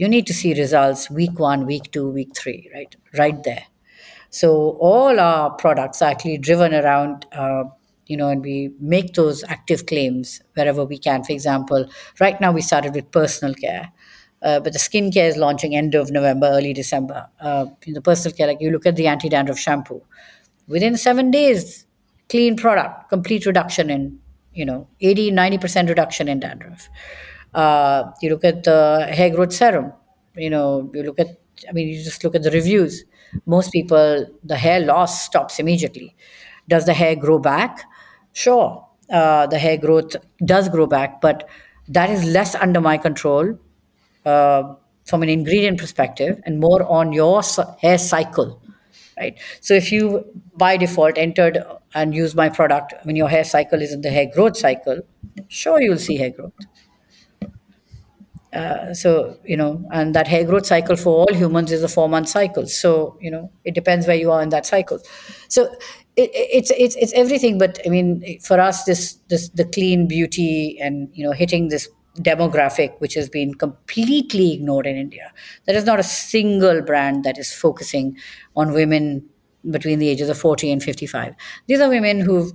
You need to see results week one, week two, week three, right? Right there. So all our products are actually driven around, uh, you know, and we make those active claims wherever we can. For example, right now we started with personal care. Uh, but the skincare is launching end of November, early December. Uh, in the personal care, like you look at the anti-dandruff shampoo, within seven days, clean product, complete reduction in, you know, eighty, ninety percent reduction in dandruff. Uh, you look at the hair growth serum, you know, you look at I mean, you just look at the reviews. Most people, the hair loss stops immediately. Does the hair grow back? Sure, uh, the hair growth does grow back, but that is less under my control uh, from an ingredient perspective and more on your hair cycle, right? So if you, by default, entered and used my product when your hair cycle is in the hair growth cycle, sure, you'll see hair growth. Uh, so, you know, and that hair growth cycle for all humans is a four-month cycle. So, you know, it depends where you are in that cycle. So it, it's it's it's everything. But, I mean, for us, this this the clean beauty and, you know, hitting this demographic, which has been completely ignored in India. There is not a single brand that is focusing on women between the ages of forty and fifty-five. These are women who've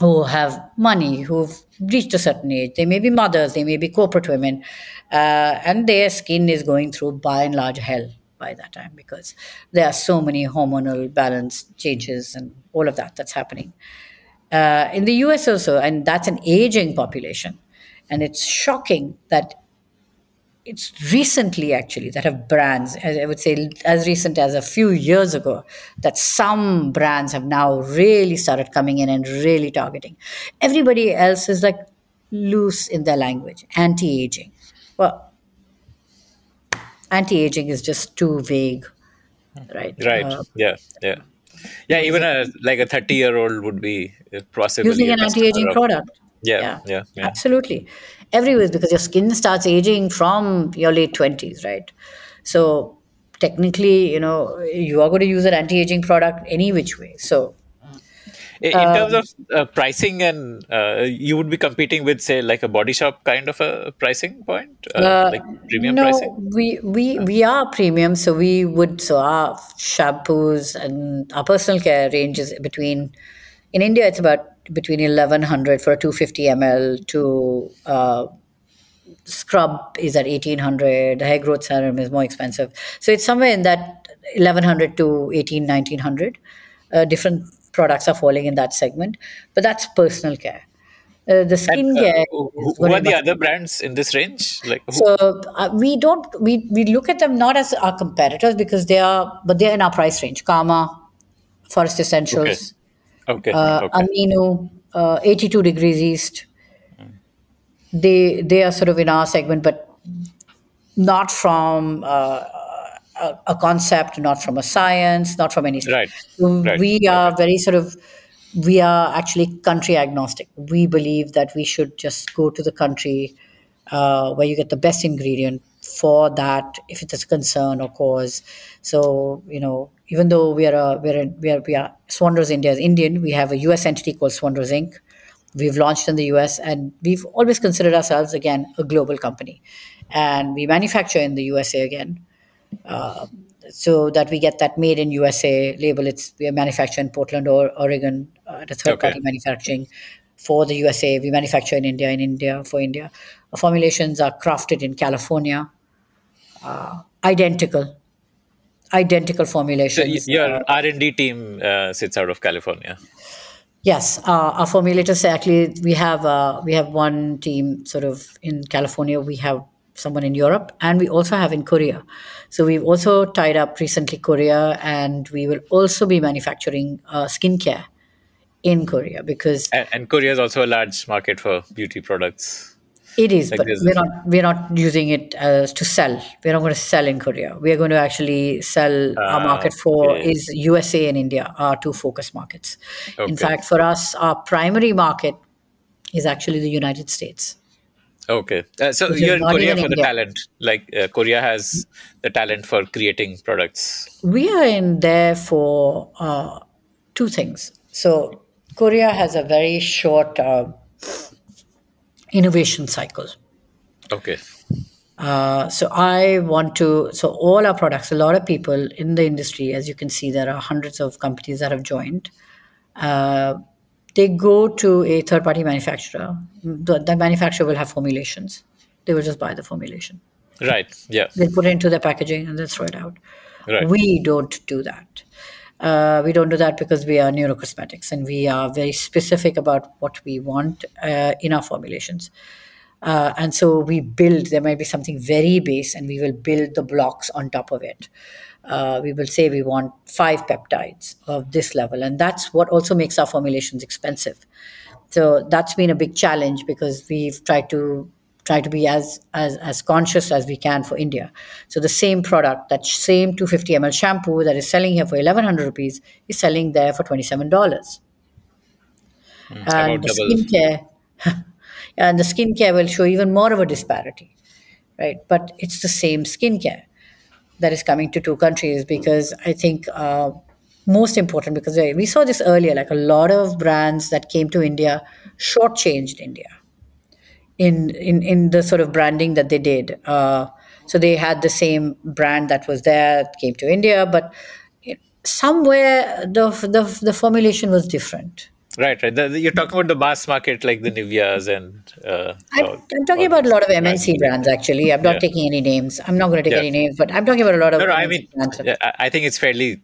who have money, who've reached a certain age. They may be mothers, they may be corporate women, uh, and their skin is going through, by and large, hell by that time because there are so many hormonal balance changes and all of that that's happening. Uh, in the U S also, and that's an aging population, and it's shocking that it's recently, actually, that have brands, I would say as recent as a few years ago, that some brands have now really started coming in and really targeting. Everybody else is like loose in their language, anti-aging. Well, anti-aging is just too vague, right? Right, uh, yeah, yeah. Yeah, even a, like a thirty-year-old would be possibly... Using an anti-aging product. Yeah, yeah, yeah, yeah. Absolutely. Everywhere, because your skin starts aging from your late twenties, right? So technically, you know, you are going to use an anti-aging product any which way. So in, in um, terms of uh, pricing and uh, you would be competing with, say, like a Body Shop kind of a pricing point, uh, uh, like premium no, pricing? No, we, we, we are premium. So we would, so our shampoos and our personal care ranges between, in India, it's about between eleven hundred for a two hundred fifty milliliters to uh, scrub is at eighteen hundred. The hair growth serum is more expensive. So it's somewhere in that eleven hundred to eighteen hundred, nineteen hundred. Uh, different products are falling in that segment. But that's personal care. Uh, the skincare. Uh, who, who are the other brands in this range? Like who? So uh, we don't, we, we look at them not as our competitors because they are, but they're in our price range. Karma, Forest Essentials. Okay. Okay. Uh, okay. Amino, uh, eighty-two degrees east. Mm. They they are sort of in our segment, but not from uh, a, a concept, not from a science, not from anything. Right. Right. We are okay. very sort of we are actually country agnostic. We believe that we should just go to the country uh, where you get the best ingredient for that, if it's a concern or cause. So you know. Even though we are a, we are a, we are we are Swanrose India is Indian, we have a U S entity called Swanrose Incorporated. We've launched in the U S, and we've always considered ourselves again a global company, and we manufacture in the U S A again, uh, so that we get that made in U S A label. It's we are manufactured in Portland or Oregon uh, at a third okay. party manufacturing for the U S A. We manufacture in India in India for India. Our formulations are crafted in California, uh, identical. Identical formulations. So your R and D team uh, sits out of California. Yes, uh, our formulators actually we have uh, we have one team sort of in California. We have someone in Europe, and we also have in Korea. So we've also tied up recently Korea, and we will also be manufacturing uh, skincare in Korea because and, and Korea is also a large market for beauty products. It is, like but we're not we're not using it as to sell. We're not going to sell in Korea. We are going to actually sell uh, our market for okay. is U S A and India, our two focus markets. Okay. In fact, for us, our primary market is actually the United States. Okay. Uh, so you're in Korea for India. The talent. Like uh, Korea has the talent for creating products. We are in there for uh, two things. So Korea has a very short... Uh, innovation cycle. Okay. Uh, so I want to, so all our products, a lot of people in the industry, as you can see, there are hundreds of companies that have joined. Uh, they go to a third-party manufacturer. The, the manufacturer will have formulations. They will just buy the formulation. Right, yeah. They put it into their packaging and then throw it out. Right. We don't do that. Uh, we don't do that because we are neurocosmetics and we are very specific about what we want uh, in our formulations. Uh, and so we build, there might be something very base and we will build the blocks on top of it. Uh, we will say we want five peptides of this level. And that's what also makes our formulations expensive. So that's been a big challenge because we've tried to try to be as, as as conscious as we can for India. So the same product, that same two hundred fifty milliliters shampoo that is selling here for eleven hundred rupees is selling there for twenty-seven dollars. Mm, and the skincare, and the skincare will show even more of a disparity, right? But it's the same skincare that is coming to two countries because I think uh, most important, because we saw this earlier, like a lot of brands that came to India shortchanged India. In, in in the sort of branding that they did. Uh, so they had the same brand that was there, came to India, but it, somewhere the, the the formulation was different. Right, right. The, the, you're talking about the mass market like the Niveas and... Uh, I'm, I'm talking about a lot of M N C brands actually. I'm not yeah. taking any names. I'm not going to take yeah. any names, but I'm talking about a lot of... No, no, I mean, yeah, I think it's fairly...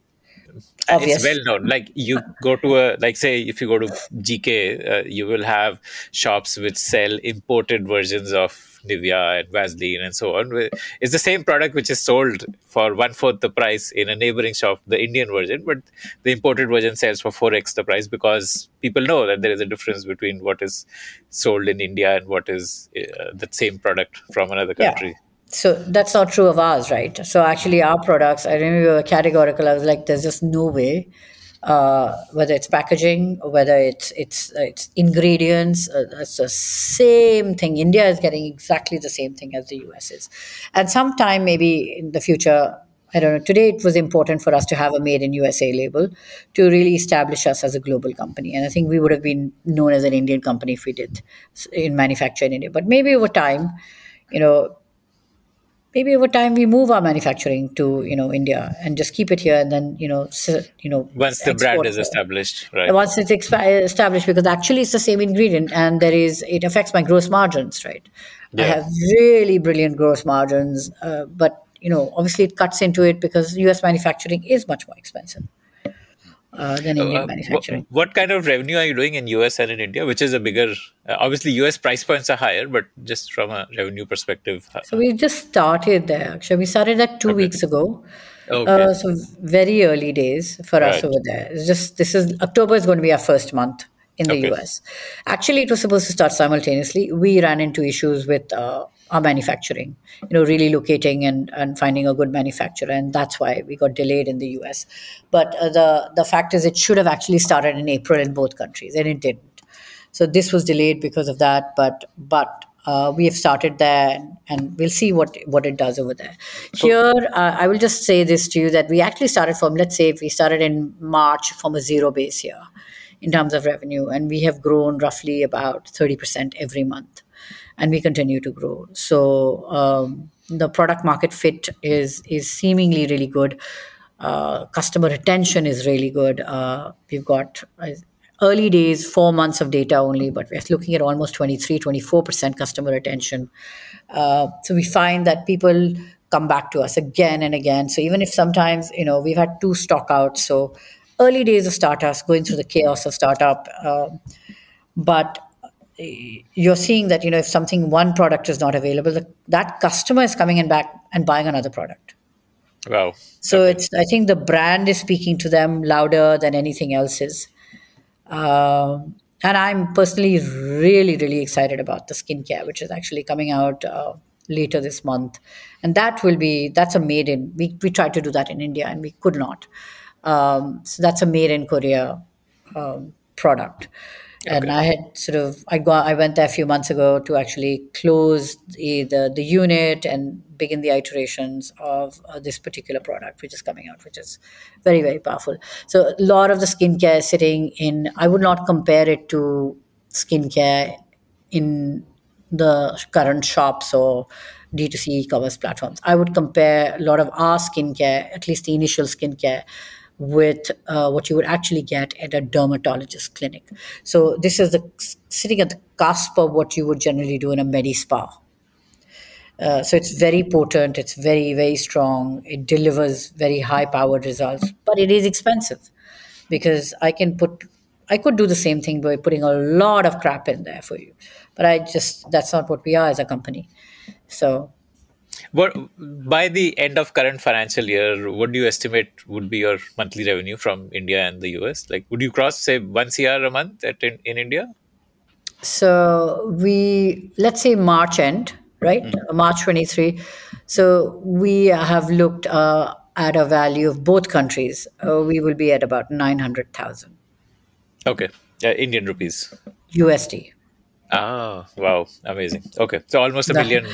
Obvious. It's well known. Like you go to a, like say if you go to G K, uh, you will have shops which sell imported versions of Nivea and Vaseline and so on. It's the same product which is sold for one-fourth the price in a neighboring shop, the Indian version, but the imported version sells for four x the price because people know that there is a difference between what is sold in India and what is uh, the same product from another country. Yeah. So that's not true of ours, right? So actually our products, I remember we were categorical. I was like, there's just no way, uh, whether it's packaging, or whether it's it's it's ingredients, uh, it's the same thing. India is getting exactly the same thing as the U S is. And sometime maybe in the future, I don't know, today it was important for us to have a Made in U S A label to really establish us as a global company. And I think we would have been known as an Indian company if we did in manufacture in India. But maybe over time, you know, Maybe over time we move our manufacturing to you know India and just keep it here, and then you know s- you know once the brand is established, right? Once it's expi- established, because actually it's the same ingredient, and there is it affects my gross margins, right? Yeah. I have really brilliant gross margins, uh, but you know obviously it cuts into it because U S manufacturing is much more expensive uh, than Indian uh, manufacturing. What, what kind of revenue are you doing in U S and in India? Which is a bigger? Uh, obviously, U S price points are higher, but just from a revenue perspective. Uh, so we just started there, actually. We started that two okay. weeks ago. Okay. Uh, so very early days for right. us over there. It's just this is October is going to be our first month in the okay. U S. Actually, it was supposed to start simultaneously. We ran into issues with uh, our manufacturing, you know, really locating and, and finding a good manufacturer. And that's why we got delayed in the U S. But uh, the, the fact is it should have actually started in April in both countries, and it didn't. So this was delayed because of that, but but uh, we have started there, and, and we'll see what, what it does over there. Here, uh, I will just say this to you, that we actually started from, let's say, if we started in March from a zero base here in terms of revenue, and we have grown roughly about thirty percent every month, and we continue to grow. So um, the product market fit is is seemingly really good. Uh, customer retention is really good. Uh, we've got... Uh, Early days, four months of data only, but we're looking at almost twenty-three, twenty-four percent customer retention. Uh, so we find that people come back to us again and again. So even if sometimes, you know, we've had two stock outs. So early days of startups, going through the chaos of startup. Uh, but you're seeing that, you know, if something, one product is not available, the, that customer is coming in back and buying another product. Wow. So okay. it's, I think the brand is speaking to them louder than anything else is. Um, and I'm personally really, really excited about the skincare, which is actually coming out uh, later this month. And that will be, that's a made in, we, we tried to do that in India and we could not. Um, so that's a made in Korea um, product. Okay. And I had sort of, I got, I went there a few months ago to actually close the, the, the unit and begin the iterations of uh, this particular product, which is coming out, which is very, very powerful. So a lot of the skincare sitting in, I would not compare it to skincare in the current shops or D two C e-commerce platforms. I would compare a lot of our skincare, at least the initial skincare, with uh, what you would actually get at a dermatologist clinic. So this is the sitting at the cusp of what you would generally do in a medi-spa. Uh, so it's very potent, it's very, very strong, it delivers very high-powered results, but it is expensive because I can put, I could do the same thing by putting a lot of crap in there for you. But I just, that's not what we are as a company. So. But by the end of current financial year, what do you estimate would be your monthly revenue from India and the U S? Like, would you cross, say, one crore a month at, in, in India? So we, let's say March end, right? Mm-hmm. March twenty-three. So we have looked uh, at a value of both countries. Uh, we will be at about nine hundred thousand. Okay. Uh, Indian rupees. U S D. Ah, wow. Amazing. Okay. So almost a million.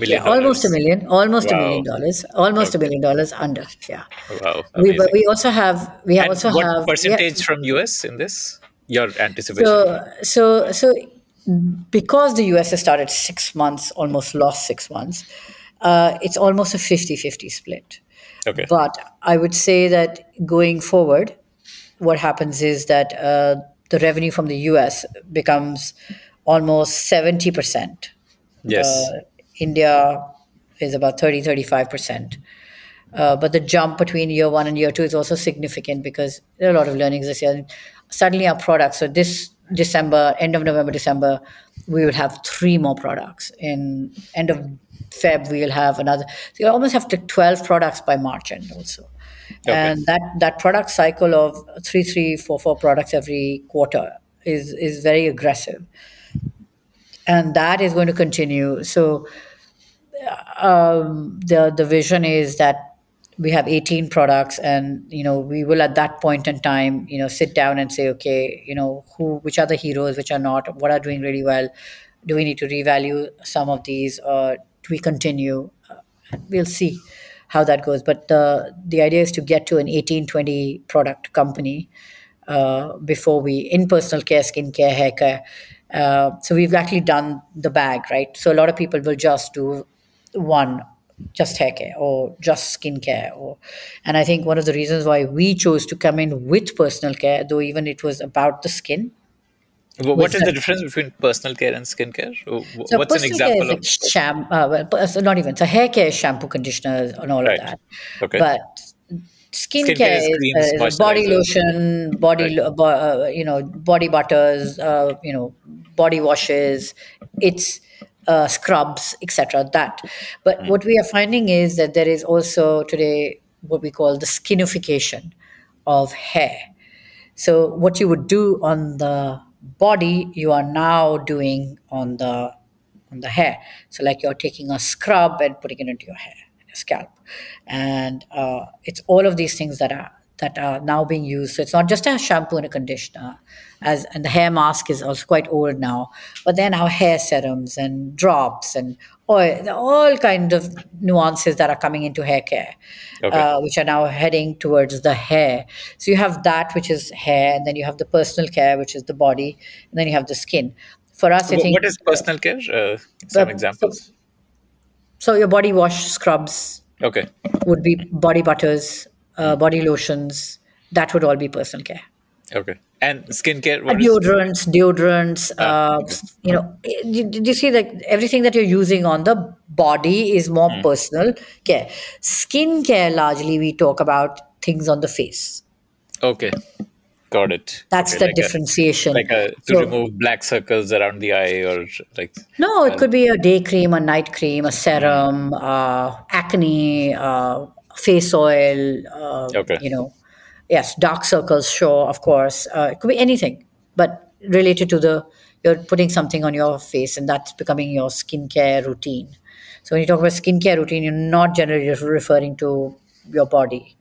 Million yeah, almost a million, almost wow. a million dollars, almost okay. a million dollars under. Yeah. Wow. Amazing. We, but we also have, we have also what have. What percentage yeah, from U S in this? Your anticipation. So, so, so, because the U S has started six months, almost lost six months, uh, it's almost a fifty-fifty split. Okay. But I would say that going forward, what happens is that uh, the revenue from the U S becomes almost seventy percent. Yes. Uh, India is about thirty to thirty-five percent. Uh, but the jump between year one and year two is also significant because there are a lot of learnings this year. And suddenly our products, so this December, end of November, December, we would have three more products. In end of Feb, we'll have another. So you almost have to twelve products by March end also. Okay. And that, that product cycle of three, three, four, four products every quarter is is very aggressive. And that is going to continue. So um, the the vision is that we have eighteen products, and you know we will at that point in time, you know, sit down and say, okay, you know, who, which are the heroes, which are not, what are doing really well, do we need to revalue some of these, or do we continue? We'll see how that goes. But the the idea is to get to an eighteen, twenty product company uh, before we, in personal care, skincare, haircare. Uh, so we've actually done the bag, right? So a lot of people will just do one, just hair care or just skincare. Or, and I think one of the reasons why we chose to come in with personal care, though even it was about the skin. What is the difference between personal care and skincare? So what's an example of shampoo? Uh, well, so not even. So hair care is shampoo, conditioners, and all right. of that. Okay. But skincare, skincare is, creams, uh, is body lotion, body, right. bo- uh, you know, body butters, uh, you know, body washes, it's uh, scrubs, et cetera. That, but mm. what we are finding is that there is also today what we call the skinification of hair. So what you would do on the body, you are now doing on the on the hair. So like you're taking a scrub and putting it into your hair. Scalp, and uh, it's all of these things that are that are now being used. So it's not just a shampoo and a conditioner, as and the hair mask is also quite old now. But then our hair serums and drops and oil, all kinds of nuances that are coming into hair care, okay. uh, which are now heading towards the hair. So you have that, which is hair, and then you have the personal care, which is the body, and then you have the skin. For us, I what think what is personal care? Uh, some but, examples. So, So your body wash, scrubs, okay, would be body butters, uh, body lotions. That would all be personal care. Okay, and skincare. What and deodorants, is deodorants. Ah, uh, okay. You know, do you see that everything that you're using on the body is more mm. personal care. Skincare, largely, we talk about things on the face. Okay. Got it. That's okay, the like differentiation. A, like a, to so, remove black circles around the eye or like... No, it uh, could be a day cream, a night cream, a serum, uh, acne, uh, face oil, uh, okay. you know. Yes, dark circles, sure, of course. Uh, it could be anything, but related to the... You're putting something on your face and that's becoming your skincare routine. So when you talk about skincare routine, you're not generally referring to your body.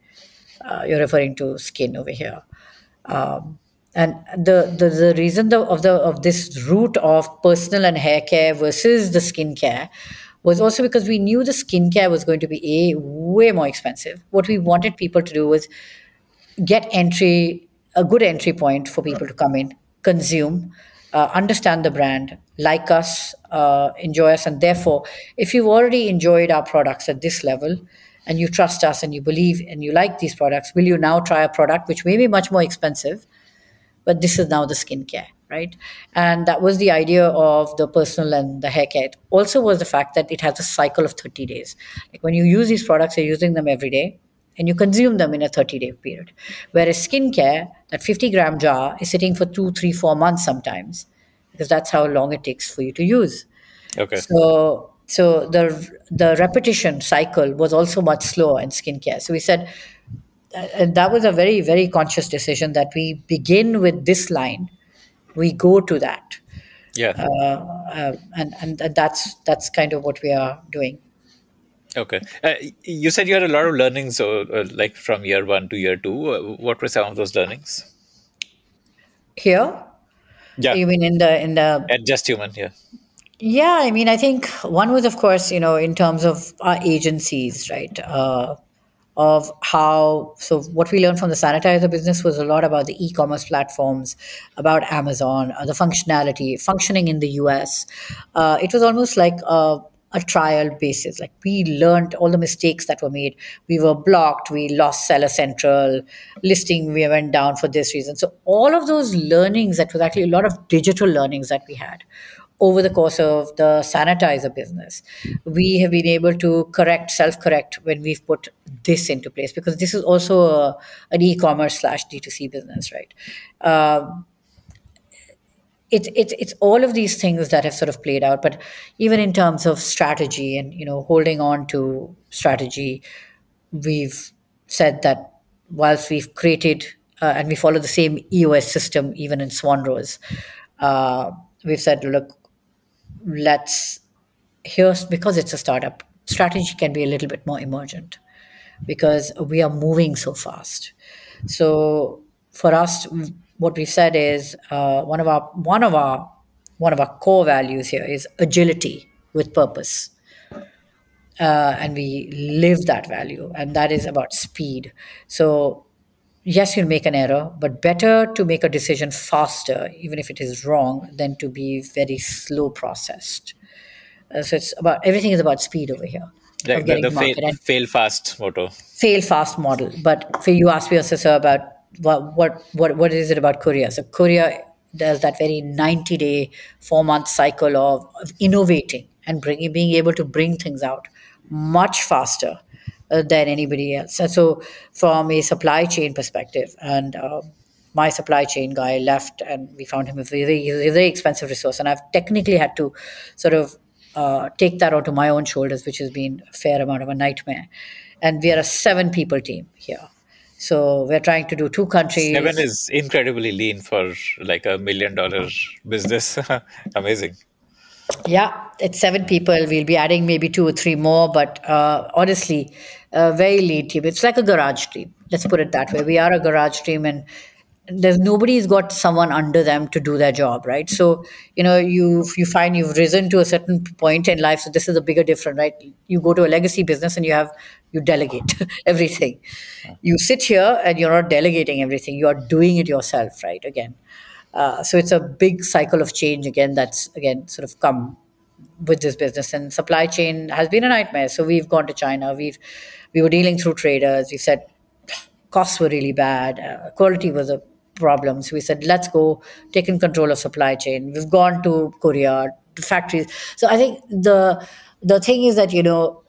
Uh, you're referring to skin over here. Um, and the, the, the reason the, of the of this route of personal and hair care versus the skincare was also because we knew the skincare was going to be a way more expensive. What we wanted people to do was get entry, a good entry point for people to come in, consume, uh, understand the brand, like us, uh, enjoy us, and therefore, if you've already enjoyed our products at this level, and you trust us and you believe and you like these products, will you now try a product which may be much more expensive, but this is now the skincare, right? And that was the idea of the personal and the hair care. It also was the fact that it has a cycle of thirty days. Like when you use these products, you're using them every day. and you consume them in a thirty-day period. Whereas skincare, that fifty-gram jar is sitting for two, three, four months sometimes, because that's how long it takes for you to use. Okay. So so the the repetition cycle was also much slower in skincare. So we said, and that was a very, very conscious decision that we begin with this line, we go to that. Yeah. Uh, uh, and, and and that's that's kind of what we are doing. Okay. Uh, you said you had a lot of learnings, uh, uh, like from year one to year two. Uh, what were some of those learnings? Here? Yeah. You mean in the... in the At Just Human, yeah. Yeah, I mean, I think one was, of course, you know, in terms of our agencies, right? Uh, of how... So what we learned from the sanitizer business was a lot about the e-commerce platforms, about Amazon, uh, the functionality, functioning in the U S. Uh, it was almost like... Uh, a trial basis. Like we learned all the mistakes that were made. We were blocked. We lost Seller Central listing. We went down for this reason. So all of those learnings, that was actually a lot of digital learnings that we had over the course of the sanitizer business. We have been able to correct, self-correct when we've put this into place, because this is also a, an e-commerce slash D two C business, right? Um, It's it's it's all of these things that have sort of played out, but even in terms of strategy and, you know, holding on to strategy, we've said that whilst we've created uh, and we follow the same E O S system even in Swanrose, uh, we've said, look, let's here's because it's a startup, strategy can be a little bit more emergent because we are moving so fast. So for us. What we've said is uh, one of our one of our one of our core values here is agility with purpose, uh, and we live that value, and that is about speed. So, yes, you'll make an error, but better to make a decision faster, even if it is wrong, than to be very slow processed. Uh, so it's about everything is about speed over here. Like the, the fail, fail fast motto. Fail fast model, but for you asked me also, sir, about. What, what what what is it about Korea? So Korea does that very ninety-day, four-month cycle of, of innovating and bringing, being able to bring things out much faster uh, than anybody else. And so from a supply chain perspective, and uh, my supply chain guy left and we found him a very, a very expensive resource. And I've technically had to sort of uh, take that onto my own shoulders, which has been a fair amount of a nightmare. And we are a seven-people team here. So we're trying to do two countries. Seven is incredibly lean for like a million dollar business. Amazing. Yeah, it's seven people. We'll be adding maybe two or three more. But uh, honestly, a very lean team. It's like a garage team. Let's put it that way. We are a garage team, and there's nobody's got someone under them to do their job, right? So, you know, you you find you've risen to a certain point in life. So this is a bigger difference, right? You go to a legacy business and you have... You delegate everything. You sit here and you're not delegating everything. You are doing it yourself, right? Again. Uh, so it's a big cycle of change, again, that's, again, sort of come with this business. And supply chain has been a nightmare. So we've gone to China. We've we were dealing through traders. We said costs were really bad. Uh, quality was a problem. So we said, let's go taking control of supply chain. We've gone to Korea, to factories. So I think the the thing is that, you know,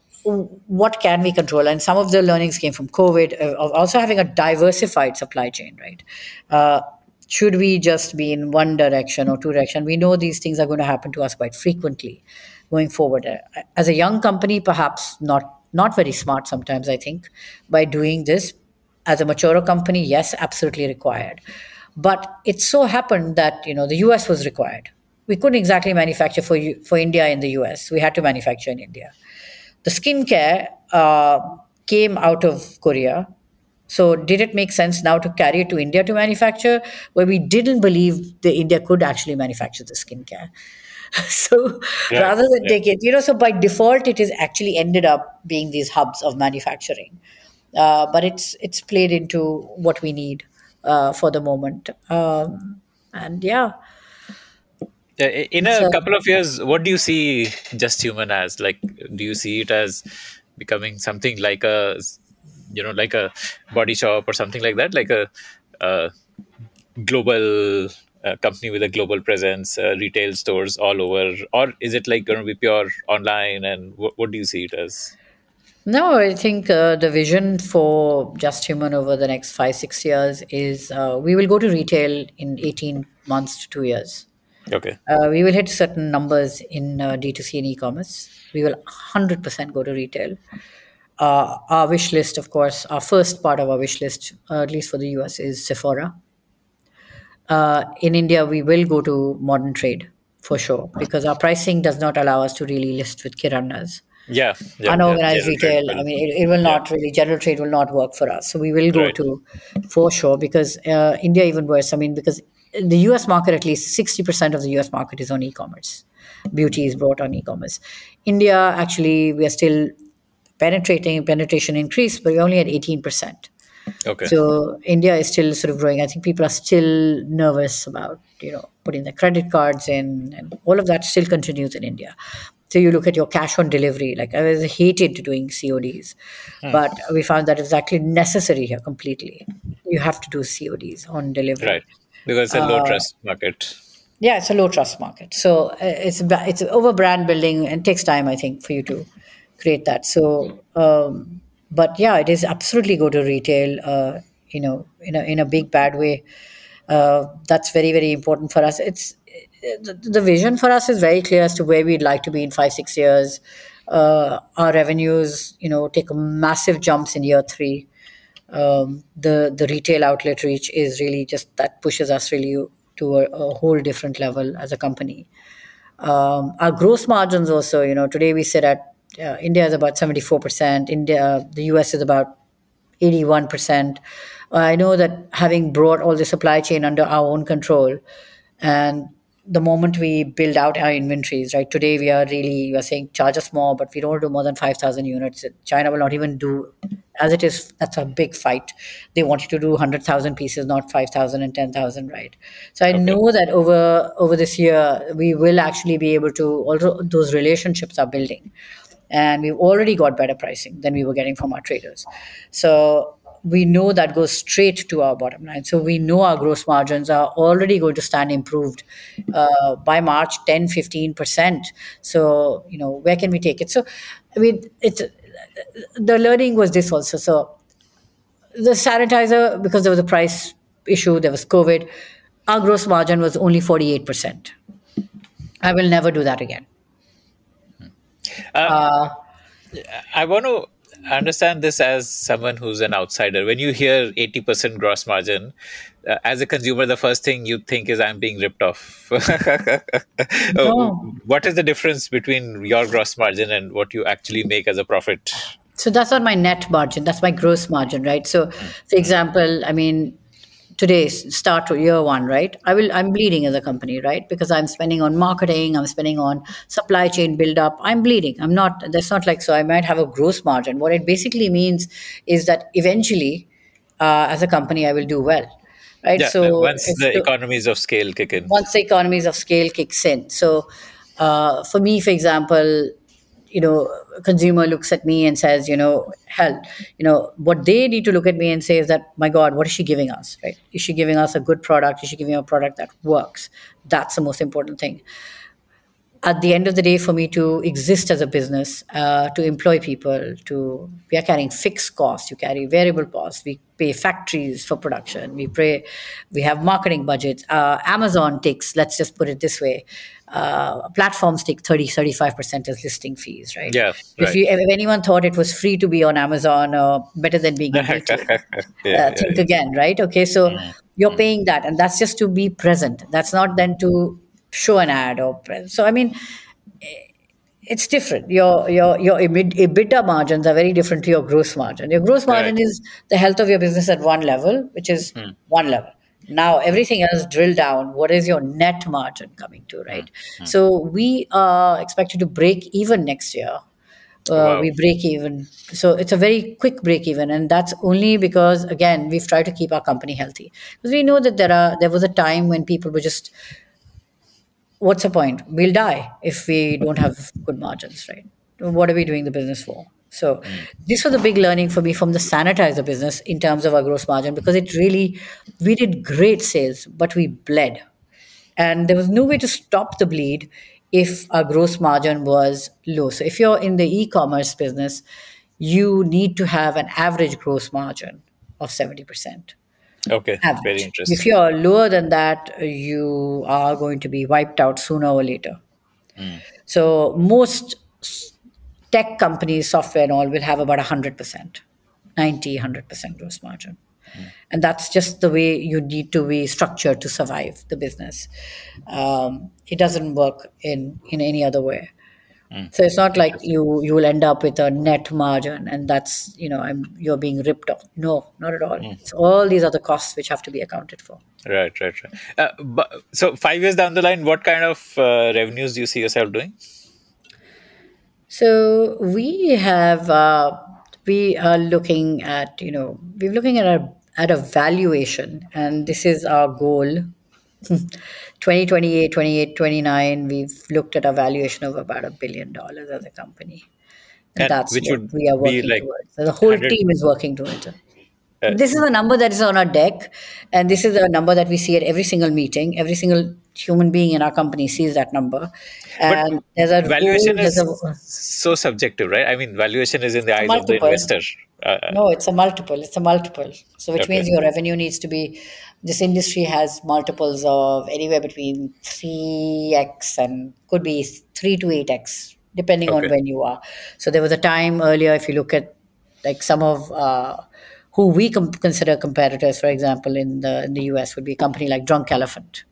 what can we control? And some of the learnings came from COVID, uh, of also having a diversified supply chain, right? Uh, should we just be in one direction or two direction? We know these things are going to happen to us quite frequently going forward. As a young company, perhaps not, not very smart sometimes, I think, by doing this. As a mature company, yes, absolutely required. But it so happened that, you know, the U S was required. We couldn't exactly manufacture for for India in the U S. We had to manufacture in India. The skincare uh, came out of Korea. So did it make sense now to carry it to India to manufacture? Well, we didn't believe that India could actually manufacture the skincare. So yeah, rather than yeah. take it, you know, so by default, it has actually ended up being these hubs of manufacturing. Uh, but it's it's played into what we need uh, for the moment. Um, and yeah. In a so, couple of years, what do you see Just Human as? Like, do you see it as becoming something like a, you know, like a Body Shop or something like that? Like a, a global uh, company with a global presence, uh, retail stores all over? Or is it like going to be pure online? And wh- what do you see it as? No, I think uh, the vision for Just Human over the next five, six years is uh, we will go to retail in eighteen months to two years. Okay. Uh, we will hit certain numbers in uh, D two C and e-commerce. We will one hundred percent go to retail. Uh, our wish list, of course, our first part of our wish list, uh, at least for the U S, is Sephora. Uh, in India, we will go to modern trade for sure because our pricing does not allow us to really list with kiranas. Yeah, yeah, unorganized yeah, retail. Trade. I mean, it, it will not yeah. really. General trade will not work for us. So we will go right. to, for sure, because uh, India even worse. I mean, because the U S market, at least sixty percent of the U S market is on e-commerce. Beauty is brought on e-commerce. India, actually, we are still penetrating. Penetration increased, but we only at eighteen percent. Okay. So India is still sort of growing. I think people are still nervous about, you know, putting their credit cards in, and all of that still continues in India. So you look at your cash on delivery. Like I was hated to doing C O Ds, hmm. but we found that it's actually necessary here completely. You have to do C O Ds on delivery, right? Because it's a low uh, trust market. Yeah, it's a low trust market. So it's it's over brand building and takes time, I think, for you to create that. So, um, but yeah, it is absolutely go to retail. Uh, you know, in a in a big bad way. Uh, that's very very important for us. It's. The vision for us is very clear as to where we'd like to be in five, six years. Uh, our revenues, you know, take massive jumps in year three. Um, the the retail outlet reach is really just that pushes us really to a, a whole different level as a company. Um, our gross margins also, you know, today we sit at uh, India is about seventy-four percent. India, the U S is about eighty-one percent. I know that having brought all the supply chain under our own control and the moment we build out our inventories, right? Today we are really, you are saying charge us more, but we don't do more than five thousand units. China will not even do, as it is, that's a big fight. They want you to do one hundred thousand pieces, not five thousand and ten thousand, right? So I okay. know that over over this year, we will actually be able to, also those relationships are building. And we've already got better pricing than we were getting from our traders. So we know that goes straight to our bottom line. So we know our gross margins are already going to stand improved uh, by March, ten, fifteen percent. So, you know, where can we take it? So, I mean, it's, the learning was this also. So the sanitizer, because there was a price issue, there was COVID, our gross margin was only forty-eight percent. I will never do that again. Uh, uh, I want to... I understand this as someone who's an outsider. When you hear eighty percent gross margin, uh, as a consumer, the first thing you think is I'm being ripped off. No. What is the difference between your gross margin and what you actually make as a profit? So that's not my net margin. That's my gross margin, right? So, for example, I mean, today, start to year one, right? I will, I'm bleeding as a company, right? Because I'm spending on marketing, I'm spending on supply chain build up. I'm bleeding. I'm not, that's not like, so I might have a gross margin. What it basically means is that eventually, uh, as a company, I will do well, right? Yeah, so once the so, economies of scale kick in. Once the economies of scale kicks in. So uh, for me, for example, you know, consumer looks at me and says, you know, hell, you know, what they need to look at me and say is that, my God, what is she giving us, right? Is she giving us a good product? Is she giving us a product that works? That's the most important thing. At the end of the day, for me to exist as a business, uh, to employ people, to we are carrying fixed costs, you carry variable costs, we pay factories for production, we pay, we have marketing budgets. Uh, Amazon takes, let's just put it this way, uh, platforms take thirty, thirty-five percent as listing fees, right? Yeah, if, right. You, if anyone thought it was free to be on Amazon, uh, better than being on YouTube, yeah, uh, yeah, think yeah. again, right? Okay, so mm. you're mm. paying that, and that's just to be present. That's not then to show an ad or so. I mean, it's different. Your your your EBITDA margins are very different to your gross margin. Your gross margin right. is the health of your business at one level, which is hmm. one level. Now everything else drill down. What is your net margin coming to, right? Hmm. So we are expected to break even next year. Uh, wow. We break even. So it's a very quick break even. And that's only because, again, we've tried to keep our company healthy. Because we know that there are there was a time when people were just, what's the point? We'll die if we don't have good margins, right? What are we doing the business for? So this was a big learning for me from the sanitizer business in terms of our gross margin, because it really, we did great sales, but we bled. And there was no way to stop the bleed if our gross margin was low. So if you're in the e-commerce business, you need to have an average gross margin of seventy percent. Okay, average. Very interesting. If you're lower than that, you are going to be wiped out sooner or later. Mm. So most tech companies, software and all, will have about one hundred percent, ninety, one hundred percent gross margin. Mm. And that's just the way you need to be structured to survive the business. Um, it doesn't work in, in any other way. Mm. So it's not like you you will end up with a net margin and that's, you know, I'm, you're being ripped off. No, not at all. Mm. It's all these other costs which have to be accounted for. Right, right, right. Uh, but, so five years down the line, what kind of uh, revenues do you see yourself doing? So we have, uh, we are looking at, you know, we're looking at a, at a valuation, and this is our goal. twenty twenty-eight, twenty-eight, twenty-nine, we've looked at a valuation of about a billion dollars as a company. And, and that's which what would we are working like towards. So the whole one hundred team is working towards it. Uh, this is a number that is on our deck, and this is a number that we see at every single meeting. Every single human being in our company sees that number. And there's a valuation goal, is there's a, so subjective, right? I mean, valuation is in the eyes multiple. of the investor. Uh, no, it's a multiple. It's a multiple. So which okay. means your revenue needs to be, this industry has multiples of anywhere between three x and could be three to eight x, depending okay. on when you are. So there was a time earlier, if you look at like some of uh, who we com- consider competitors, for example, in the in the U S would be a company like Drunk Elephant.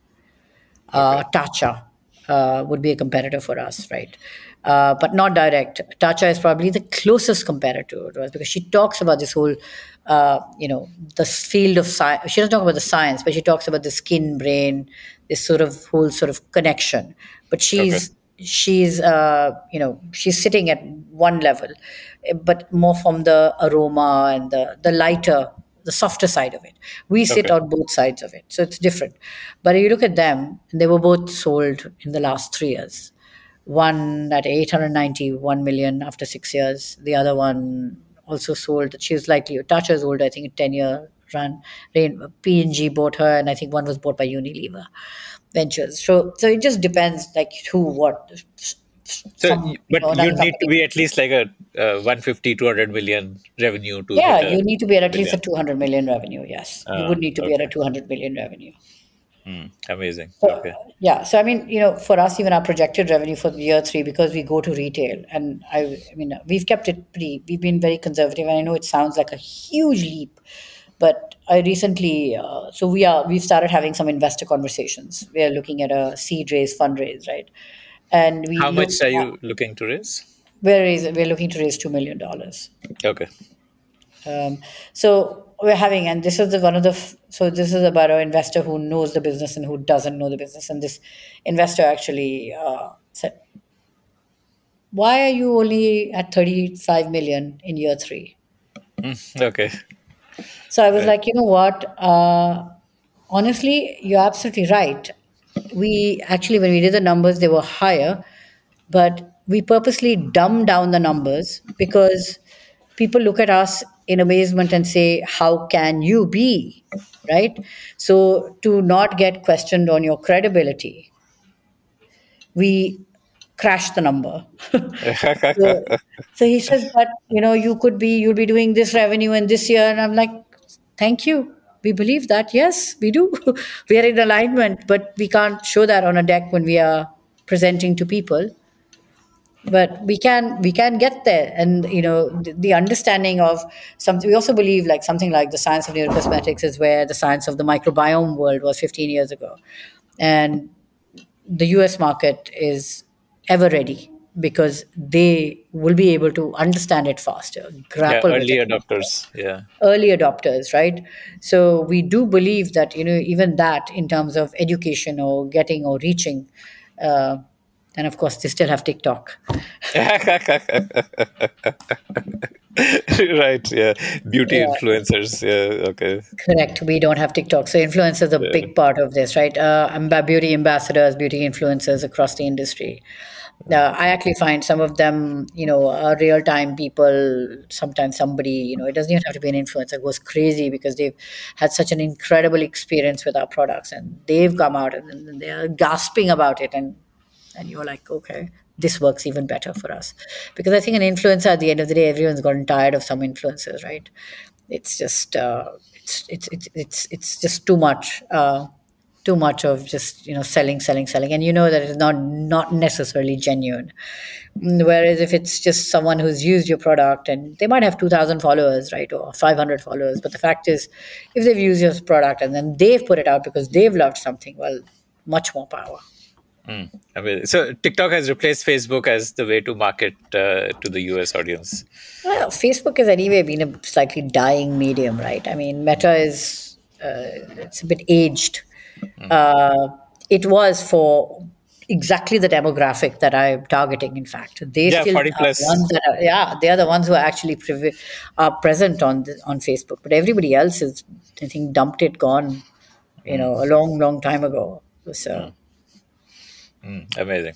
Okay. Uh, Tatcha uh, would be a competitor for us, right? Uh, but not direct. Tatcha is probably the closest competitor to us because she talks about this whole, uh, you know, the field of science. She doesn't talk about the science, but she talks about the skin, brain, this sort of whole sort of connection. But she's, okay. she's uh, you know, she's sitting at one level, but more from the aroma and the, the lighter, the softer side of it. We sit okay. on both sides of it. So it's different. But if you look at them, they were both sold in the last three years. One at eight hundred ninety-one million after six years. The other one also sold. She was likely, Tatcha is older, I think, a ten-year run. P and G bought her, and I think one was bought by Unilever Ventures. So, so it just depends, like, who, what. So, Some, but you, know, you need to be at least like a uh, one fifty, two hundred million revenue. To yeah, you need to be at at billion. least a two hundred million revenue, yes. Uh, you would need to okay. be at a two hundred million revenue. Mm, amazing. So, okay. Yeah. So, I mean, you know, for us, even our projected revenue for year three, because we go to retail, and I, I mean, we've kept it pretty, we've been very conservative, and I know it sounds like a huge leap. But I recently, uh, so we are, we've started having some investor conversations. We are looking at a seed raise, fundraise, right? And we How much are you looking to raise? We're, we're looking to raise two million dollars. Okay. Um, so we're having, and this is the one of the, f- so this is about an investor who knows the business and who doesn't know the business. And this investor actually uh, said, why are you only at thirty-five million in year three? Mm, okay. So I was right. like, you know what? Uh, honestly, you're absolutely right. We actually, when we did the numbers, they were higher, but we purposely dumbed down the numbers because people look at us in amazement and say, how can you be, right? So to not get questioned on your credibility, we crashed the number. so, so he says, but, you know, you could be, you'll be doing this revenue in this year. And I'm like, thank you. We believe that, yes, we do. We are in alignment, but we can't show that on a deck when we are presenting to people. But we can we can get there. And, you know, the, the understanding of something, we also believe like something like the science of neurocosmetics is where the science of the microbiome world was fifteen years ago. And the U S market is ever ready because they will be able to understand it faster. Grapple yeah, early with it adopters, faster. yeah. Early adopters, right? So we do believe that, you know, even that in terms of education or getting or reaching, uh, and of course, they still have TikTok. Right, yeah. Beauty yeah. influencers, yeah, okay. Correct, we don't have TikTok. So influencers are a yeah. big part of this, right? Uh, beauty ambassadors, beauty influencers across the industry. Uh, I actually find some of them, you know, are real-time people, sometimes somebody, you know, it doesn't even have to be an influencer, goes crazy because they've had such an incredible experience with our products and they've come out and, and they're gasping about it. And, and you're like, okay, this works even better for us. Because I think an influencer, at the end of the day, everyone's gotten tired of some influencers, right? It's just uh, it's, it's it's it's it's just too much, uh, too much of just you know selling, selling, selling, and you know that it's not not necessarily genuine. Whereas if it's just someone who's used your product and they might have two thousand followers, right, or five hundred followers, but the fact is, if they've used your product and then they've put it out because they've loved something, well, much more power. Mm. I mean, so TikTok has replaced Facebook as the way to market uh, to the U S audience. Well, Facebook has anyway been a slightly dying medium, right? I mean, Meta is uh, it's a bit aged. Mm. Uh, it was for exactly the demographic that I'm targeting. In fact, they yeah, still are ones that are, yeah, they are the ones who are actually pre- are present on the, on Facebook. But everybody else is, I think, dumped it, gone, you mm. know, a long, long time ago. So. Mm. Mm, amazing.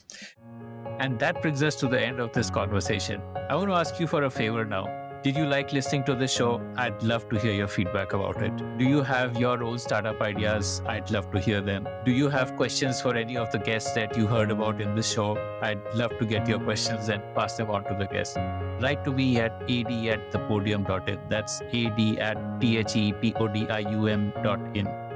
And that brings us to the end of this conversation. I want to ask you for a favor now. Did you like listening to this show? I'd love to hear your feedback about it. Do you have your own startup ideas? I'd love to hear them. Do you have questions for any of the guests that you heard about in this show? I'd love to get your questions and pass them on to the guests. Write to me at ad at thepodium dot in. That's ad at thepodium dot in.